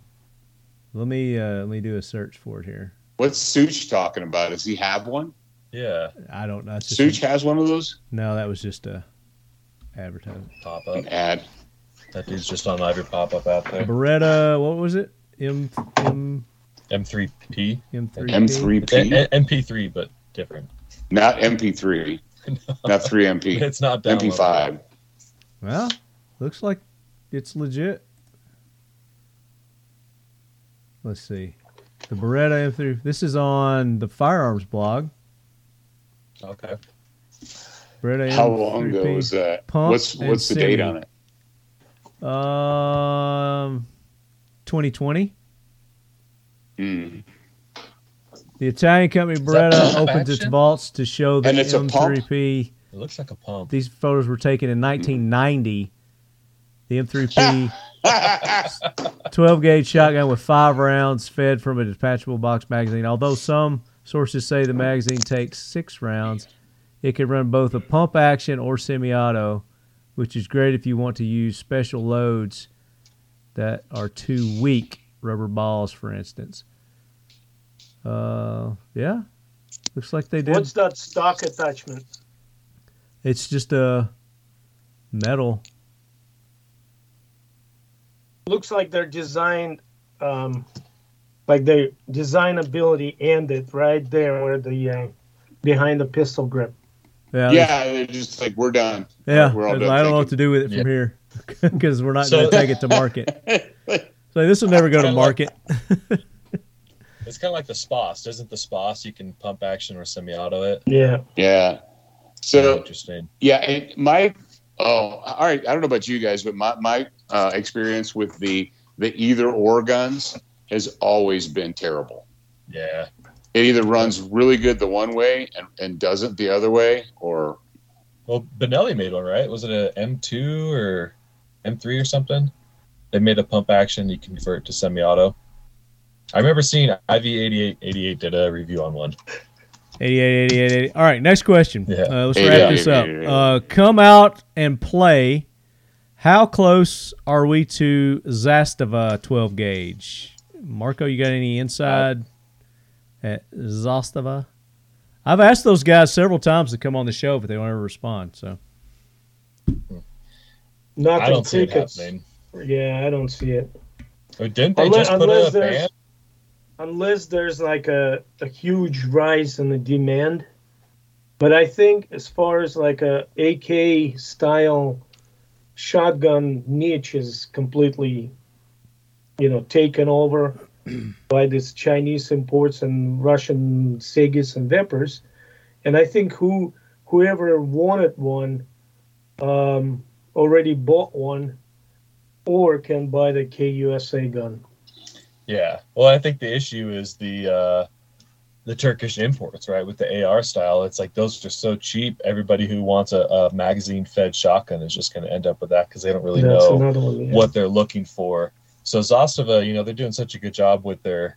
Let me do a search for it here. What's Such talking about? Does he have one? Yeah, I don't know. Such has one of those? No, that was just a advertisement pop up. An ad. That dude's just on every pop-up out there. Beretta, what was it? M3P? M3P? MP3, but different. Not MP3. No. Not 3MP. It's not downloadable. MP5. Well, looks like it's legit. Let's see. The Beretta M3. This is on the firearms blog. Okay. Beretta How M3 long ago was that? What's the date on it? 2020. Mm. The Italian company Beretta opens its vaults to show the M3P. It looks like a pump. These photos were taken in 1990. The M3P 12-gauge shotgun with 5 rounds fed from a detachable box magazine. Although some sources say the magazine takes 6 rounds, it can run both a pump action or semi-auto, which is great if you want to use special loads that are too weak, rubber balls, for instance. Yeah, looks like they did. What's that stock attachment? It's just a metal. Looks like they're designed, like the designability ended right there where the behind the pistol grip. Yeah, they're just like, we're done. Yeah, we're all done. I don't know what to do with it from here because we're not going to take it to market. So this will never go to market. It's kind of like the Spas. Isn't the Spas you can pump action or semi-auto it? Yeah. So interesting. Yeah, and my all right. I don't know about you guys, but my experience with the either or guns has always been terrible. Yeah, it either runs really good the one way and doesn't the other way, or Benelli made one, right? Was it a M2 or M3 or something? They made a pump action. You can convert to semi-auto. I remember seeing IV88 did a review on one. 88. All right, next question. Yeah. Let's wrap this up. Come out and play. How close are we to Zastava 12 gauge? Marco, you got any inside at Zastava? I've asked those guys several times to come on the show, but they don't ever respond. So, I don't see it happening. Yeah, I don't see it. Or didn't they just put a ban? Unless there's like a huge rise in the demand. But I think as far as like a AK style shotgun niche is completely, taken over by this Chinese imports and Russian Saigas and VEPRs. And I think whoever wanted one already bought one or can buy the KUSA gun. Yeah, well, I think the issue is the Turkish imports, right? With the AR style, it's like those are so cheap. Everybody who wants a magazine-fed shotgun is just going to end up with that because they don't really know what they're looking for. So Zastava, they're doing such a good job with their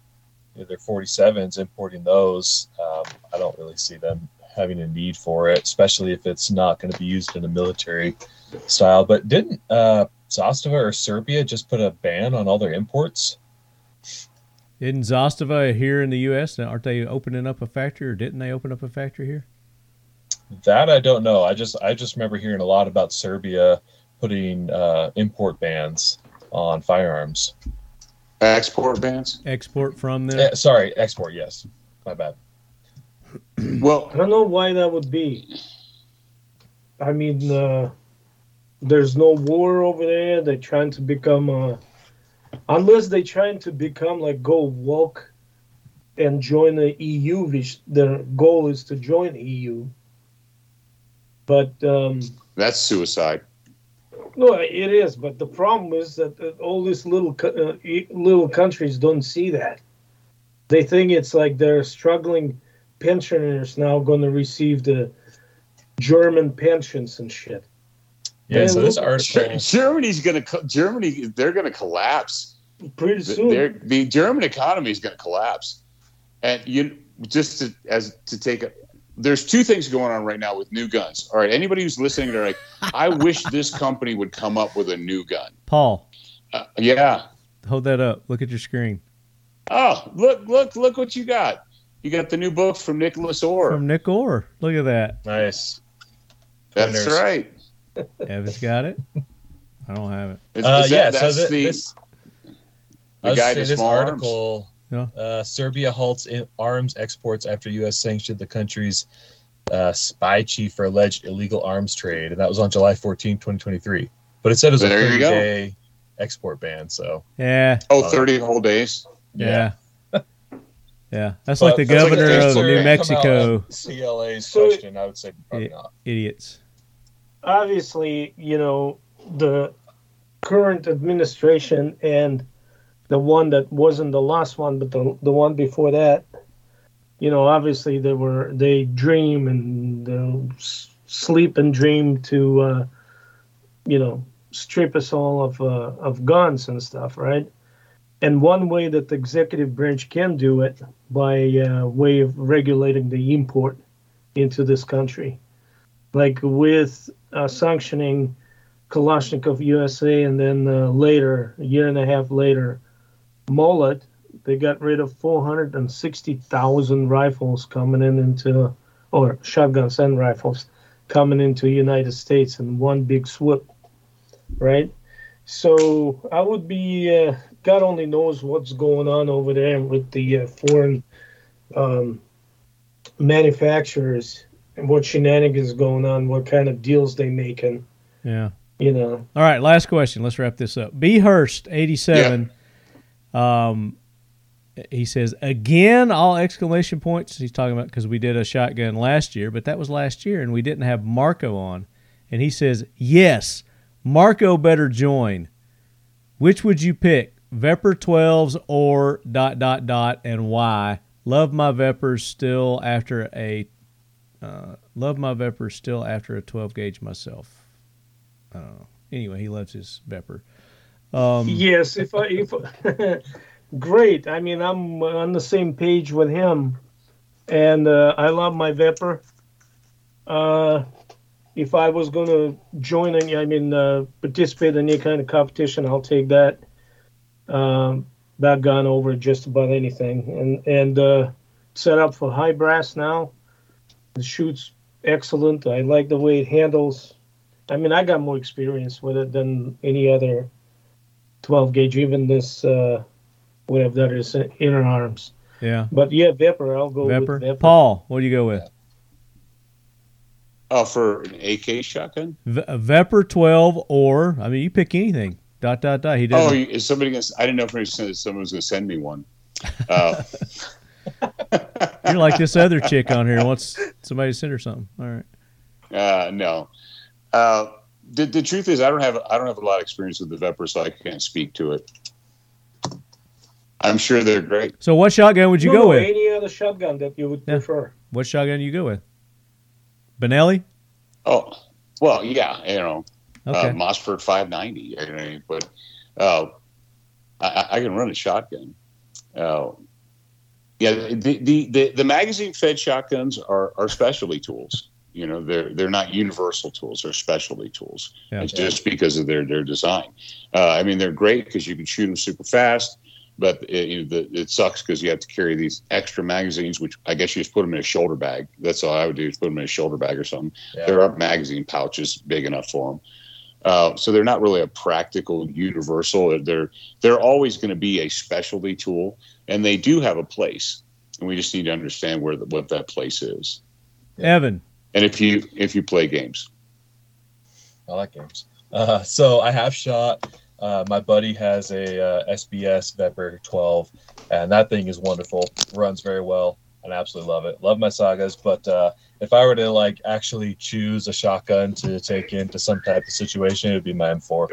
47s, importing those. I don't really see them having a need for it, especially if it's not going to be used in a military style. But didn't Zastava or Serbia just put a ban on all their imports? Isn't Zastava here in the U.S.? Now, aren't they opening up a factory, or didn't they open up a factory here? That I don't know. I just remember hearing a lot about Serbia putting import bans on firearms. Export bans? Export from them? Sorry, export, yes. My bad. Well, I don't know why that would be. I mean, there's no war over there. They're trying to become a... Unless they're trying to become go walk and join the EU, which their goal is to join EU. But that's suicide. No, it is. But the problem is that all these little countries don't see that. They think it's like they're struggling pensioners now going to receive the German pensions and shit. Yeah, so this article. They're going to collapse pretty soon. The German economy is going to collapse, and there's two things going on right now with new guns. All right, anybody who's listening, they're like, I wish this company would come up with a new gun. Paul, yeah, hold that up. Look at your screen. Oh, look what you got. You got the new book from Nicholas Orr. Look at that. Nice. That's right. Evan's got it. I don't have it. This article. Serbia halts arms exports after U.S. sanctioned the country's spy chief for alleged illegal arms trade, and that was on July 14, 2023. But it said it was a 30-day export ban. So 30 whole days. Yeah. Yeah, that's but like the governor of New Mexico. CLA's question, I would say probably not. Idiots. Obviously, you know, the current administration and the one that wasn't the last one, but the one before that, you know, obviously they dream and sleep and dream to, you know, strip us all of guns and stuff, right? And one way that the executive branch can do it by way of regulating the import into this country, like with sanctioning Kalashnikov USA, and then later, a year and a half later, Molot, they got rid of 460,000 rifles coming into, or shotguns and rifles coming into the United States in one big swoop, right? So I would be, God only knows what's going on over there with the foreign manufacturers and what shenanigans going on, what kind of deals they making. Yeah. You know. All right, last question. Let's wrap this up. B. Hurst, 87. Yeah. He says, again, all exclamation points. He's talking about because we did a shotgun last year, but that was last year, and we didn't have Marco on. And he says, yes, Marco better join. Which would you pick, VEPR-12s or ... and why? Love my VEPR still after a 12 gauge myself. I don't know. Anyway, he loves his VEPR. Yes, if I great. I mean, I'm on the same page with him, and I love my VEPR. If I was going to join any, participate in any kind of competition, I'll take that. That gun over just about anything, and set up for high brass now. It shoots excellent. I like the way it handles. I mean, I got more experience with it than any other 12 gauge, even this whatever that is, Inner Arms. Yeah. But yeah, VEPR. I'll go VEPR. With VEPR. Paul, what do you go with? Oh, for an AK shotgun? VEPR-12 or, I mean, you pick anything. ... He doesn't. Oh, is somebody going to? I didn't know if someone was going to send me one. You're like this other chick on here. Wants somebody to send her something. All right. No. The truth is, I don't have a lot of experience with the VEPR, so I can't speak to it. I'm sure they're great. So, what shotgun would you go with? Any other shotgun that you would prefer? What shotgun do you go with? Benelli? Oh, well, yeah, you know, okay. Mossberg 590. You know, but I can run a shotgun. The magazine-fed shotguns are specialty tools. You know, they're not universal tools; they're specialty tools. Yeah. It's just because of their design. I mean, they're great because you can shoot them super fast, but it sucks because you have to carry these extra magazines, which I guess you just put them in a shoulder bag. That's all I would do is put them in a shoulder bag or something. Yeah. There are magazine pouches big enough for them, so they're not really a practical universal. They're always going to be a specialty tool, and they do have a place, and we just need to understand what that place is. Yeah. Evan. And if you play games, I like games. So I have shot. My buddy has a SBS VEPR-12, and that thing is wonderful. Runs very well, and I absolutely love it. Love my Saigas, but if I were to like actually choose a shotgun to take into some type of situation, it would be my M4.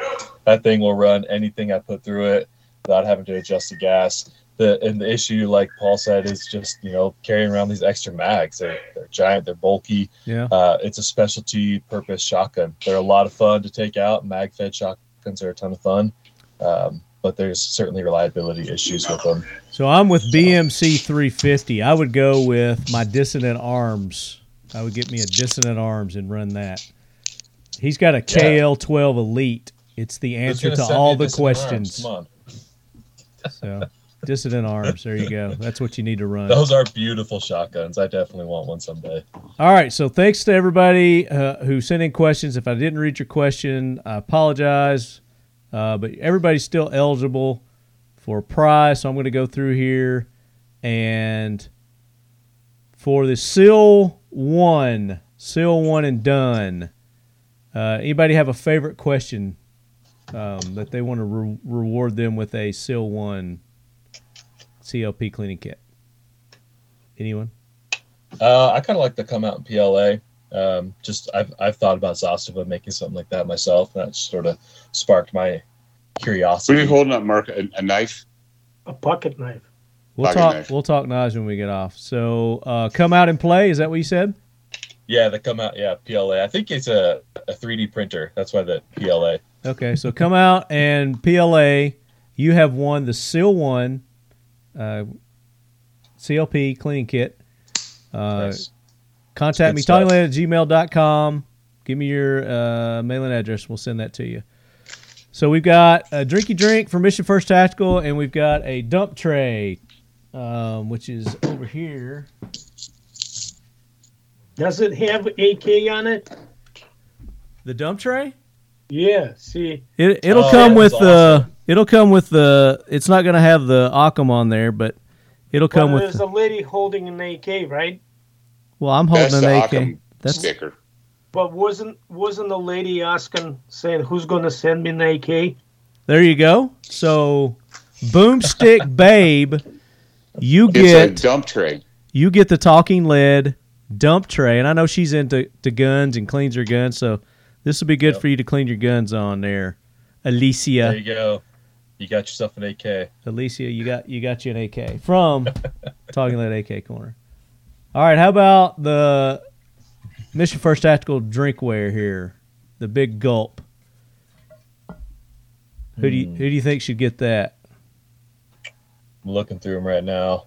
That thing will run anything I put through it without having to adjust the gas. The issue, like Paul said, is just, you know, carrying around these extra mags. They're giant, they're bulky. Yeah. It's a specialty purpose shotgun. They're a lot of fun to take out. Mag-fed shotguns are a ton of fun, but there's certainly reliability issues with them. So I'm with BMC 350. I would go with my Dissident Arms. I would get me a Dissident Arms and run that. He's got a KL-12 Elite. It's the answer to all the questions. Arms. Come on. So... Dissident Arms, there you go. That's what you need to run. Those are beautiful shotguns. I definitely want one someday. All right, so thanks to everybody who sent in questions. If I didn't read your question, I apologize. But everybody's still eligible for a prize, so I'm going to go through here. And for the Seal One and Done, anybody have a favorite question that they want to reward them with a Seal One CLP cleaning kit? Anyone? I kind of like the come out in PLA. Just I've thought about Zastava making something like that myself. That sort of sparked my curiosity. What are you holding up, Mark? A knife? A pocket knife. We'll talk knives when we get off. So come out and play. Is that what you said? Yeah, the come out. Yeah, PLA. I think it's a 3D printer. That's why the PLA. Okay, so come out and PLA. You have won the Seal One CLP cleaning kit. Nice. Contact me, talkingland@gmail.com. Give me your mailing address. We'll send that to you. So we've got a drinky drink from Mission First Tactical, and we've got a dump tray, which is over here. Does it have AK on it? The dump tray? Yeah. See, it'll come with the. It's not going to have the Occam on there, but it'll come with. There's a lady holding an AK, right? Well, I'm holding an AK. Occam sticker. But wasn't the lady asking, saying, who's going to send me an AK? There you go. So, Boomstick Babe, it's a dump tray. You get the Talking Lead dump tray. And I know she's into guns and cleans her guns, so this will be good for you to clean your guns on there. Alicia. There you go. You got yourself an AK. Alicia, you got you an AK from Talking Lead AK Corner. All right, how about the Mission First Tactical drinkware here, the big gulp. Who do you think should get that? I'm looking through them right now.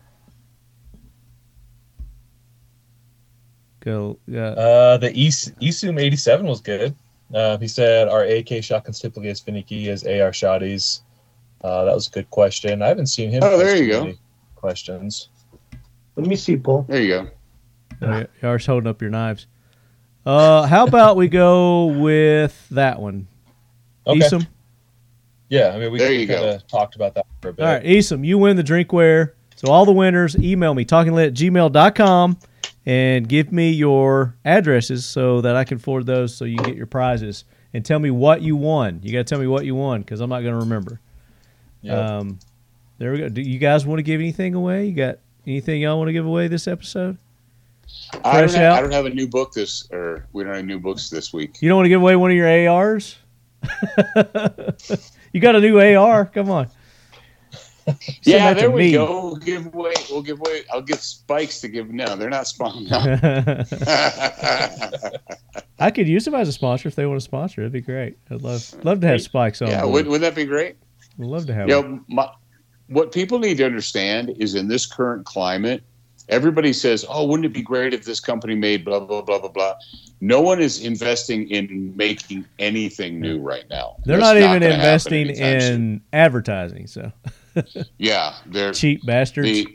Go. The Isum 87 was good. He said our AK shotguns typically as finicky as AR shotties. That was a good question. I haven't seen him. Oh, there you go. Questions. Let me see, Paul. There you go. You are holding up your knives. How about we go with that one? Okay. Isom? Yeah, I mean, we kind of talked about that for a bit. All right, Isom, you win the drinkware. So all the winners, email me, talkinglit@gmail.com, and give me your addresses so that I can forward those so you get your prizes. And tell me what you won. You got to tell me what you won because I'm not going to remember. Yep. There we go. Do you guys want to give anything away? You got anything y'all want to give away this episode? I don't have a new book we don't have new books this week. You don't want to give away one of your ARs? You got a new AR? Come on. Yeah, there we go. We'll give away. I'll get Spikes to give. No, they're not sponsored. No. I could use them as a sponsor if they want to sponsor. It'd be great. I'd love to have Spikes on. Yeah, wouldn't that be great? We'd love to have. What people need to understand is in this current climate. Everybody says, oh, wouldn't it be great if this company made blah, blah, blah, blah, blah. No one is investing in making anything new right now. They're not even investing in advertising. So, yeah. They're cheap bastards.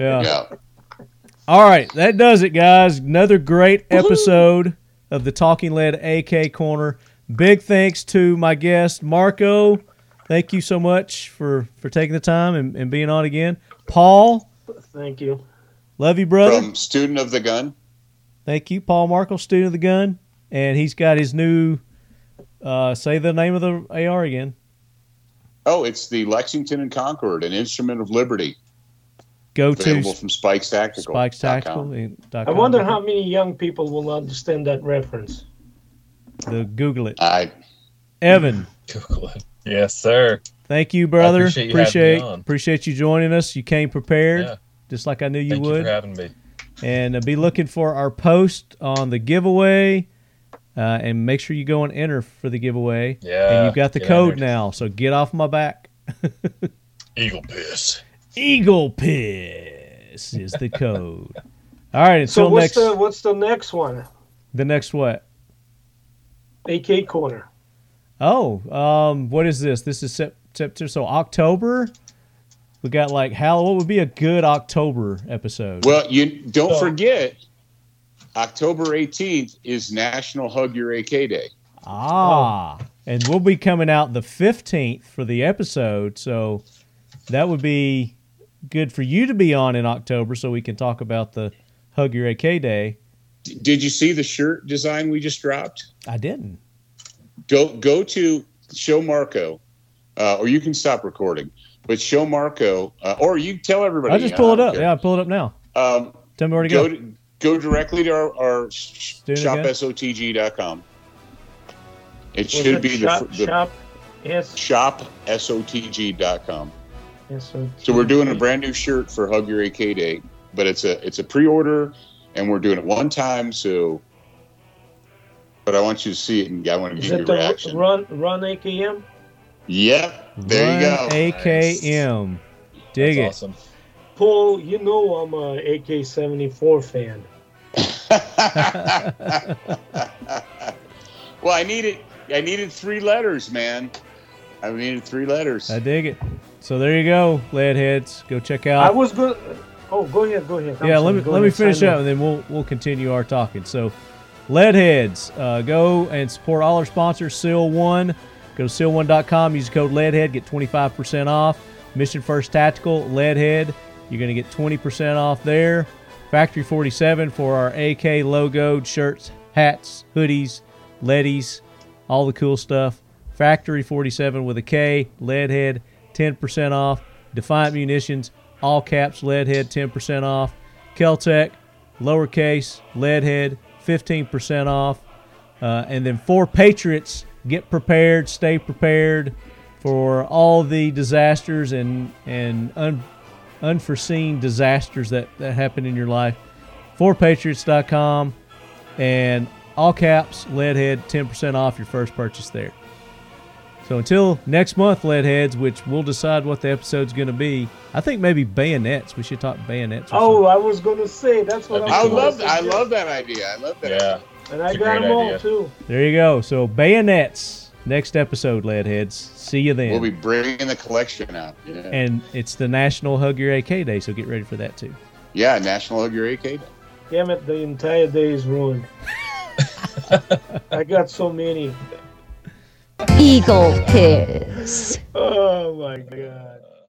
All right. That does it, guys. Another great episode of the Talking Lead AK Corner. Big thanks to my guest, Marco. Thank you so much for taking the time and being on again. Paul. Thank you. Love you, brother. From Student of the Gun. Thank you, Paul Markle, Student of the Gun. And he's got his new, say the name of the AR again. Oh, it's the Lexington and Concord, an instrument of liberty. Go available from Spikes Tactical. Spikes Tactical. I wonder how many young people will understand that reference. Google it. Evan. Google it. Yes, sir. Thank you, brother. Appreciate you joining us. You came prepared, just like I knew you would. Thank you for having me. And be looking for our post on the giveaway, and make sure you go and enter for the giveaway. Yeah. And you've got the code now, so get off my back. Eagle Piss. Eagle Piss is the code. All right. Until what's the next one? The next what? AK Corner. Oh, what is this? This is September, so October. We got what would be a good October episode? Well, you don't forget, October 18th is National Hug Your AK Day. And we'll be coming out the 15th for the episode, so that would be good for you to be on in October, so we can talk about the Hug Your AK Day. Did you see the shirt design we just dropped? I didn't. Go to Show Marco, or you can stop recording. But Show Marco, or you tell everybody. I'll just pull it up. Yeah, I'll pull it up now. Tell me where to go. Go directly to our shopsotg.com. It should be shopsotg.com. So we're doing a brand new shirt for Hug Your AK Day, but it's a pre-order, and we're doing it one time. So, but I want you to see it, and I want to get your reaction. Run AKM. Yep, there run you go. AKM, nice. Dig That's it. Awesome. Paul, you know I'm an AK-74 fan. Well, I needed three letters, man. I needed three letters. I dig it. So there you go, lead heads. Go check out. I was good. Oh, go ahead. Yeah, let me finish up, and then we'll continue our talking. So, lead heads, go and support all our sponsors. Seal One. Go to seal1.com. Use code LEADHEAD. Get 25% off. Mission First Tactical, LEADHEAD. You're going to get 20% off there. Factory 47 for our AK logoed shirts, hats, hoodies, LEDies, all the cool stuff. Factory 47 with a K, LEADHEAD, 10% off. Defiant Munitions, all caps, LEADHEAD, 10% off. Keltec, lowercase, LEADHEAD, 15% off. And then Four Patriots, get prepared, stay prepared for all the disasters and unforeseen disasters that happen in your life. 4patriots.com and all caps, LEADHEAD, 10% off your first purchase there. So until next month, LEADHEAds, which we'll decide what the episode's going to be. I think maybe bayonets. We should talk bayonets. Oh, something. I was going to say that's what I love that idea. I love that. Yeah, and I got them all too. There you go. So bayonets. Next episode, LEADHEAds. See you then. We'll be bringing the collection out. Yeah. And it's the National Hug Your AK Day, so get ready for that too. Yeah, National Hug Your AK Day. Damn it, the entire day is ruined. I got so many. Eagle piss. Oh, my God.